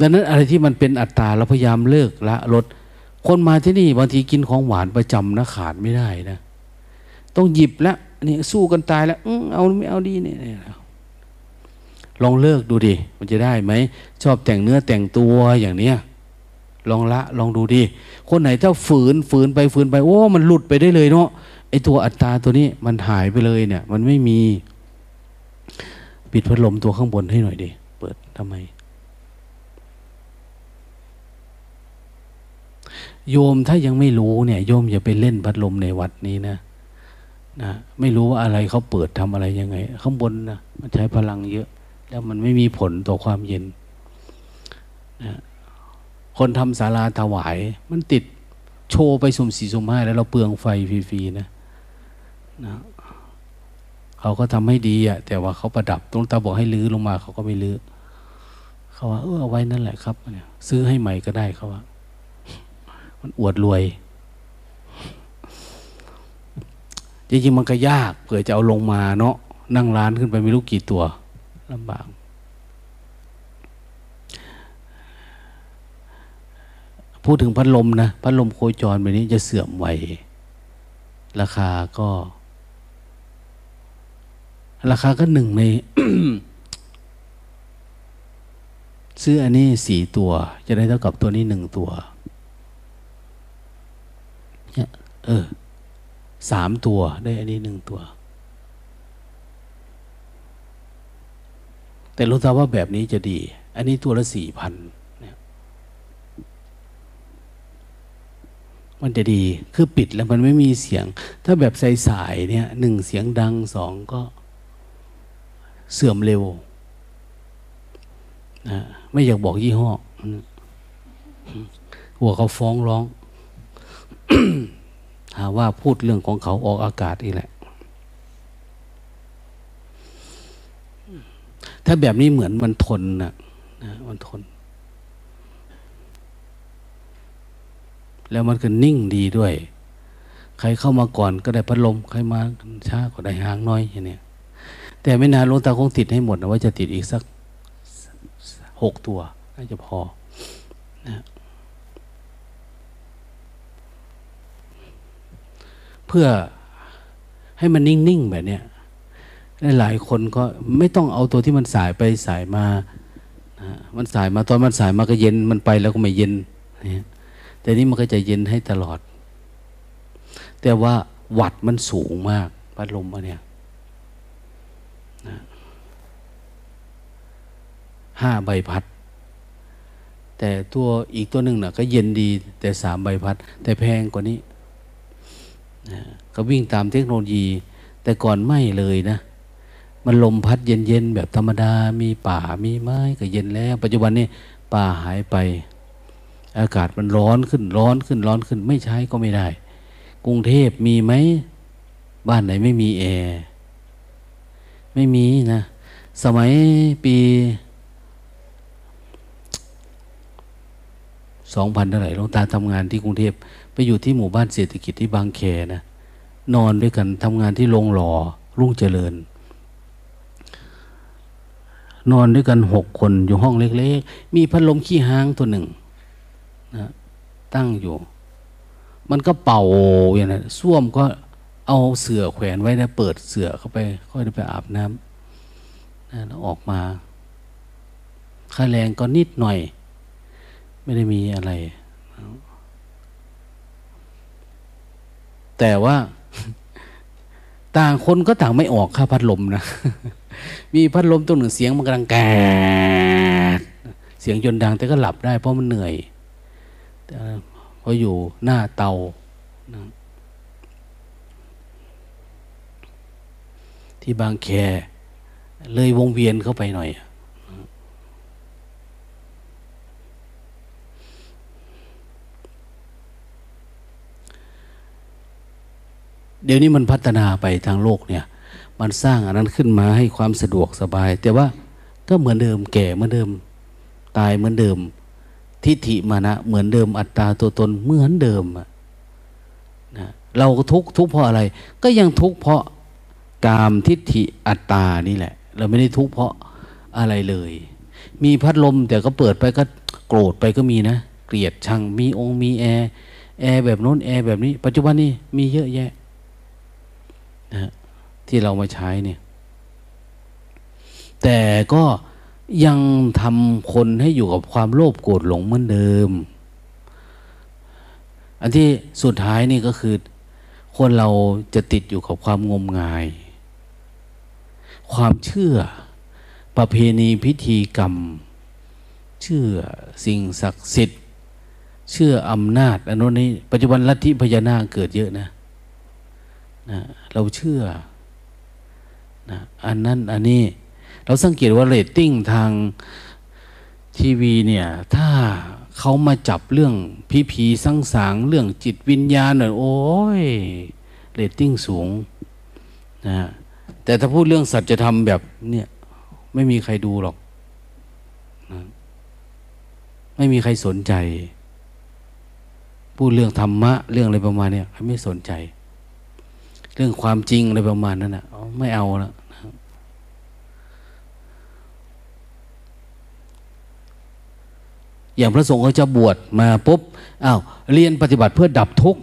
ดังนั้นอะไรที่มันเป็นอัตตาเราพยายามเลิกละลดคนมาที่นี่บางทีกินของหวานประจำนะขาดไม่ได้นะต้องหยิบละนี่สู้กันตายแล้วเอาไม่เอาดีเนี่ยลองเลิกดูดิมันจะได้ไหมชอบแต่งเนื้อแต่งตัวอย่างเนี้ยลองละลองดูดิคนไหนถ้าฝืนฝืนไปฝืนไปโอ้มันหลุดไปได้เลยเนาะไอตัวอัตตาตัวนี้มันหายไปเลยเนี่ยมันไม่มีปิดพัดลมตัวข้างบนให้หน่อยดิเปิดทำไมโยมถ้ายังไม่รู้เนี่ยโยมอย่าไปเล่นพัดลมในวัดนี้นะนะไม่รู้ว่าอะไรเขาเปิดทำอะไรยังไงข้างบนนะมันใช้พลังเยอะแล้วมันไม่มีผลต่อความเย็นนะคนทำศาลาถวายมันติดโชว์ไปสุ่มสี่สุ่มห้าแล้วเราเปลืองไฟฟรีๆนะนะเขาก็ทำให้ดีอ่ะแต่ว่าเขาประดับตรงตาบอกให้ลื้อลงมาเขาก็ไม่ลื้อเขาว่าเออเอาไว้นั่นแหละครับเนี่ยซื้อให้ใหม่ก็ได้เขาว่ามันอวดรวยจริงๆมันก็ยากเผื่อจะเอาลงมาเนาะนั่งร้านขึ้นไปไม่รู้กี่ตัวลำบากพูดถึงพัดลมนะพัดลมโคจรแบบนี้จะเสื่อมไวราคาก็ราคาก็หนึ่งใน ซื้ออันนี้สี่ตัวจะได้เท่ากับตัวนี้หนึ่งตัวเนี่ยเออสามตัวได้อันนี้หนึ่งตัวแต่รู้สึกว่าแบบนี้จะดีอันนี้ตัวละสี่พันมันจะดีคือปิดแล้วมันไม่มีเสียงถ้าแบบใสๆเนี่ยหนึ่งเสียงดังสองก็เสื่อมเร็วนะไม่อยากบอกยี่ห้อหัวเขาฟ้องร้อง หาว่าพูดเรื่องของเขาออกอากาศอีกแหละถ้าแบบนี้เหมือนมันทนนะนะมันทนแล้วมันก็นิ่งดีด้วยใครเข้ามาก่อนก็ได้พัดลมใครมาช้าก็ได้หางน้อยอย่างนี้แต่ไม่นานหลวงตาคงติดให้หมดนะว่าจะติดอีกสักหกตัวน่าจะพอนะเพื่อให้มันนิ่งๆแบบเนี้ยหลายคนก็ไม่ต้องเอาตัวที่มันสายไปสายมานะมันสายมาตอนมันสายมาก็เย็นมันไปแล้วก็ไม่เย็นนะแต่นี้มันก็จะเย็นให้ตลอดแต่ว่าวัตต์มันสูงมากพัดลมอันเนี้ยนะห้าใบพัดแต่ตัวอีกตัวหนึ่งน่ะก็เย็นดีแต่สามใบพัดแต่แพงกว่านี้นะก็วิ่งตามเทคโนโลยีแต่ก่อนไม่เลยนะมันลมพัดเย็นๆแบบธรรมดามีป่ามีไม้ก็เย็นแล้วปัจจุบันนี้ป่าหายไปอากาศมันร้อนขึ้นร้อนขึ้นร้อนขึ้นไม่ใช้ก็ไม่ได้กรุงเทพมีไหมบ้านไหนไม่มีแอร์ไม่มีนะสมัยปีสองพันเท่าไหร่หลวงตาทำงานที่กรุงเทพไปอยู่ที่หมู่บ้านเศรษฐกิจที่บางแคนะนอนด้วยกันทำงานที่โรงหล่อรุ่งเจริญนอนด้วยกันหกคนอยู่ห้องเล็กๆมีพัดลมขี้ห้างตัวหนึ่งนะตั้งอยู่มันก็เป่าอย่างนั้นส้วมก็เอาเสื่อแขวนไว้นะเปิดเสื่อเข้าไปค่อยไปอาบน้ำนะแล้วออกมาค่าแรงก็นิดหน่อยไม่ได้มีอะไรแต่ว่าต่างคนก็ต่างไม่ออกค่าพัดลมนะมีพัดลมตัวหนึ่งเสียงมันกำลังแกร่งเสียงจนดังแต่ก็หลับได้เพราะมันเหนื่อยพออยู่หน้าเตานะที่บางแคเลยวงเวียนเข้าไปหน่อยนะเดี๋ยวนี้มันพัฒนาไปทางโลกเนี่ยมันสร้างอันนั้นขึ้นมาให้ความสะดวกสบายแต่ว่าก็เหมือนเดิมแก่เหมือนเดิมตายเหมือนเดิมทิฏฐิมานะเหมือนเดิมอัตตาตัวตนเหมือนเดิมนะเราก็ทุกข์ทุกข์เพราะอะไรก็ยังทุกข์เพราะกามทิฏฐิอัตตานี่แหละเราไม่ได้ทุกข์เพราะอะไรเลยมีพัดลมแต่ก็เปิดไปก็ โกรธไปก็มีนะเกลียดชังมีองค์มีแอร์แอร์แบบโน้นแอร์แบบนี้ปัจจุบันนี่มีเยอะแยะนะที่เรามาใช้เนี่ยแต่ก็ยังทำคนให้อยู่กับความโลภโกรธหลงเหมือนเดิมอันที่สุดท้ายนี่ก็คือคนเราจะติดอยู่กับความงมงายความเชื่อประเพณีพิธีกรรมเชื่อสิ่งศักดิ์สิทธิ์เชื่ออำนาจอันนู้นนี้ปัจจุบันลัทธิพญานาคเกิดเยอะนะนะเราเชื่อนะอันนั้นอันนี้เราสังเกตว่าเรตติ้งทางทีวีเนี่ยถ้าเขามาจับเรื่องผีผีสังสางเรื่องจิตวิญญาณหน่อยโอ้ยเรตติ้งสูงนะแต่ถ้าพูดเรื่องสัจธรรมแบบเนี่ยไม่มีใครดูหรอกนะไม่มีใครสนใจพูดเรื่องธรรมะเรื่องอะไรประมาณเนี่ยเขาไม่สนใจเรื่องความจริงอะไรประมาณนั้นนะไม่เอาละอย่างพระสงฆ์เขาจะบวชมาปุ๊บอ้าวเรียนปฏิบัติเพื่อดับทุกข์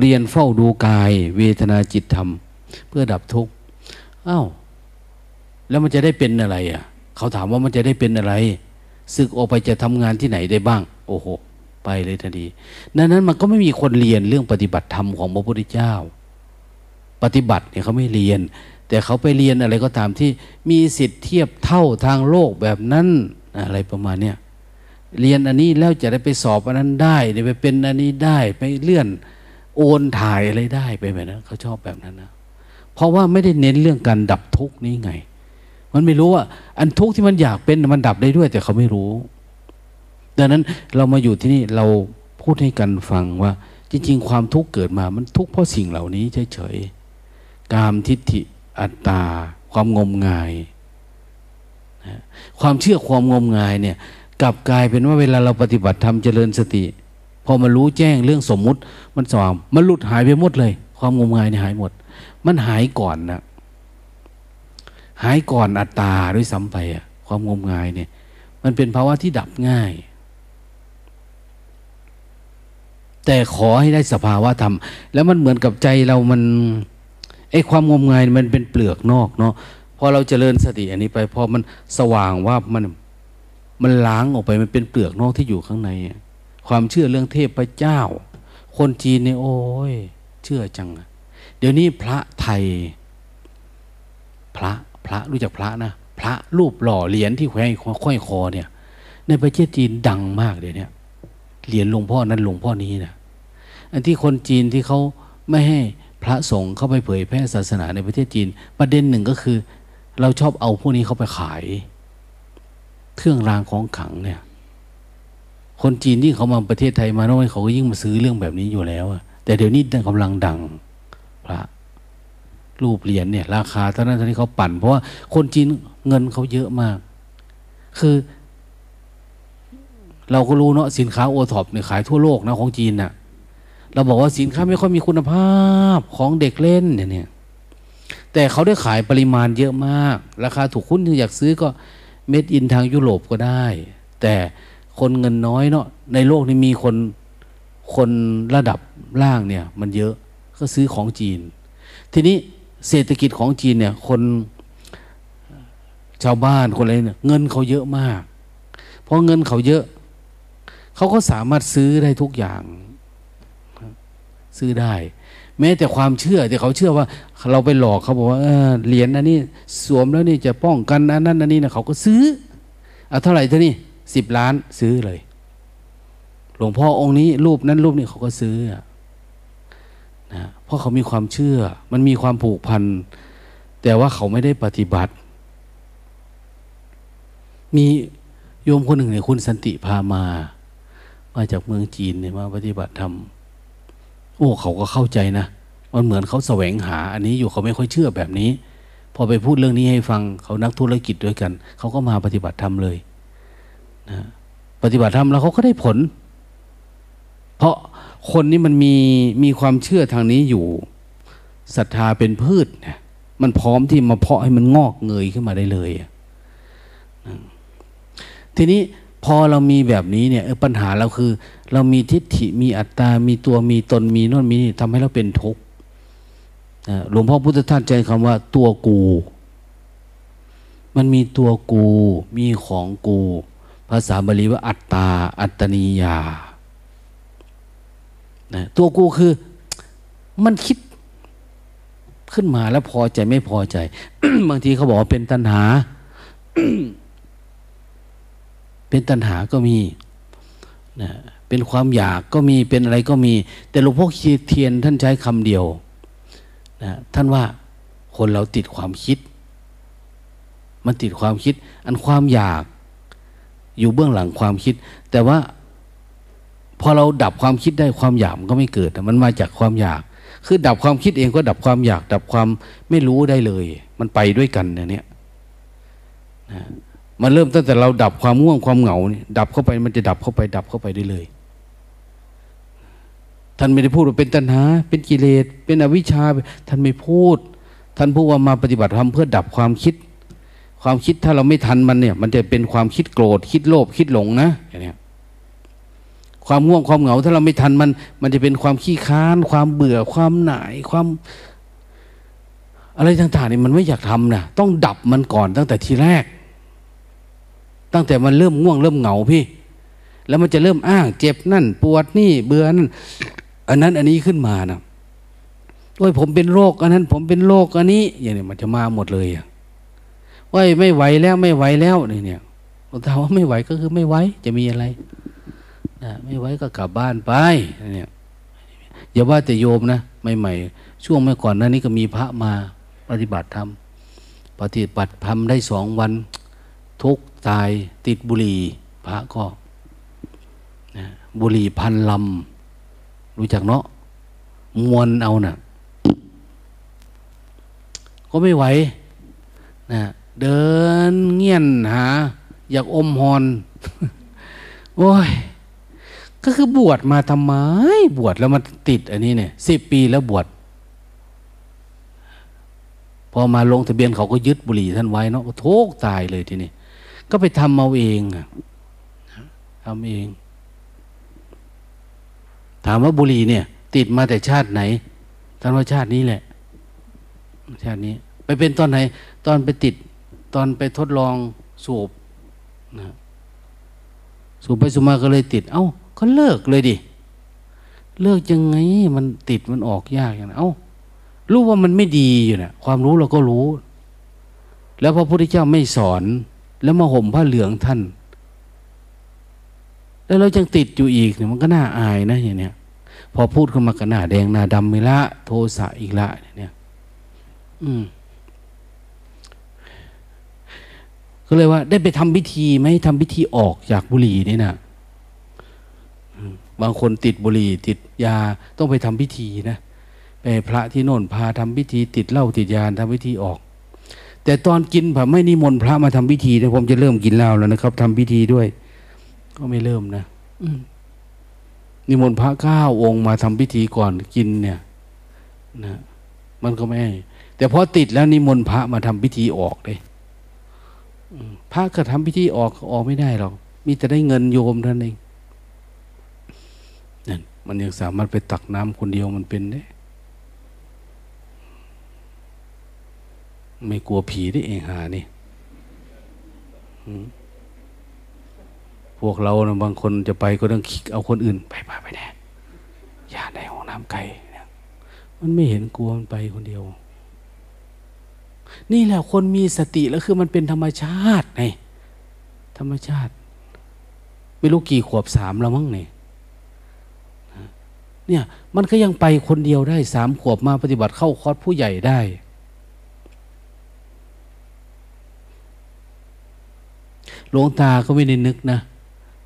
เรียนเฝ้าดูกายเวทนาจิตธรรมเพื่อดับทุกข์อ้าวแล้วมันจะได้เป็นอะไรอ่ะเขาถามว่ามันจะได้เป็นอะไรศึกออกไปจะทำงานที่ไหนได้บ้างโอ้โหไปเลยทันทีนั้นนั้นมันก็ไม่มีคนเรียนเรื่องปฏิบัติธรรมของพระพุทธเจ้าปฏิบัติเนี่ยเขาไม่เรียนแต่เขาไปเรียนอะไรก็ตามที่มีสิทธิเทียบเท่าทางโลกแบบนั้นอะไรประมาณเนี้ยเรียนอันนี้แล้วจะได้ไปสอบอันนั้นได้ได้ไปเป็นอันนี้ได้ไปเลื่อนโอนถ่ายอะไรได้ไปแบบนั้นเขาชอบแบบนั้นนะเพราะว่าไม่ได้เน้นเรื่องการดับทุกข์นี้ไงมันไม่รู้ว่าอันทุกข์ที่มันอยากเป็นมันดับได้ด้วยแต่เขาไม่รู้ดังนั้นเรามาอยู่ที่นี่เราพูดให้กันฟังว่าจริงๆความทุกข์เกิดมามันทุกข์เพราะสิ่งเหล่านี้เฉยๆกามทิฏฐิอัตตาความงมงายนะความเชื่อความงมงายเนี่ยกลับกลายเป็นว่าเวลาเราปฏิบัติธรรมเจริญสติพอมันรู้แจ้งเรื่องสมมุติมันสว่างมันหลุดหายไปหมดเลยความงมงายเนี่ยหายหมดมันหายก่อนนะหายก่อนอัตตาด้วยซ้ำไปอะความงมงายเนี่ยมันเป็นภาวะที่ดับง่ายแต่ขอให้ได้สภาวะธรรมแล้วมันเหมือนกับใจเรามันไอ้ความงมงายมันเป็นเปลือกนอกเนาะพอเราเจริญสติอันนี้ไปพอมันสว่างว่ามันมันล้างออกไปมันเป็นเปลือกนอกที่อยู่ข้างในความเชื่อเรื่องเทพเจ้าคนจีนเนี่ยโอ้ยเชื่อจังเดี๋ยวนี้พระไทยพระพระรู้จักพระนะพระรูปหล่อเหรียญที่แขวนห้อยคอเนี่ยในประเทศจีนดังมากเดี๋ยวนี้เหรียญหลวงพ่อนั้นหลวงพ่อนี้นะอันที่คนจีนที่เขาไม่ให้พระสงฆ์เข้าไปเผยแพร่ศาสนาในประเทศจีนประเด็นหนึ่งก็คือเราชอบเอาพวกนี้เข้าไปขายเครื่องรางของขลังเนี่ยคนจีนที่เขามาประเทศไทยมาน้อยเขาก็ยิ่งมาซื้อเรื่องแบบนี้อยู่แล้วแต่เดี๋ยวนี้กำลังดังพระรูปเหรียญเนี่ยราคาเท่านั้นเท่านี้เขาปั่นเพราะว่าคนจีนเงินเขาเยอะมากคือเราก็รู้เนาะสินค้าโอท็อปเนี่ยขายทั่วโลกนะของจีนน่ะเราบอกว่าสินค้าไม่ค่อยมีคุณภาพของเด็กเล่นเนี่ยแต่เขาได้ขายปริมาณเยอะมากราคาถูกคุณอยากซื้อก็เม็ดอินทางยุโรปก็ได้แต่คนเงินน้อยเนาะในโลกนี้มีคนคนระดับล่างเนี่ยมันเยอะก็ซื้อของจีนทีนี้เศรษฐกิจของจีนเนี่ยคนชาวบ้านคนอะไรเนี่ยเงินเขาเยอะมากเพราะเงินเขาเยอะเขาก็สามารถซื้อได้ทุกอย่างซื้อได้แม้แต่ความเชื่อที่เขาเชื่อว่าเราไปหลอกเขาบอกว่าเหรียญอันนี้สวมแล้วนี่จะป้องกันอันนั้นอันนี้นะเขาก็ซื้อเอาเท่าไหร่เท่านี้สิบล้านซื้อเลยหลวงพ่อองค์นี้รูปนั้นรูปนี้เขาก็ซื้อนะเพราะเขามีความเชื่อมันมีความผูกพันแต่ว่าเขาไม่ได้ปฏิบัติมีโยมคนหนึ่งเนี่ยคุณสันติพามามาจากเมืองจีนเนี่ยมาปฏิบัติธรรมโอ้เขาก็เข้าใจนะมันเหมือนเขาแสวงหาอันนี้อยู่เขาไม่ค่อยเชื่อแบบนี้พอไปพูดเรื่องนี้ให้ฟังเขานักธุรกิจด้วยกันเขาก็มาปฏิบัติธรรมเลยนะปฏิบัติธรรมแล้วเขาก็ได้ผลเพราะคนนี้มันมีมีความเชื่อทางนี้อยู่ศรัทธาเป็นพืชนะมันพร้อมที่มาเพาะให้มันงอกเงยขึ้นมาได้เลยทีนี้พ พอเรามีแบบนี้เนี่ยปัญหาเราคือเรามีทิฏฐิมีอัตตามีตัวมีตนมีโน่นมีนี่ทำให้เราเป็นทุกข์หลวงพ่อพุทธทาสใช้คำว่าตัวกูมันมีตัวกูมีของกูภาษาบาลีว่าอัตตาอัตตนิยาตัวกูคือมันคิดขึ้นมาแล้วพอใจไม่พอใจ บางทีเขาบอกว่าเป็นตัณหา เป็นตัณหาก็มีนะเป็นความอยากก็มีเป็นอะไรก็มีแต่หลวงพ่อเทียนท่านใช้คำเดียวนะท่านว่าคนเราติดความคิดมันติดความคิดอันความอยากอยู่เบื้องหลังความคิดแต่ว่าพอเราดับความคิดได้ความอยากมันก็ไม่เกิดมันมาจากความอยากคือดับความคิดเองก็ดับความอยากดับความไม่รู้ได้เลยมันไปด้วยกันเนี่ยนะมันเริ่มตั้งแต่เราดับความง่วงความเหงาเนี่ยดับเข้าไปมันจะดับเข้าไปดับเข้าไปได้เลยท่านไม่ได้พูดว่าเป็นตัณหาเป็นกิเลสเป็นอวิชชาท่านไม่พูดท่านพูดว่ามาปฏิบัติธรรมเพื่อดับความคิดความคิดถ้าเราไม่ทันมันเนี่ยมันจะเป็นความคิดโกรธคิดโลภคิดหลงนะอย่างเนี้ยความง่วงความเหงาถ้าเราไม่ทันมันมันจะเป็นความขี้ค้านความเบื่อความหน่ายความอะไรต่างๆนี่มันไม่อยากทำนะต้องดับมันก่อนตั้งแต่ทีแรกตั้งแต่มันเริ่มง่วงเริ่มเหงาพี่แล้วมันจะเริ่มอ้างเจ็บนั่นปวดนี่เบื่อนั่นอันนั้นอันนี้ขึ้นมานะด้วยผมเป็นโรคอันนั้นผมเป็นโรคอันนี้อย่างนี้มันจะมาหมดเลยว่าไม่ไหวแล้วไม่ไหวแล้วเนี่ยถ้าว่าไม่ไหวก็คือไม่ไหวจะมีอะไรนะไม่ไหวก็กลับบ้านไปเนี่ยอย่าว่าแต่โยมนะใหม่ๆช่วงเมื่อก่อนนั้นนี่ก็มีพระมาปฏิบัติธรรมปฏิบัติธรรมได้สองวันทุกตายติดบุหรี่พระก็นะบุหรี่พันลำรู้จักเนาะมวนเอาน่ะก็ไม่ไหวนะเดินเงี่ยนหาอยากอมฮอนโอ้ยก็คือบวชมาทำไมบวชแล้วมันติดอันนี้เนี่ยสิบปีแล้วบวชพอมาลงทะเบียนเขาก็ยึดบุหรี่ท่านไว้เนาะก็ทุกข์ตายเลยทีนี้ก็ไปทำเอาเองทำเองถามว่าบุหรี่เนี่ยติดมาแต่ชาติไหนท่านว่าชาตินี้แหละชาตินี้ไปเป็นตอนไหนตอนไปติดตอนไปทดลองสูบนะสูบไปสูบมาก็เลยติดเอ้าก็เลิกเลยดิเลิกยังไงมันติดมันออกยากอย่างนั้นเอ้ารู้ว่ามันไม่ดีอยู่นะความรู้เราก็รู้แล้วพระพุทธเจ้าไม่สอนแล้วมาห่มผ้าเหลืองท่านแล้วเรายังติดอยู่อีกเนี่ยมันก็น่าอายนะอย่างเนี้ยพอพูดขึ้นมาก็หน้าแดงหน้าดำไปละโทสะอีกละเนี่ยอืมก็เลยว่าได้ไปทำพิธีไหมทำพิธีออกจากบุหรี่นี่นะบางคนติดบุหรี่ติดยาต้องไปทำพิธีนะไปพระที่โน่นพาทำพิธีติดเหล้าติดยาทำพิธีออกแต่ตอนกินผมไม่นิมนต์พระมาทำพิธีนะผมจะเริ่มกินเหล้าแล้วนะครับทำพิธีด้วยก็ไม่เริ่มนะนิมนต์พระเก้าองค์มาทำพิธีก่อนกินเนี่ยนะมันก็ไม่แต่พอติดแล้วนิมนต์พระมาทำพิธีออกเลยพระก็ทำพิธีออกออกไม่ได้หรอกมีแต่ได้เงินโยมท่านเองนั่นมันยังสามารถไปตักน้ำคนเดียวมันเป็นได้ไม่กลัวผีได้เองหานี่พวกเรานะบางคนจะไปก็ต้องเอาคนอื่นไปไปไปแน่อย่าในห้องน้ำไกลมันไม่เห็นกลัวมันไปคนเดียวนี่แหละคนมีสติแล้วคือมันเป็นธรรมชาติไงธรรมชาติไม่รู้กี่ขวบสามแล้วมั้งเนี่ยเนี่ยมันก็ยังไปคนเดียวได้สามขวบมาปฏิบัติเข้าคอร์สผู้ใหญ่ได้หลวงตาก็ไม่ได้นึกนะ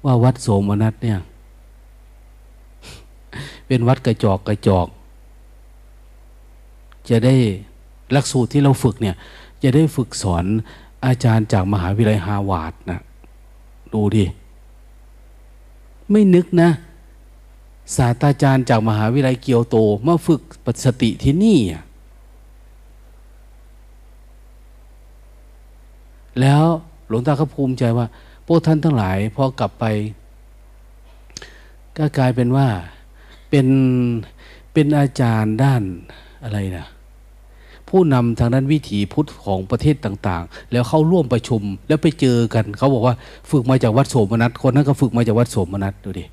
ว่าวัดโสมนัสเนี่ยเป็นวัดกระจอกกระจอกจะได้หลักสูตรที่เราฝึกเนี่ยจะได้ฝึกสอนอาจารย์จากมหาวิทยาลัยฮาร์วาร์ดนะดูดิไม่นึกนะศาสตราจารย์จากมหาวิทยาลัยเกียวโตมาฝึกปสติที่นี่แล้วหลวงตาก็ภูมิใจว่า วกท่านทั้งหลายพอกลับไปก็กลายเป็นว่าเป็นเป็นอาจารย์ด้านอะไรนะผู้นำทางด้านวิถีพุทธของประเทศต่างๆแล้วเข้าร่วมประชุมแล้วไปเจอกันเขาบอกว่าฝึกมาจากวัดโสมนัสคนนั้นก็ฝึกมาจากวัดโสมนัสดูดิ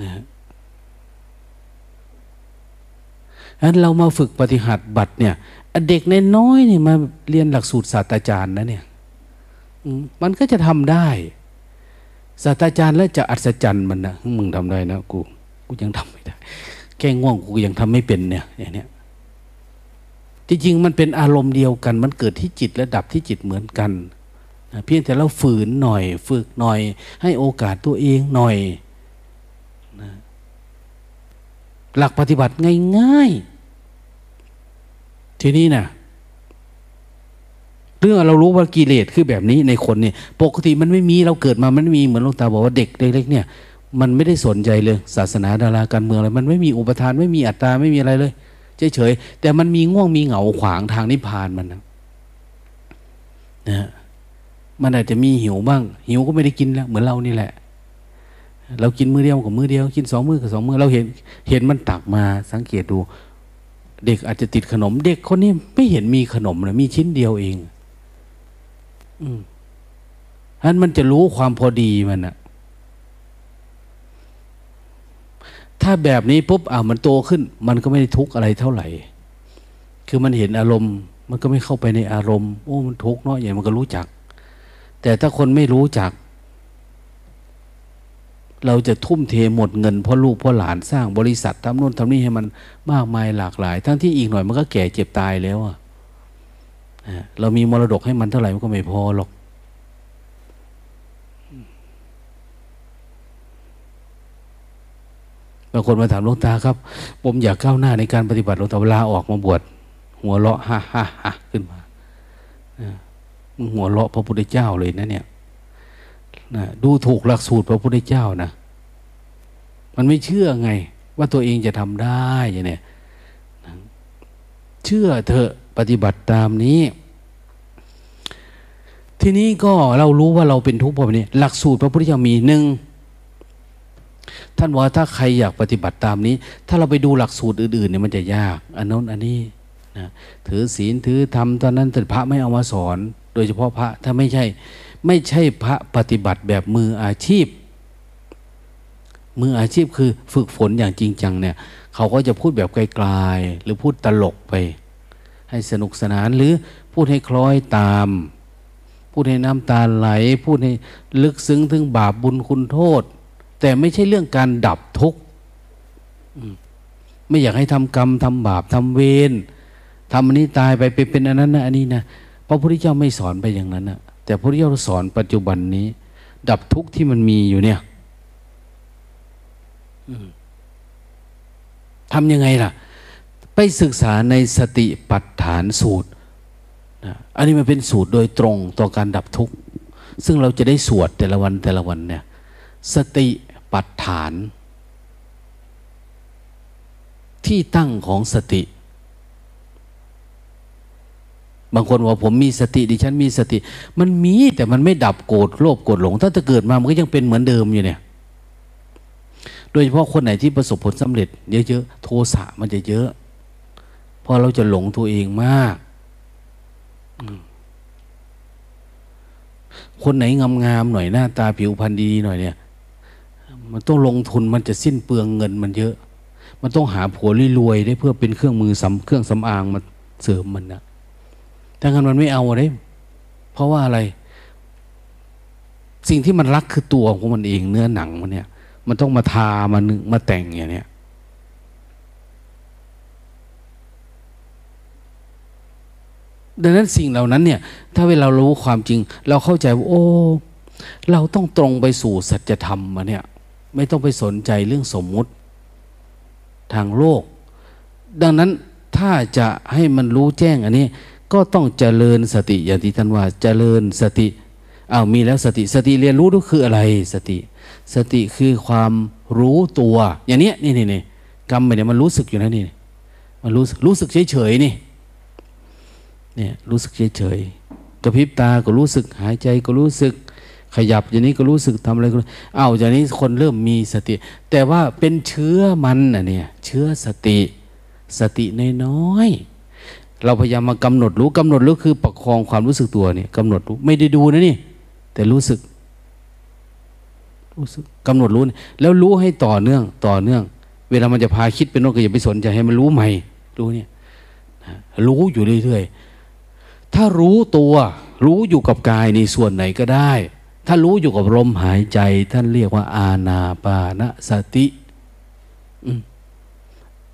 นะฮะงั้นเรามาฝึกปฏิหัตถ์บัตรเนี่ยเด็กน้อยๆนี่มาเรียนหลักสูตรศาสตราจารย์นะเนี่ยมันก็จะทำได้ศาสตราจารย์แล้วจะอัศจรรย์มันนะมึงทำได้นะกูกูยังทำไม่ได้แค่ง่วงกูยังทำไม่เป็นเนี่ยอย่างเนี้ยจริงๆมันเป็นอารมณ์เดียวกันมันเกิดที่จิตและดับที่จิตเหมือนกันนะเพียงแต่เราฝืนหน่อยฝึกหน่อยให้โอกาสตัวเองหน่อยนะหลักปฏิบัติง่ายๆทีนี้นะเรื่องเรารู้ว่ากิเลสคือแบบนี้ในคนนี่ปกติมันไม่มีเราเกิดมามันไม่มีเหมือนหลวงตาบอกว่าเด็กเล็กๆเนี่ยมันไม่ได้สนใจเลยศาสนาดาราการเมืองอะไรมันไม่มีอุปทานไม่มีอัตตาไม่มีอะไรเลยเฉยๆแต่มันมีง่วงมีเหงาขวางทางนิพพานมันนะนะมันอาจจะมีหิวบ้างหิวก็ไม่ได้กินแล้วเหมือนเรานี่แหละเรากินมื้อเดียวกับมื้อเดียวกินสองมื้อกับสองมื้อเราเห็นเห็นมันตักมาสังเกตดูเด็กอาจจะติดขนมเด็กคนนี้ไม่เห็นมีขนมเลยมีชิ้นเดียวเองอืมงั้นมันจะรู้ความพอดีมันนะถ้าแบบนี้ปุ๊บอ่ะมันโตขึ้นมันก็ไม่ได้ทุกข์อะไรเท่าไหร่คือมันเห็นอารมณ์มันก็ไม่เข้าไปในอารมณ์โอ้มันทุกข์เนาะอย่างมันก็รู้จักแต่ถ้าคนไม่รู้จักเราจะทุ่มเทหมดเงินเพราะลูกเพราะหลานสร้างบริษัททำโน่นทำนี่ให้มันมากมายหลากหลายทั้งที่อีกหน่อยมันก็แก่เจ็บตายแล้วอ่ะเรามีมรดกให้มันเท่าไหร่มันก็ไม่พอหรอกบางคนมาถามหลวงตาครับผมอยากก้าวหน้าในการปฏิบัติหลวงตาเวลาออกมาบวชหัวเราะฮ่าฮ่าฮ่าขึ้นมามึงหัวเราะพระพุทธเจ้าเลยนะเนี่ยนะดูถูกหลักสูตรพระพุทธเจ้านะมันไม่เชื่อไงว่าตัวเองจะทำได้ยังเนี่ยเชื่อเถอะปฏิบัติตามนี้ทีนี้ก็เรารู้ว่าเราเป็นทุกข์เพราะนี้หลักสูตรพระพุทธเจ้ามีหนึ่งท่านว่าถ้าใครอยากปฏิบัติตามนี้ถ้าเราไปดูหลักสูตรอื่นๆเนี่ยมันจะยากอันนั้นอันนี้นะถือศีลถือธรรมตอนนั้นแต่พระไม่เอามาสอนโดยเฉพาะพระถ้าไม่ใช่ไม่ใช่พระปฏิบัติแบบมืออาชีพมืออาชีพคือฝึกฝนอย่างจริงจังเนี่ยเขาก็จะพูดแบบไกลๆหรือพูดตลกไปให้สนุกสนานหรือพูดให้คล้อยตามพูดให้น้ำตาไหลพูดให้ลึกซึ้งถึงบาปบุญคุณโทษแต่ไม่ใช่เรื่องการดับทุกข์ไม่อยากให้ทำกรรมทำบาปทำเวรทำอันนี้ตายไปไปเป็นอันนั้นนะอันนี้นะเพราะพระพุทธเจ้าไม่สอนไปอย่างนั้นนะแต่พระพุทธเจ้าสอนปัจจุบันนี้ดับทุกข์ที่มันมีอยู่เนี่ยทำยังไงล่ะไปศึกษาในสติปัฏฐานสูตรนะอันนี้มันเป็นสูตรโดยตรงต่อการดับทุกข์ซึ่งเราจะได้สวดแต่ละวันแต่ละวันเนี่ยสติปัฏฐานที่ตั้งของสติบางคนว่าผมมีสติดิฉันมีสติมันมีแต่มันไม่ดับโกรธโลภโกรธหลงถ้าจะเกิดมามันก็ยังเป็นเหมือนเดิมอยู่เนี่ยโดยเฉพาะคนไหนที่ประสบผลสำเร็จเยอะๆโทสะมันจะเยอะเพราะเราจะหลงตัวเองมากคนไหนงามๆหน่อยหน้าตาผิวพรรณดีหน่อยเนี่ยมันต้องลงทุนมันจะสิ้นเปลืองเงินมันเยอะมันต้องหาผัวรวยๆได้เพื่อเป็นเครื่องมือสำเครื่องสำอางมาเสริมมันนะถ้างั้นมันไม่เอาเลยเพราะว่าอะไรสิ่งที่มันรักคือตัวของมันเองเนื้อหนังมันเนี่ยมันต้องมาทามานึงมาแต่งอย่างเนี้ยดังนั้นสิ่งเหล่านั้นเนี่ยถ้าเวลารู้ความจริงเราเข้าใจว่าโอ้เราต้องตรงไปสู่สัจธรรมมาเนี่ยไม่ต้องไปสนใจเรื่องสมมุติทางโลกดังนั้นถ้าจะให้มันรู้แจ้งอันนี้ก็ต้องเจริญสติอย่างที่ท่านว่าเจริญสติอ้าวมีแล้วสติสติเรียนรู้ก็คืออะไรสติสติคือความรู้ตัวอย่างเนี้ยนี่นี่นี่กรรมเนี่ยมันรู้สึกอยู่นะนี่มันรู้รู้สึกเฉยเฉยนี่เนี่ยรู้สึกเฉยเฉย กระพริบตาก็รู้สึกหายใจก็รู้สึกขยับอย่างนี้ก็รู้สึกทำอะไรก็อ้าวอย่างนี้คนเริ่มมีสติแต่ว่าเป็นเชื้อมันน่ะเนี่ยเชื้อสติสติน้อยๆเราพยายามมากำหนดรู้กำหนดรู้คือประคองความรู้สึกตัวเนี่ยกำหนดรู้ไม่ได้ดูนะนี่แต่รู้สึกรู้สึกกำหนดรู้แล้วรู้ให้ต่อเนื่องต่อเนื่องเวลามันจะพาคิดเป็นโน่นก็อย่าไปสนใจให้มันรู้ใหม่รู้เนี่ยรู้อยู่เรื่อยๆถ้ารู้ตัวรู้อยู่กับกายในส่วนไหนก็ได้ถ้ารู้อยู่กับลมหายใจท่านเรียกว่าอานาปานสติ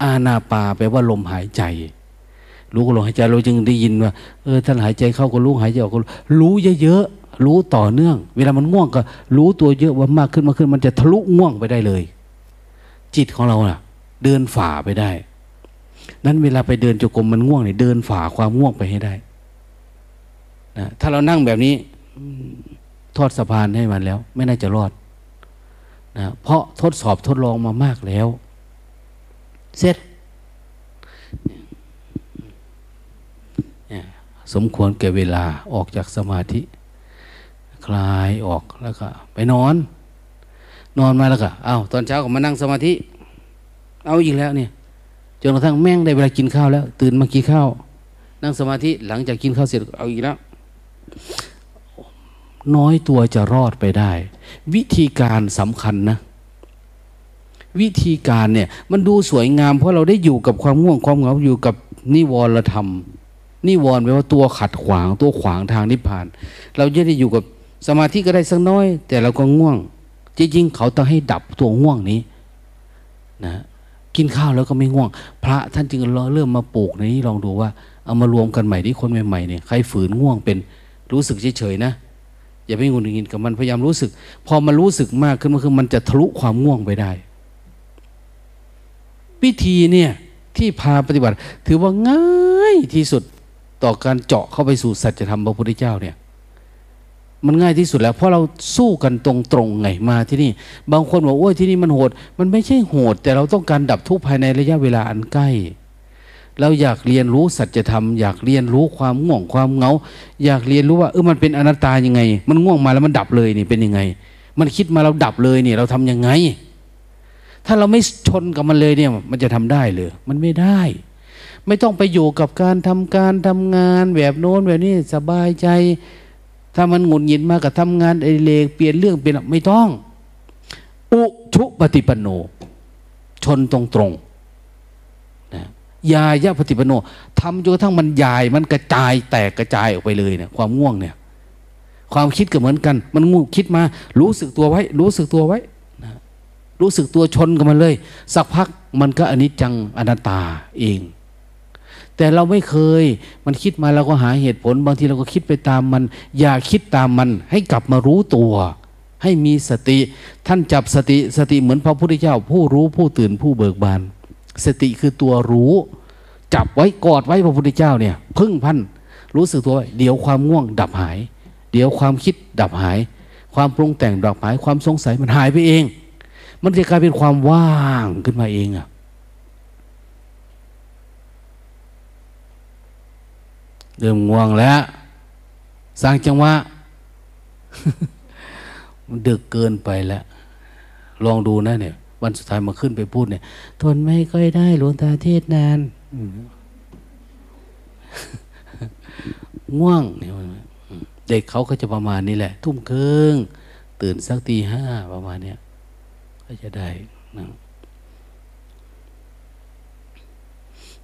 อานาปาแปลว่าลมหายใจรู้กับลมหายใจเราจึงได้ยินว่าเออท่านหายใจเข้าก็รู้หายใจออกก็รู้เยอะๆรู้ต่อเนื่องเวลามันง่วงก็รู้ตัวเยอะว่ามากขึ้นมากขึ้นมันจะทะลุง่วงไปได้เลยจิตของเราน่ะเดินฝ่าไปได้นั้นเวลาไปเดินจงกรมมันง่วงเนี่ยเดินฝ่าความง่วงไปให้ได้นะถ้าเรานั่งแบบนี้ทอดสะพานให้มันแล้วไม่น่าจะรอดนะเพราะทดสอบทดลองมามากแล้วเสร็จสมควรแก่เวลาออกจากสมาธิคลายออกแล้วก็ไปนอนนอนมาแล้วก็อ้าวตอนเช้าก็มานั่งสมาธิเอาอีกแล้วเนี่ยจนกระทั่งแม่งได้เวลากินข้าวแล้วตื่นมากินข้าวนั่งสมาธิหลังจากกินข้าวเสร็จเอาอีกแล้วน้อยตัวจะรอดไปได้วิธีการสำคัญนะวิธีการเนี่ยมันดูสวยงามเพราะเราได้อยู่กับความง่วงความเหงาอยู่กับนิวรธรรมนิวรแปลว่าตัวขัดขวางตัวขวางทางนิพพานเราจะได้อยู่กับสมาธิก็ได้สักน้อยแต่เราก็ง่วงจริงๆเขาต้องให้ดับตัวง่วงนี้นะกินข้าวแล้วก็ไม่ง่วงพระท่านจึงเริ่มมาปลูกในนี้ลองดูว่าเอามารวมกันใหม่ที่คนใหม่ๆเนี่ยใครฝืนง่วงเป็นรู้สึกเฉยๆนะอย่าไปงุนงินกับมันพยายามรู้สึกพอมันรู้สึกมากขึ้นมันคือมันจะทะลุความง่วงไปได้วิธีเนี่ยที่พาปฏิบัติถือว่าง่ายที่สุดต่อการเจาะเข้าไปสู่สัจธรรมพระพุทธเจ้าเนี่ยมันง่ายที่สุดแล้วเพราะเราสู้กันตรงๆไงมาที่นี่บางคนบอกโอ้ยที่นี่มันโหดมันไม่ใช่โหดแต่เราต้องการดับทุกข์ภายในระยะเวลาอันใกล้เราอยากเรียนรู้สัจธรรมอยากเรียนรู้ความง่วงความเหงาอยากเรียนรู้ว่าเออมันเป็นอนัตตายังไงมันง่วงมาแล้วมันดับเลยนี่เป็นยังไงมันคิดมาเราดับเลยนี่เราทำยังไงถ้าเราไม่ชนกับมันเลยเนี่ยมันจะทำได้หรือมันไม่ได้ไม่ต้องไปอยู่กับการทำการทำงานแบบโน้นแบบนี้สบายใจถ้ามันหงุดหงิดมากับทำงานไอเลกเปลี่ยนเรื่องเปลี่ยนไม่ต้องอุชุปฏิปันโนชนตรงตรงยายะปฏิปโนทำจนกระทั่งมันยายมันกระจายแตกกระจายออกไปเลยเนี่ยความง่วงเนี่ยความคิดก็เหมือนกันมันง่วงคิดมารู้สึกตัวไว้รู้สึกตัวไว้นะรู้สึกตัวชนกับมันเลยสักพักมันก็อนิจจังอนัตตาเองแต่เราไม่เคยมันคิดมาเราก็หาเหตุผลบางทีเราก็คิดไปตามมันอย่าคิดตามมันให้กลับมารู้ตัวให้มีสติท่านจับสติสติเหมือนพระพุทธเจ้าผู้รู้ผู้ตื่นผู้เบิกบานสติคือตัวรู้จับไว้กอดไว้พระพุทธเจ้าเนี่ยพึ่งพันรู้สึกตัวเดี๋ยวความง่วงดับหายเดี๋ยวความคิดดับหายความปรุงแต่งดับหายความสงสัยมันหายไปเองมันจะกลายเป็นความว่างขึ้นมาเองอะเริ่มง่วงแล้วสร้างจังหวะ มันดึกเกินไปแล้วลองดูนะเนี่ยวันสุดท้ายมาขึ้นไปพูดเนี่ยทนไม่ค่อยได้หลวงตาเทศนานง่วงเนี่ยเด็กเขาก็จะประมาณนี้แหละทุ่มครึ่งตื่นสักตีห้าประมาณเนี้ยก็จะได้นะ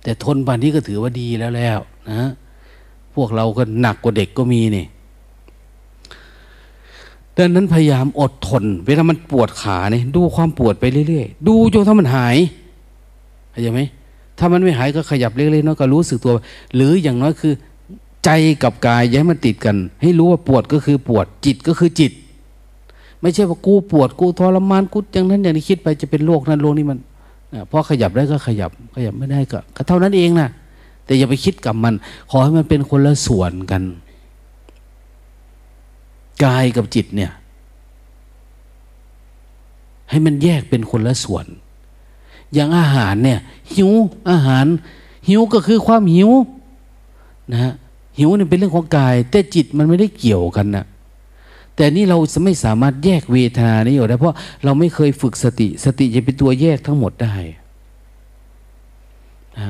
แต่ทนป่านนี้ก็ถือว่าดีแล้วแล้วนะพวกเราก็หนักกว่าเด็กก็มีนี่ดังนั้นพยายามอดทนเวลามันปวดขาเนี่ยดูความปวดไปเรื่อยๆดูจนถ้ามันหายเข้าใจไหมถ้ามันไม่หายก็ขยับเล็กๆน้อยก็รู้สึกตัวหรืออย่างน้อยคือใจกับกายอย่าให้มันติดกันให้รู้ว่าปวดก็คือปวดจิตก็คือจิตไม่ใช่ว่ากูปวดกูทรมานกูอย่างนั้นอย่างนี้คิดไปจะเป็นโรคนั้นโรคนี้มันพอขยับได้ก็ขยับขยับไม่ได้ก็เท่านั้นเองนะแต่อย่าไปคิดกับมันขอให้มันเป็นคนละส่วนกันกายกับจิตเนี่ยให้มันแยกเป็นคนละส่วนอย่างอาหารเนี่ยหิวอาหารหิวก็คือความหิวนะฮะ หิวเนี่ยเป็นเรื่องของกายแต่จิตมันไม่ได้เกี่ยวกันนะแต่นี่เราไม่สามารถแยกเวทนานี้ออกได้เพราะเราไม่เคยฝึกสติสติจะเป็นตัวแยกทั้งหมดได้นะ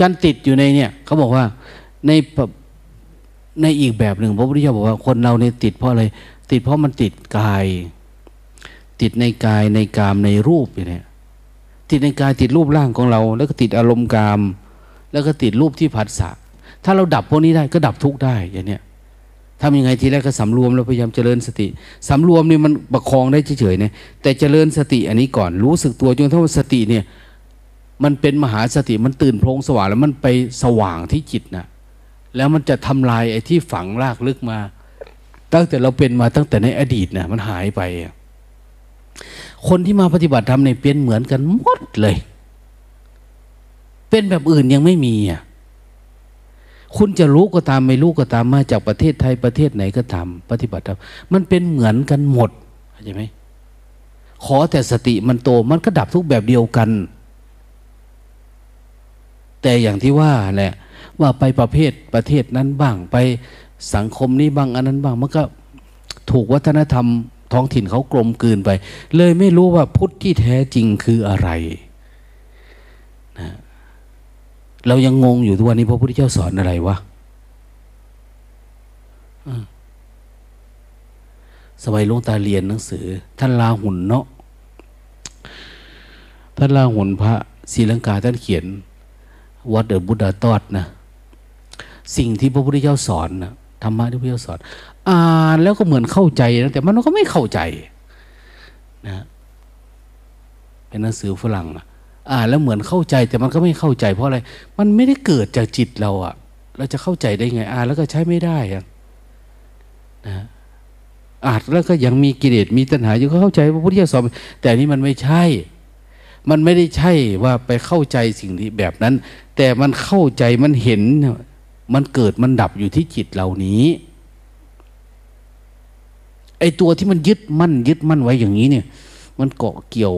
การติดอยู่ในเนี่ยเขาบอกว่าในในอีกแบบหนึ่งพระพุทธเจ้าบอกว่าคนเราเนี่ยติดเพราะอะไรติดเพราะมันติดกายติดในกายในกามในรูปอย่างเนี้ยติดในกายติดรูปร่างของเราแล้วก็ติดอารมณ์กามแล้วก็ติดรูปที่ผัสสะถ้าเราดับพวกนี้ได้ก็ดับทุกข์ได้อย่างเนี้ยทำยังไงทีแรกก็สำรวมแล้วพยายามเจริญสติสำรวมนี่มันประคองได้เฉยๆเนี่ยแต่เจริญสติอันนี้ก่อนรู้สึกตัวจนทั้งสติเนี่ยมันเป็นมหาสติมันตื่นโพลงสว่างแล้วมันไปสว่างที่จิตนะแล้วมันจะทำลายไอ้ที่ฝังรากลึกมาตั้งแต่เราเป็นมาตั้งแต่ในอดีตนะมันหายไปคนที่มาปฏิบัติธรรมในเปลี่ยนเหมือนกันหมดเลยเป็นแบบอื่นยังไม่มีอ่ะคุณจะรู้ก็ตามไม่รู้ก็ตามมาจากประเทศไทยประเทศไหนก็ตามปฏิบัติธรรมมันเป็นเหมือนกันหมดเข้าใจไหมขอแต่สติมันโตมันก็ดับทุกแบบเดียวกันแต่อย่างที่ว่าแหละว่าไปประเภทประเทศนั้นบ้างไปสังคมนี้บ้างอันนั้นบ้างมันก็ถูกวัฒนธรรมท้องถิ่นเขากลมกลืนไปเลยไม่รู้ว่าพุทธที่แท้จริงคืออะไรนะเรายังงงอยู่ทุกวันนี้พระพุทธเจ้าสอนอะไรวะสมัยหลวงตาเรียนหนังสือท่านลาหุนเนาะท่านลาหุนพระศรีลังกาท่านเขียน What the Buddha Taught นะสิ่งที่พระพุทธเจ้าสอนนะธรรมะที่พระพุทธเจ้าสอนอ่านแล้วก็เหมือนเข้าใจนะแต่มันก็ไม่เข้าใจนะเป็นหนังสือฝรั่งนะอ่านแล้วเหมือนเข้าใจแต่มันก็ไม่เข้าใจเพราะอะไรมันไม่ได้เกิดจากจิตเราอะเราจะเข้าใจได้ไงอ่านแล้วก็ใช้ไม่ได้อะนะอ่านแล้วก็ยังมีกิเลสมีตัณหาอยู่ก็เข้าใจพระพุทธเจ้าสอนแต่นี้มันไม่ใช่มันไม่ได้ใช่ว่าไปเข้าใจสิ่งที่แบบนั้นแต่มันเข้าใจมันเห็นมันเกิดมันดับอยู่ที่จิตเหล่านี้ไอตัวที่มันยึดมั่นยึดมั่นไว้อย่างนี้เนี่ยมันเกาะเกี่ยว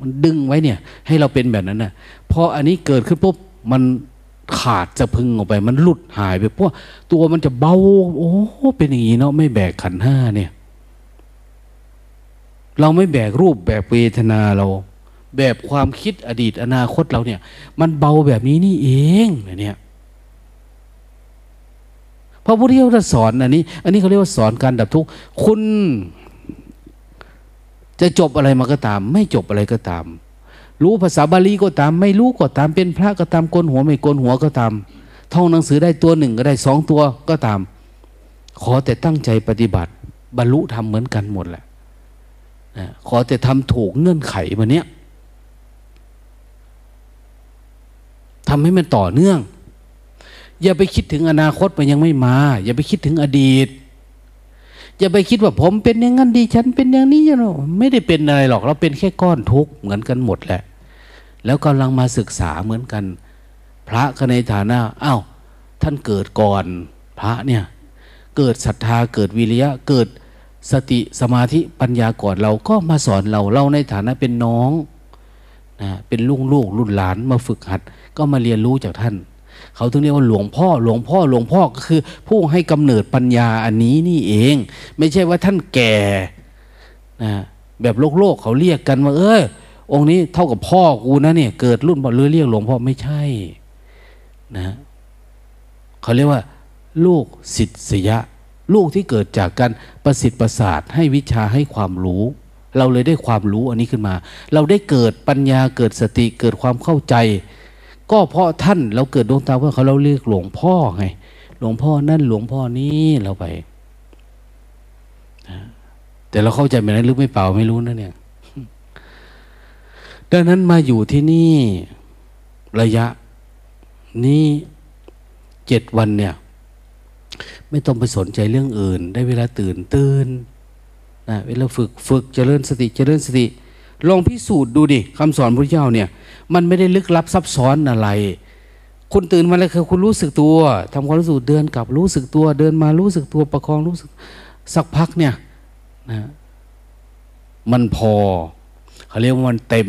มันดึงไว้เนี่ยให้เราเป็นแบบนั้นนะพออันนี้เกิดขึ้นปุ๊บมันขาดสะพึงออกไปมันหลุดหายไปเพราะตัวมันจะเบาโอ้เป็นอย่างนี้เนาะไม่แบกขันธ์ห้าเนี่ยเราไม่แบกรูปแบกเวทนาเราแบบความคิดอดีตอนาคตเราเนี่ยมันเบาแบบนี้นี่เองเนี่ยพระพุทธเจ้าจะสอนอันนี้อันนี้เขาเรียกว่าสอนการดับทุกข์คุณจะจบอะไรมาก็ตามไม่จบอะไรก็ตามรู้ภาษาบาลีก็ตามไม่รู้ก็ตามเป็นพระก็ตามโกนหัวไม่โกนหัวก็ตามท่องหนังสือได้ตัวหนึ่งก็ได้สองตัวก็ตามขอแต่ตั้งใจปฏิบัติบรรลุธรรมเหมือนกันหมดแหละนะขอแต่ทำถูกเงื่อนไขมาเนี้ยทำให้มันต่อเนื่องอย่าไปคิดถึงอนาคตมันยังไม่มาอย่าไปคิดถึงอดีตอย่าไปคิดว่าผมเป็นอย่างนั้นดีฉันเป็นอย่างนี้เนาะไม่ได้เป็นอะไรหรอกเราเป็นแค่ก้อนทุกข์เหมือนกันหมดแหละแล้วกำลังมาศึกษาเหมือนกันพระก็ในฐานะอ้าวท่านเกิดก่อนพระเนี่ยเกิดศรัทธาเกิดวิริยะเกิดสติสมาธิปัญญาก่อนเราก็มาสอนเราเราในฐานะเป็นน้องนะเป็นลูกลูกรุ่นหลานมาฝึกหัดก็มาเรียนรู้จากท่านเขาถึงเรียกว่าหลวงพ่อหลวงพ่อหลวงพ่อก็คือผู้ให้กำเนิดปัญญาอันนี้นี่เองไม่ใช่ว่าท่านแก่นะแบบโลกโลกเขาเรียกกันว่าเอ้ยองค์นี้เท่ากับพ่อกูนะเนี่ยเกิดรุ่นบ่หรือเรียกหลวงพ่อไม่ใช่นะเขาเรียกว่าลูกศิษยะลูกที่เกิดจากการประสิทธิ์ประสาทให้วิชาให้ความรู้เราเลยได้ความรู้อันนี้ขึ้นมาเราได้เกิดปัญญาเกิดสติเกิดความเข้าใจก็เพราะท่านเราเกิดดวงตาเพราะเขาเราเรียกหลวงพ่อไงหลวงพ่อนั่นหลวงพ่อนี้เราไปนะแต่เราเข้าใจแบบนั้นหรือไม่เปล่าไม่รู้นะเนี่ยดังนั้นมาอยู่ที่นี่ระยะนี้เจ็ดวันเนี่ยไม่ต้องไปสนใจเรื่องอื่นได้เวลาตื่นตื่นนะเวลาฝึกฝึกเจริญสติเจริญสติลองพิสูจน์ดูดิคำสอนพระเจ้าเนี่ยมันไม่ได้ลึกลับซับซ้อนอะไรคุณตื่นมาแล้วคือคุณรู้สึกตัวทำความรู้สึกเดินกลับรู้สึกตัวเดินมารู้สึกตัวประคองรู้สึกสักพักเนี่ยนะมันพอเขาเรียกว่ามันเต็ม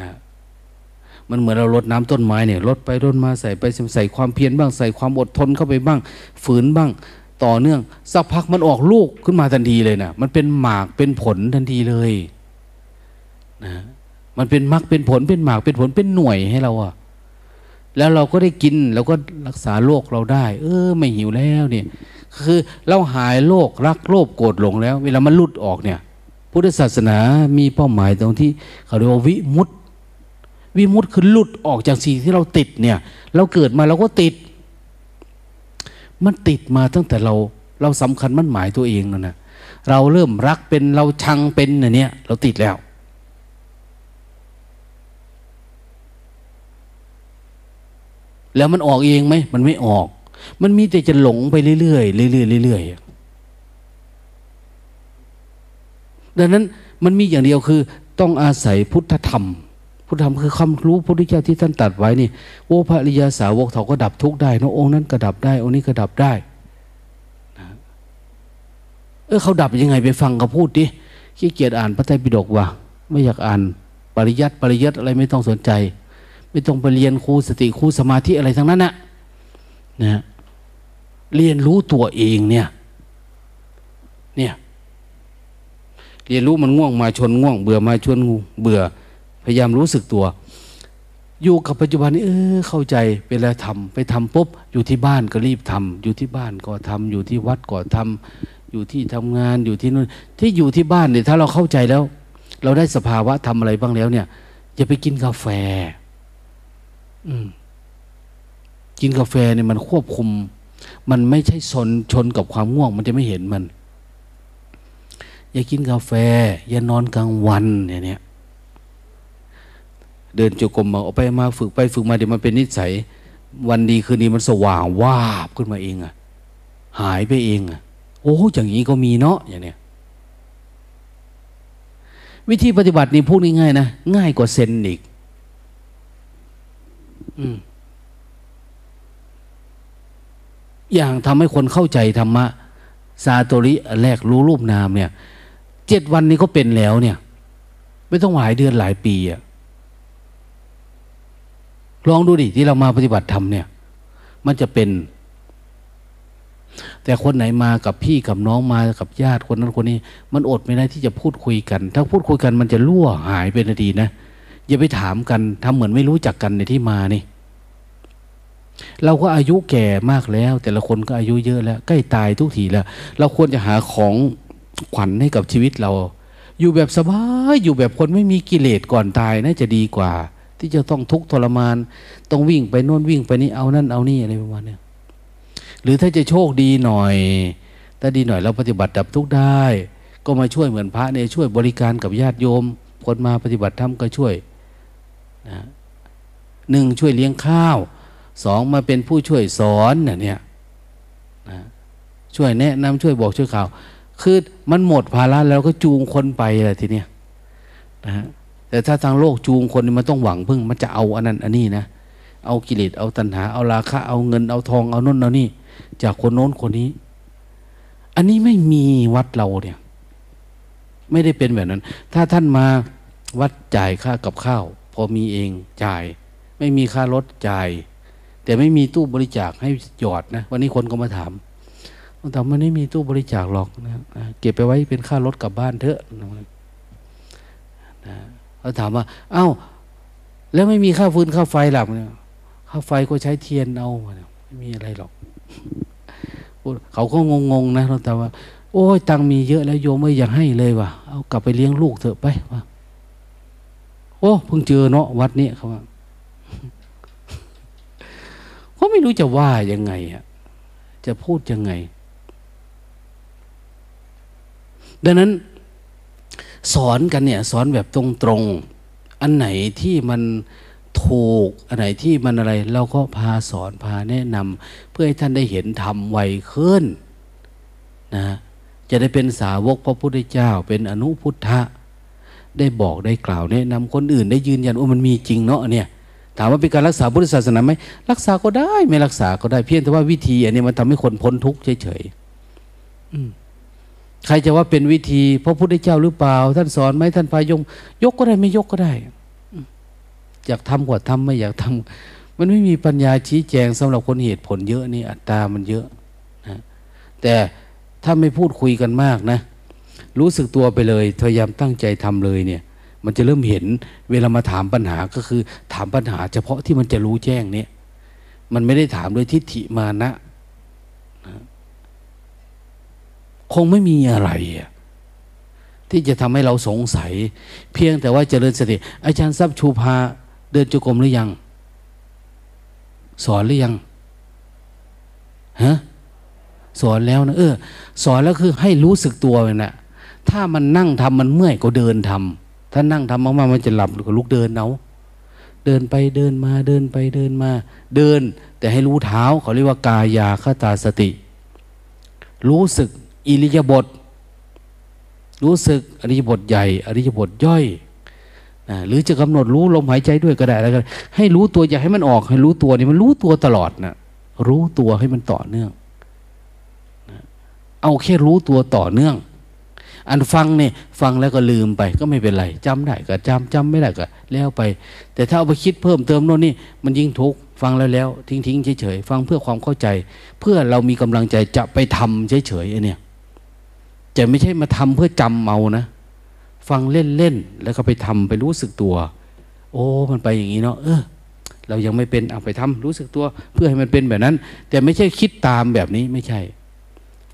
นะ มันเหมือนเรารดน้ำต้นไม้เนี่ยรดไปรดมาใส่ไปใส่ความเพียรบ้างใส่ความอดทนเข้าไปบ้างฝืนบ้างต่อเนื่องสักพักมันออกลูกขึ้นมาทันทีเลยนะมันเป็นหมากเป็นผลทันทีเลยนะมันเป็นมรรคเป็นผลเป็นหมากเป็นผลเป็นหน่วยให้เราอะแล้วเราก็ได้กินเราก็รักษาโรคเราได้เออไม่หิวแล้วเนี่ยคือเราหายโรครักโลภโกรธหลงแล้วเวลามันหลุดออกเนี่ยพุทธศาสนามีเป้าหมายตรงที่เขาเรียกว่าวิมุตติวิมุตติคือหลุดออกจากสิ่งที่เราติดเนี่ยเราเกิดมาเราก็ติดมันติดมาตั้งแต่เราเราสำคัญมั่นหมายตัวเองแล้วนะเราเริ่มรักเป็นเราชังเป็นอย่างเนี้ยเราติดแล้วแล้วมันออกเองไหมมันไม่ออกมันมีแต่จะหลงไปเรื่อยๆเรื่อยๆเรื่อยๆดังนั้นมันมีอย่างเดียวคือต้องอาศัยพุทธธรรมพุทธธรรมคือความรู้พระพุทธเจ้าที่ท่านตรัสไว้นี่โอ้พระอริยสาวกเขาก็ดับทุกข์ได้นะองค์นั้นก็ดับได้องค์นี้ก็ดับได้นะเออเขาดับยังไงไปฟังเขาพูดดิขี้เกียจอ่านพระไตรปิฎกว่ะไม่อยากอ่านปริยัติปริยัติอะไรไม่ต้องสนใจไม่ต้องไปเรียนครูสติครูสมาธิอะไรทั้งนั้นนะนะเรียนรู้ตัวเองเนี่ยเนี่ยเรียนรู้มันง่วงมาชนง่วงเบื่อมาชนเบื่อพยายามรู้สึกตัวอยู่กับปัจจุบันนี้เออเข้าใจเวลาทำไปทำปุ๊บอยู่ที่บ้านก็รีบทำอยู่ที่บ้านก็ทำอยู่ที่วัดก็ทำอยู่ที่ทำงานอยู่ที่นู่นที่อยู่ที่บ้านเนี่ยถ้าเราเข้าใจแล้วเราได้สภาวะทำอะไรบ้างแล้วเนี่ยอย่าไปกินกาแฟอืมกินกาแฟเนี่ยมันควบคุมมันไม่ใช่ชนชนกับความง่วงมันจะไม่เห็นมันอย่ากินกาแฟอย่านอนกลางวันอย่างเนี้ยเดินจงกรมมาออกไปมาฝึกไปฝึกมาเดี๋ยวมันเป็นนิสัยวันดีคืนดีมันสว่างวาบขึ้นมาเองอะหายไปเองอะโอ้อย่างนี้ก็มีเนาะอย่างเนี้ยวิธีปฏิบัตินี่พูดง่ายๆนะง่ายกว่าเซนอีกอืมอย่างทำให้คนเข้าใจธรรมะซาโตริแรกรู้รูปนามเนี่ยเจ็ดวันนี้ก็เป็นแล้วเนี่ยไม่ต้องหลายเดือนหลายปีอะลองดูดิที่เรามาปฏิบัติธรรมเนี่ยมันจะเป็นแต่คนไหนมากับพี่กับน้องมากับญาติคนนั้นคนนี้มันอดไม่ได้ที่จะพูดคุยกันถ้าพูดคุยกันมันจะรั่วหายไปนาทีนะอย่าไปถามกันทำเหมือนไม่รู้จักกันในที่มานี่เราก็อายุแก่มากแล้วแต่ละคนก็อายุเยอะแล้วใกล้ตายทุกทีแล้วเราควรจะหาของขวัญให้กับชีวิตเราอยู่แบบสบายอยู่แบบคนไม่มีกิเลสก่อนตายน่าจะดีกว่าที่จะต้องทุกข์ทรมานต้องวิ่งไปโน่นวิ่งไปนี่เอานั่นเอานี่อะไรประมาณนี้หรือถ้าจะโชคดีหน่อยถ้าดีหน่อยเราปฏิบัติดับทุกข์ได้ก็มาช่วยเหมือนพระเนี่ยช่วยบริการกับญาติโยมคนมาปฏิบัติธรรมก็ช่วยนะหนึ่งช่วยเลี้ยงข้าวสองมาเป็นผู้ช่วยสอนเนี่ยนะช่วยแนะนำช่วยบอกช่วยข่าวคือมันหมดภาระแล้วก็จูงคนไปแหละทีเนี้ยนะฮะแต่ถ้าทางโลกจูงคนมันต้องหวังพึ่งมันจะเอาอันนั้นอันนี้นะเอากิเลสเอาตัณหาเอาราคะเอาเงินเอาทองเอาโน่นเอานี่จากคนโน้นคนนี้อันนี้ไม่มีวัดเราเนี่ยไม่ได้เป็นแบบนั้นถ้าท่านมาวัดจ่ายค่ากับข้าวพอมีเองจ่ายไม่มีค่ารถจ่ายแต่ไม่มีตู้บริจาคให้หยอดนะวันนี้คนก็มาถามแต่มันไม่มีตู้บริจาคหรอกนะเก็บไปไว้เป็นค่ารถกลับบ้านเถอะนะเราถามว่าเอ้าแล้วไม่มีค่าฟืนค่าไฟหรอกค่าไฟก็ใช้เทียนเอาไม่มีอะไรหรอกเขาก็งงๆนะเราแต่ว่าโอ้ยตังมีเยอะแล้วโยมไม่อยากให้เลยว่ะเอากลับไปเลี้ยงลูกเถอะไปว่ะโอ้เพิ่งเจอเนาะวัดนี้เขาว่าเขาไม่รู้จะว่ายังไงฮะจะพูดยังไงดังนั้นสอนกันเนี่ยสอนแบบตรงๆอันไหนที่มันถูกอันไหนที่มันอะไรเราก็พาสอนพาแนะนำเพื่อให้ท่านได้เห็นธรรมไวขึ้นนะจะได้เป็นสาวกพระพุทธเจ้าเป็นอนุพุทธะได้บอกได้กล่าวแนะนำคนอื่นได้ยืนยันว่ามันมีจริงเนาะเนี่ยถามว่าเป็นการรักษาพุทธศาสนาไหมรักษาก็ได้ไม่รักษาก็ได้เพียงแต่ว่าวิธีอันนี้มันทำให้คนพ้นทุกข์เฉยๆใครจะว่าเป็นวิธีพระพุทธเจ้าหรือเปล่าท่านสอนไหมท่านพายงยกก็ได้ไม่ยกก็ได้ อยากทำกว่าทำไม่อยากทำมันไม่มีปัญญาชี้แจงสำหรับคนเหตุผลเยอะนี่อัตตามันเยอะนะแต่ถ้าไม่พูดคุยกันมากนะรู้สึกตัวไปเลยพยายามตั้งใจทำเลยเนี่ยมันจะเริ่มเห็นเวลามาถามปัญหาก็คือถามปัญหาเฉพาะที่มันจะรู้แจ้งเนี่ยมันไม่ได้ถามด้วยทิฏฐิมานะคงไม่มีอะไรที่จะทำให้เราสงสัยเพียงแต่ว่าเจริญสติอาจารย์ทรัพย์ชูพาเดินจงกรมหรือยังสอนหรือยังฮะสอนแล้วนะเออสอนแล้วคือให้รู้สึกตัวเลยนะถ้ามันนั่งทำมันเมื่อยก็เดินทำถ้านั่งทำมากๆมันจะหลับก็ลุกเดินเอาเดินไปเดินมาเดินไปเดินมาเดินแต่ให้รู้เท้าเขาเรียกว่ากายาคตาสติรู้สึกอิริยาบถรู้สึกอริยบทใหญ่อริยบทย่อยนะหรือจะกำหนดรู้ลมหายใจด้วยก็ได้แล้วก็ให้รู้ตัวอย่าให้มันออกให้รู้ตัวนี่มันรู้ตัวตลอดนะรู้ตัวให้มันต่อเนื่องนะเอาแค่รู้ตัวต่อเนื่องอันฟังเนี่ยฟังแล้วก็ลืมไปก็ไม่เป็นไรจำได้ก็จำจำไม่ได้ก็แล้วไปแต่ถ้าเอาไปคิดเพิ่มเติมโน่นนี่มันยิ่งทุกข์ฟังแล้วแล้วทิ้งทิ้งเฉยเฉยฟังเพื่อความเข้าใจเพื่อเรามีกำลังใจจะไปทำเฉยเฉยไอเนี่ยจะไม่ใช่มาทำเพื่อจำเอานะฟังเล่นๆแล้วก็ไปทำไปรู้สึกตัวโอ้มันไปอย่างนี้เนาะเออเรายังไม่เป็นเอาไปทำรู้สึกตัวเพื่อให้มันเป็นแบบนั้นแต่ไม่ใช่คิดตามแบบนี้ไม่ใช่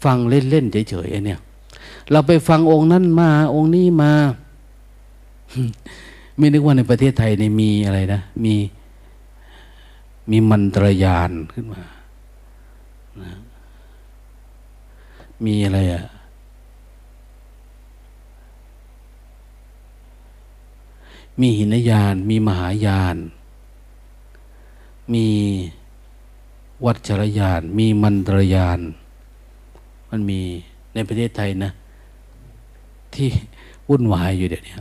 ฟังเล่นๆเฉยๆไอ้เนี่ยเราไปฟังองค์นั้นมาองค์นี้มา ไม่นึกว่าในประเทศไทยเนี่ยมีอะไรนะมีมีมนตรยานขึ้นมานะมีอะไรอะมีหินยานมีมหายานมีวัชรยานมีมนตรยานมันมีในประเทศไทยนะที่วุ่นวายอยู่เดี๋ยวนี้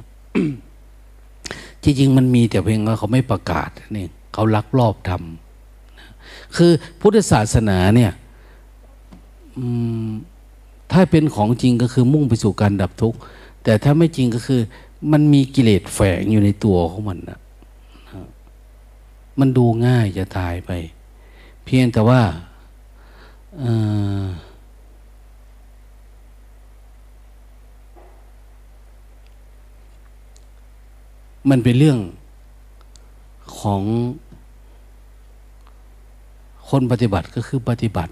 จริงๆมันมีแต่เพียงว่าเขาไม่ประกาศนี่เขาลักลอบทำคือพุทธศาสนาเนี่ยถ้าเป็นของจริงก็คือมุ่งไปสู่การดับทุกข์แต่ถ้าไม่จริงก็คือมันมีกิเลสแฝงอยู่ในตัวของมันนะมันดูง่ายจะตายไปเพียงแต่ว่าเอ่อมันเป็นเรื่องของคนปฏิบัติก็คือปฏิบัติ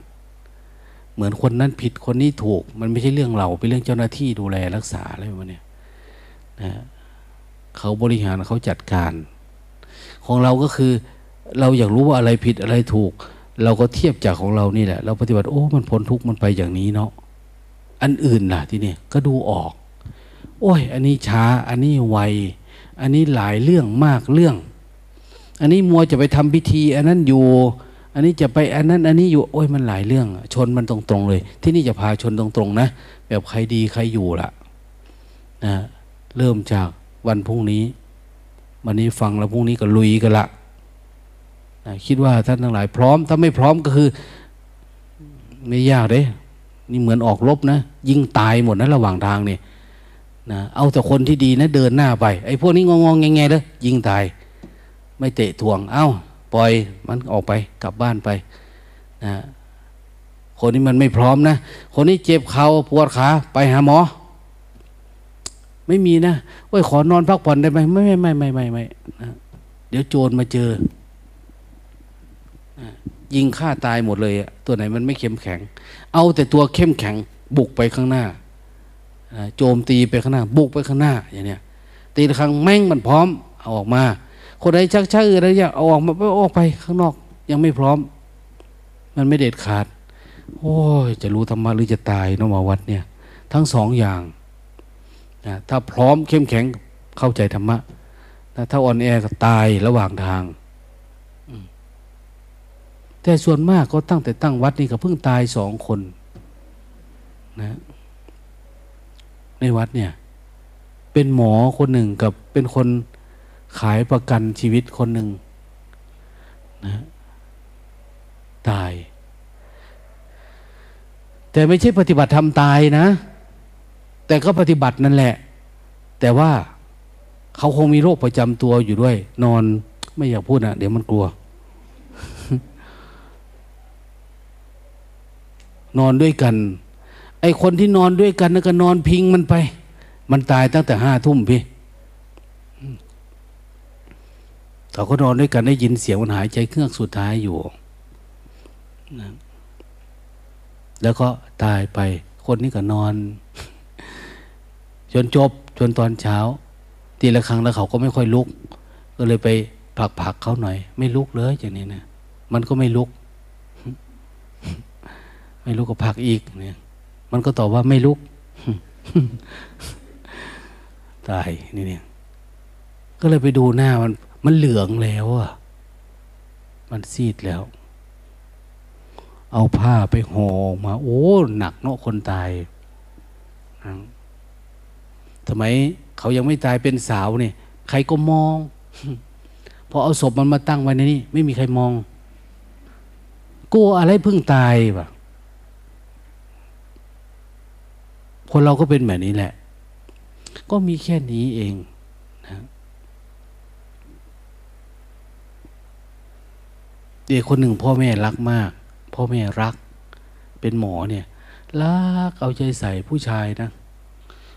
เหมือนคนนั้นผิดคนนี้ถูกมันไม่ใช่เรื่องเราเป็นเรื่องเจ้าหน้าที่ดูแลรักษาอะไรแบบนี้นะเขาบริหารเขาจัดการของเราก็คือเราอยากรู้ว่าอะไรผิดอะไรถูกเราก็เทียบจากของเรานี่แหละเราปฏิบัติโอ้มันพ้นทุกข์มันไปอย่างนี้เนาะอันอื่นล่ะที่นี่ก็ดูออกโอ้ยอันนี้ช้าอันนี้ไวอันนี้หลายเรื่องมากเรื่องอันนี้มัวจะไปทำพิธีอันนั้นอยู่อันนี้จะไปอันนั้นอันนี้อยู่โอ้ยมันหลายเรื่องชนมันตรงๆเลยที่นี่จะพาชนตรงๆนะแบบใครดีใครอยู่ล่ะนะเริ่มจากวันพรุ่งนี้วันนี้ฟังแล้วพรุ่งนี้ก็ลุยกันละนะคิดว่าท่านทั้งหลายพร้อมถ้าไม่พร้อมก็คือไม่ยากเด้นี่เหมือนออกรบนะยิงตายหมดนะระหว่างทางนี่นะเอาแต่คนที่ดีนะเดินหน้าไปไอ้พวกนี้งงๆแงๆเลยยิงตายไม่เตะถ่วงเอ้าปล่อยมันออกไปกลับบ้านไปนะคนนี้มันไม่พร้อมนะคนนี้เจ็บเข่าปวดขาไปหาหมอไม่มีนะโอ้ยขอนอนพักผ่อนได้ไหมไม่ไม่ไม่ไม่ไม่ไม่นะเดี๋ยวโจรมาเจอยิงฆ่าตายหมดเลยอะตัวไหนมันไม่เข้มแข็งเอาแต่ตัวเข้มแข็งบุกไปข้างหน้าโจมตีไปข้างหน้าบุกไปข้างหน้าอย่างเนี้ยตีละครั้งแม่งมันพร้อมเอาออกมาคนใดชักช้าอะไรอย่างเอาออกมาไปออกไปข้างนอกยังไม่พร้อมมันไม่เด็ดขาดโอ้ยจะรู้ธรรมะหรือจะตายเนาะมาวัดเนี่ยทั้งสองอย่างนะถ้าพร้อมเข้มแข็งเข้าใจธรรมะนะถ้าอ่อนแอก็ตายระหว่างทางแต่ส่วนมากก็ตั้งแต่ตั้งวัดนี่ก็เพิ่งตายสองคนนะในวัดเนี่ยเป็นหมอคนหนึ่งกับเป็นคนขายประกันชีวิตคนหนึ่งนะตายแต่ไม่ใช่ปฏิบัติธรรมตายนะแต่ก็ปฏิบัตินั่นแหละแต่ว่าเขาคงมีโรคประจำตัวอยู่ด้วยนอน ไม่อยากพูดนะเดี๋ยวมันกลัว นอนด้วยกันไอคนที่นอนด้วยกันนั่นก็นอนพิงมันไปมันตายตั้งแต่ห้าทุ่มพี่แต่เขานอนด้วยกันได้ยินเสียงมันหายใจเครื่องสุดท้ายอยู่นะแล้วก็ตายไปคนนี้ก็นอนจนจบจนตอนเช้าตีละครั้งแล้วเขาก็ไม่ค่อยลุกก็เลยไปผลักๆเขาหน่อยไม่ลุกเลยอย่างนี้นะมันก็ไม่ลุกไม่ลุกก็ผลักอีกเนี่ยมันก็ตอบว่าไม่ลุก ตายนี่เนี่ยก็เลยไปดูหน้ามันมันเหลืองแล้วอ่ะมันซีดแล้วเอาผ้าไปห่อออกมาโอ้หนักเนาะคนตายนะทำไมเขายังไม่ตายเป็นสาวเนี่ยใครก็มองพอเอาศพมันมาตั้งไว้ในนี่ไม่มีใครมองกลัวอะไรเพิ่งตายป่ะคนเราก็เป็นแบบนี้แหละก็มีแค่นี้เองนะเด็กคนหนึ่งพ่อแม่รักมากพ่อแม่รักเป็นหมอเนี่ยรักเอาใจใส่ผู้ชายนะ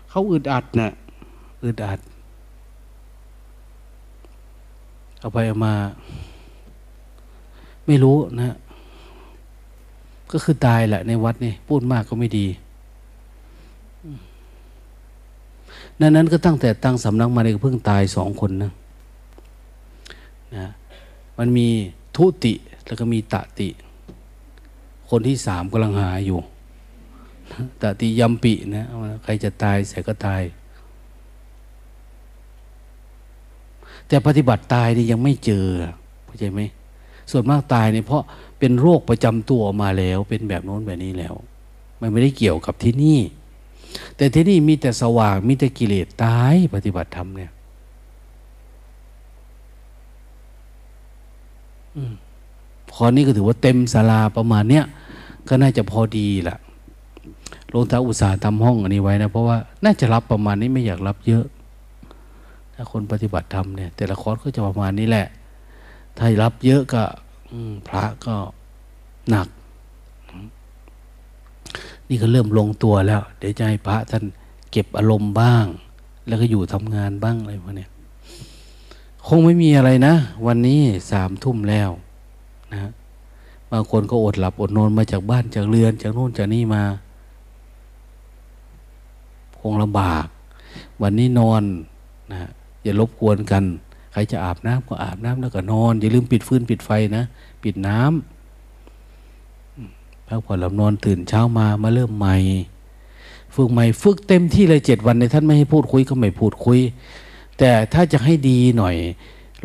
เขาอึดอัดนะ่ะอึดอัดเอาไปเอามาไม่รู้นะก็คือตายแหละในวัดนี่พูดมากก็ไม่ดีดังนั้นก็ตั้งแต่ตั้งสำนักมาเนี่ยเพิ่งตายสองคนนะนะมันมีทุติแล้วก็มีตติคนที่สามกำลังหาอยู่ตติยัมปินะใครจะตายใส่ก็ตายแต่ปฏิบัติตายนี่ยังไม่เจอเข้าใจไหมส่วนมากตายเนี่ยเพราะเป็นโรคประจำตัวมาแล้วเป็นแบบโน้นแบบนี้แล้วมันไม่ได้เกี่ยวกับที่นี่แต่ที่นี่มีแต่สว่างมีแต่กิเลสตายปฏิบัติธรรมเนี่ยขอนี้ก็ถือว่าเต็มศาลาประมาณเนี้ยก็น่าจะพอดีล่ะหลวงตาอุตส่าห์ทำห้องอันนี้ไว้นะเพราะว่าน่าจะรับประมาณนี้ไม่อยากรับเยอะถ้าคนปฏิบัติธรรมเนี่ยแต่ละคอร์สก็จะประมาณนี้แหละถ้ารับเยอะก็พระก็หนักนี่ก็เริ่มลงตัวแล้วเดี๋ยวจะให้พระท่านเก็บอารมณ์บ้างแล้วก็อยู่ทำงานบ้างอะไรพวกนี้คงไม่มีอะไรนะวันนี้สามทุ่มแล้วนะบางคนก็อดหลับอดนอนมาจากบ้านจากเรือนจากโน่นจากนี่มาคงลำบากวันนี้นอนนะอย่ารบกวนกันใครจะอาบน้ำก็อาบน้ำแล้วก็นอนอย่าลืมปิดฟืนปิดไฟนะปิดน้ำพักผ่อนหลับนอนตื่นเช้ามามาเริ่มใหม่ฝึกใหม่ฝึกเต็มที่เลยเจ็ดวันในท่านไม่ให้พูดคุยก็ไม่พูดคุยแต่ถ้าจะให้ดีหน่อย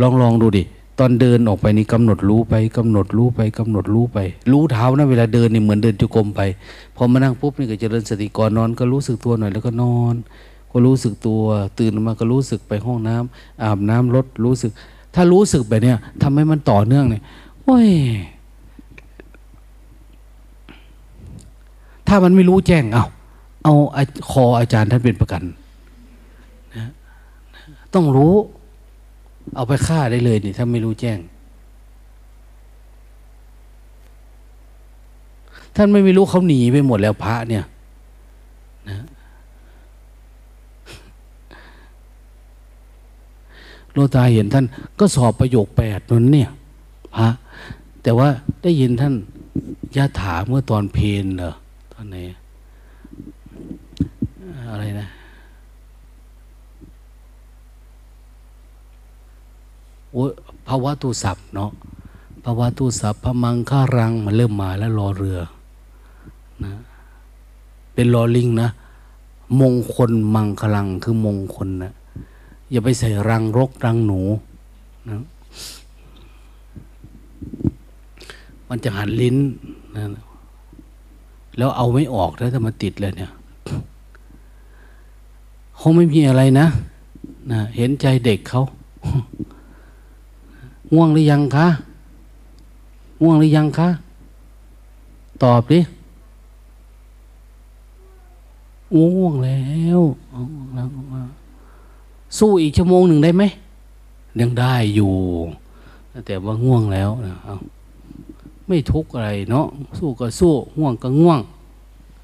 ลองลองดูดิตอนเดินออกไปนี่กำหนดรู้ไปกำหนดรู้ไปกำหนดรู้ไปรู้เท้านะเวลาเดินนี่เหมือนเดินจุกมไปพอมานั่งปุ๊บนี่ก็เจริญสติก่อนนอนก็รู้สึกตัวหน่อยแล้วก็นอนก็รู้สึกตัวตื่นมาก็รู้สึกไปห้องน้ำอาบน้ำรดรู้สึกถ้ารู้สึกแบบเนี้ยทำให้มันต่อเนื่องเนี่ยโอ้ยถ้ามันไม่รู้แจ้งเอาเอาคออาจารย์ท่านเป็นประกันนะต้องรู้เอาไปฆ่าได้เลยนี่ถ้าไม่รู้แจ้งท่านไม่ไม่รู้เขาหนีไปหมดแล้วพระเนี่ยนะโลตาเห็นท่านก็สอบประโยคแปดนั่นเนี่ยพระแต่ว่าได้ยินท่านยะถาเมื่อตอนเพลนเหรออันไหนอะไรนะโอ้ภาวะตูสับเนาะภาวะตูสับพมังค่ารังมันเริ่มมาแล้วรอเรือนะเป็นรอลิงนะมงคลมังคลังคือมงคลนะอย่าไปใส่รังรกรังหนูนะมันจะหันลิ้นนะแล้วเอาไม่ออกแล้วถ้ามันติดเลยเนี่ยคงไม่มีอะไรนะนะเห็นใจเด็กเขาง่วงหรือยังคะง่วงหรือยังคะตอบดิง่วงแล้วสู้อีกชั่วโมงหนึ่งได้ไหมยังได้อยู่ แต่ว่าง่วงแล้วนะไม่ทุกข์อะไรเนาะสู้ก็สู้ง่วงก็ง่วง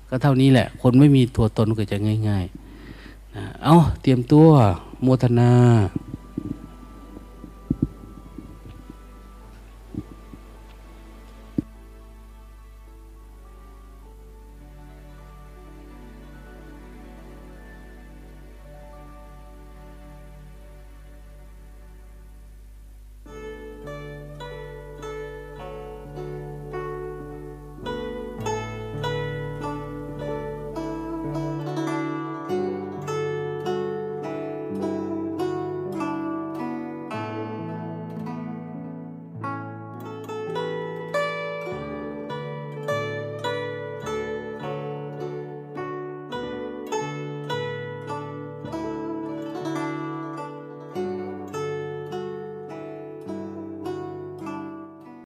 ก็เท่านี้แหละคนไม่มีตัวตนก็จะง่ายๆนะเอาเตรียมตัวโมทนา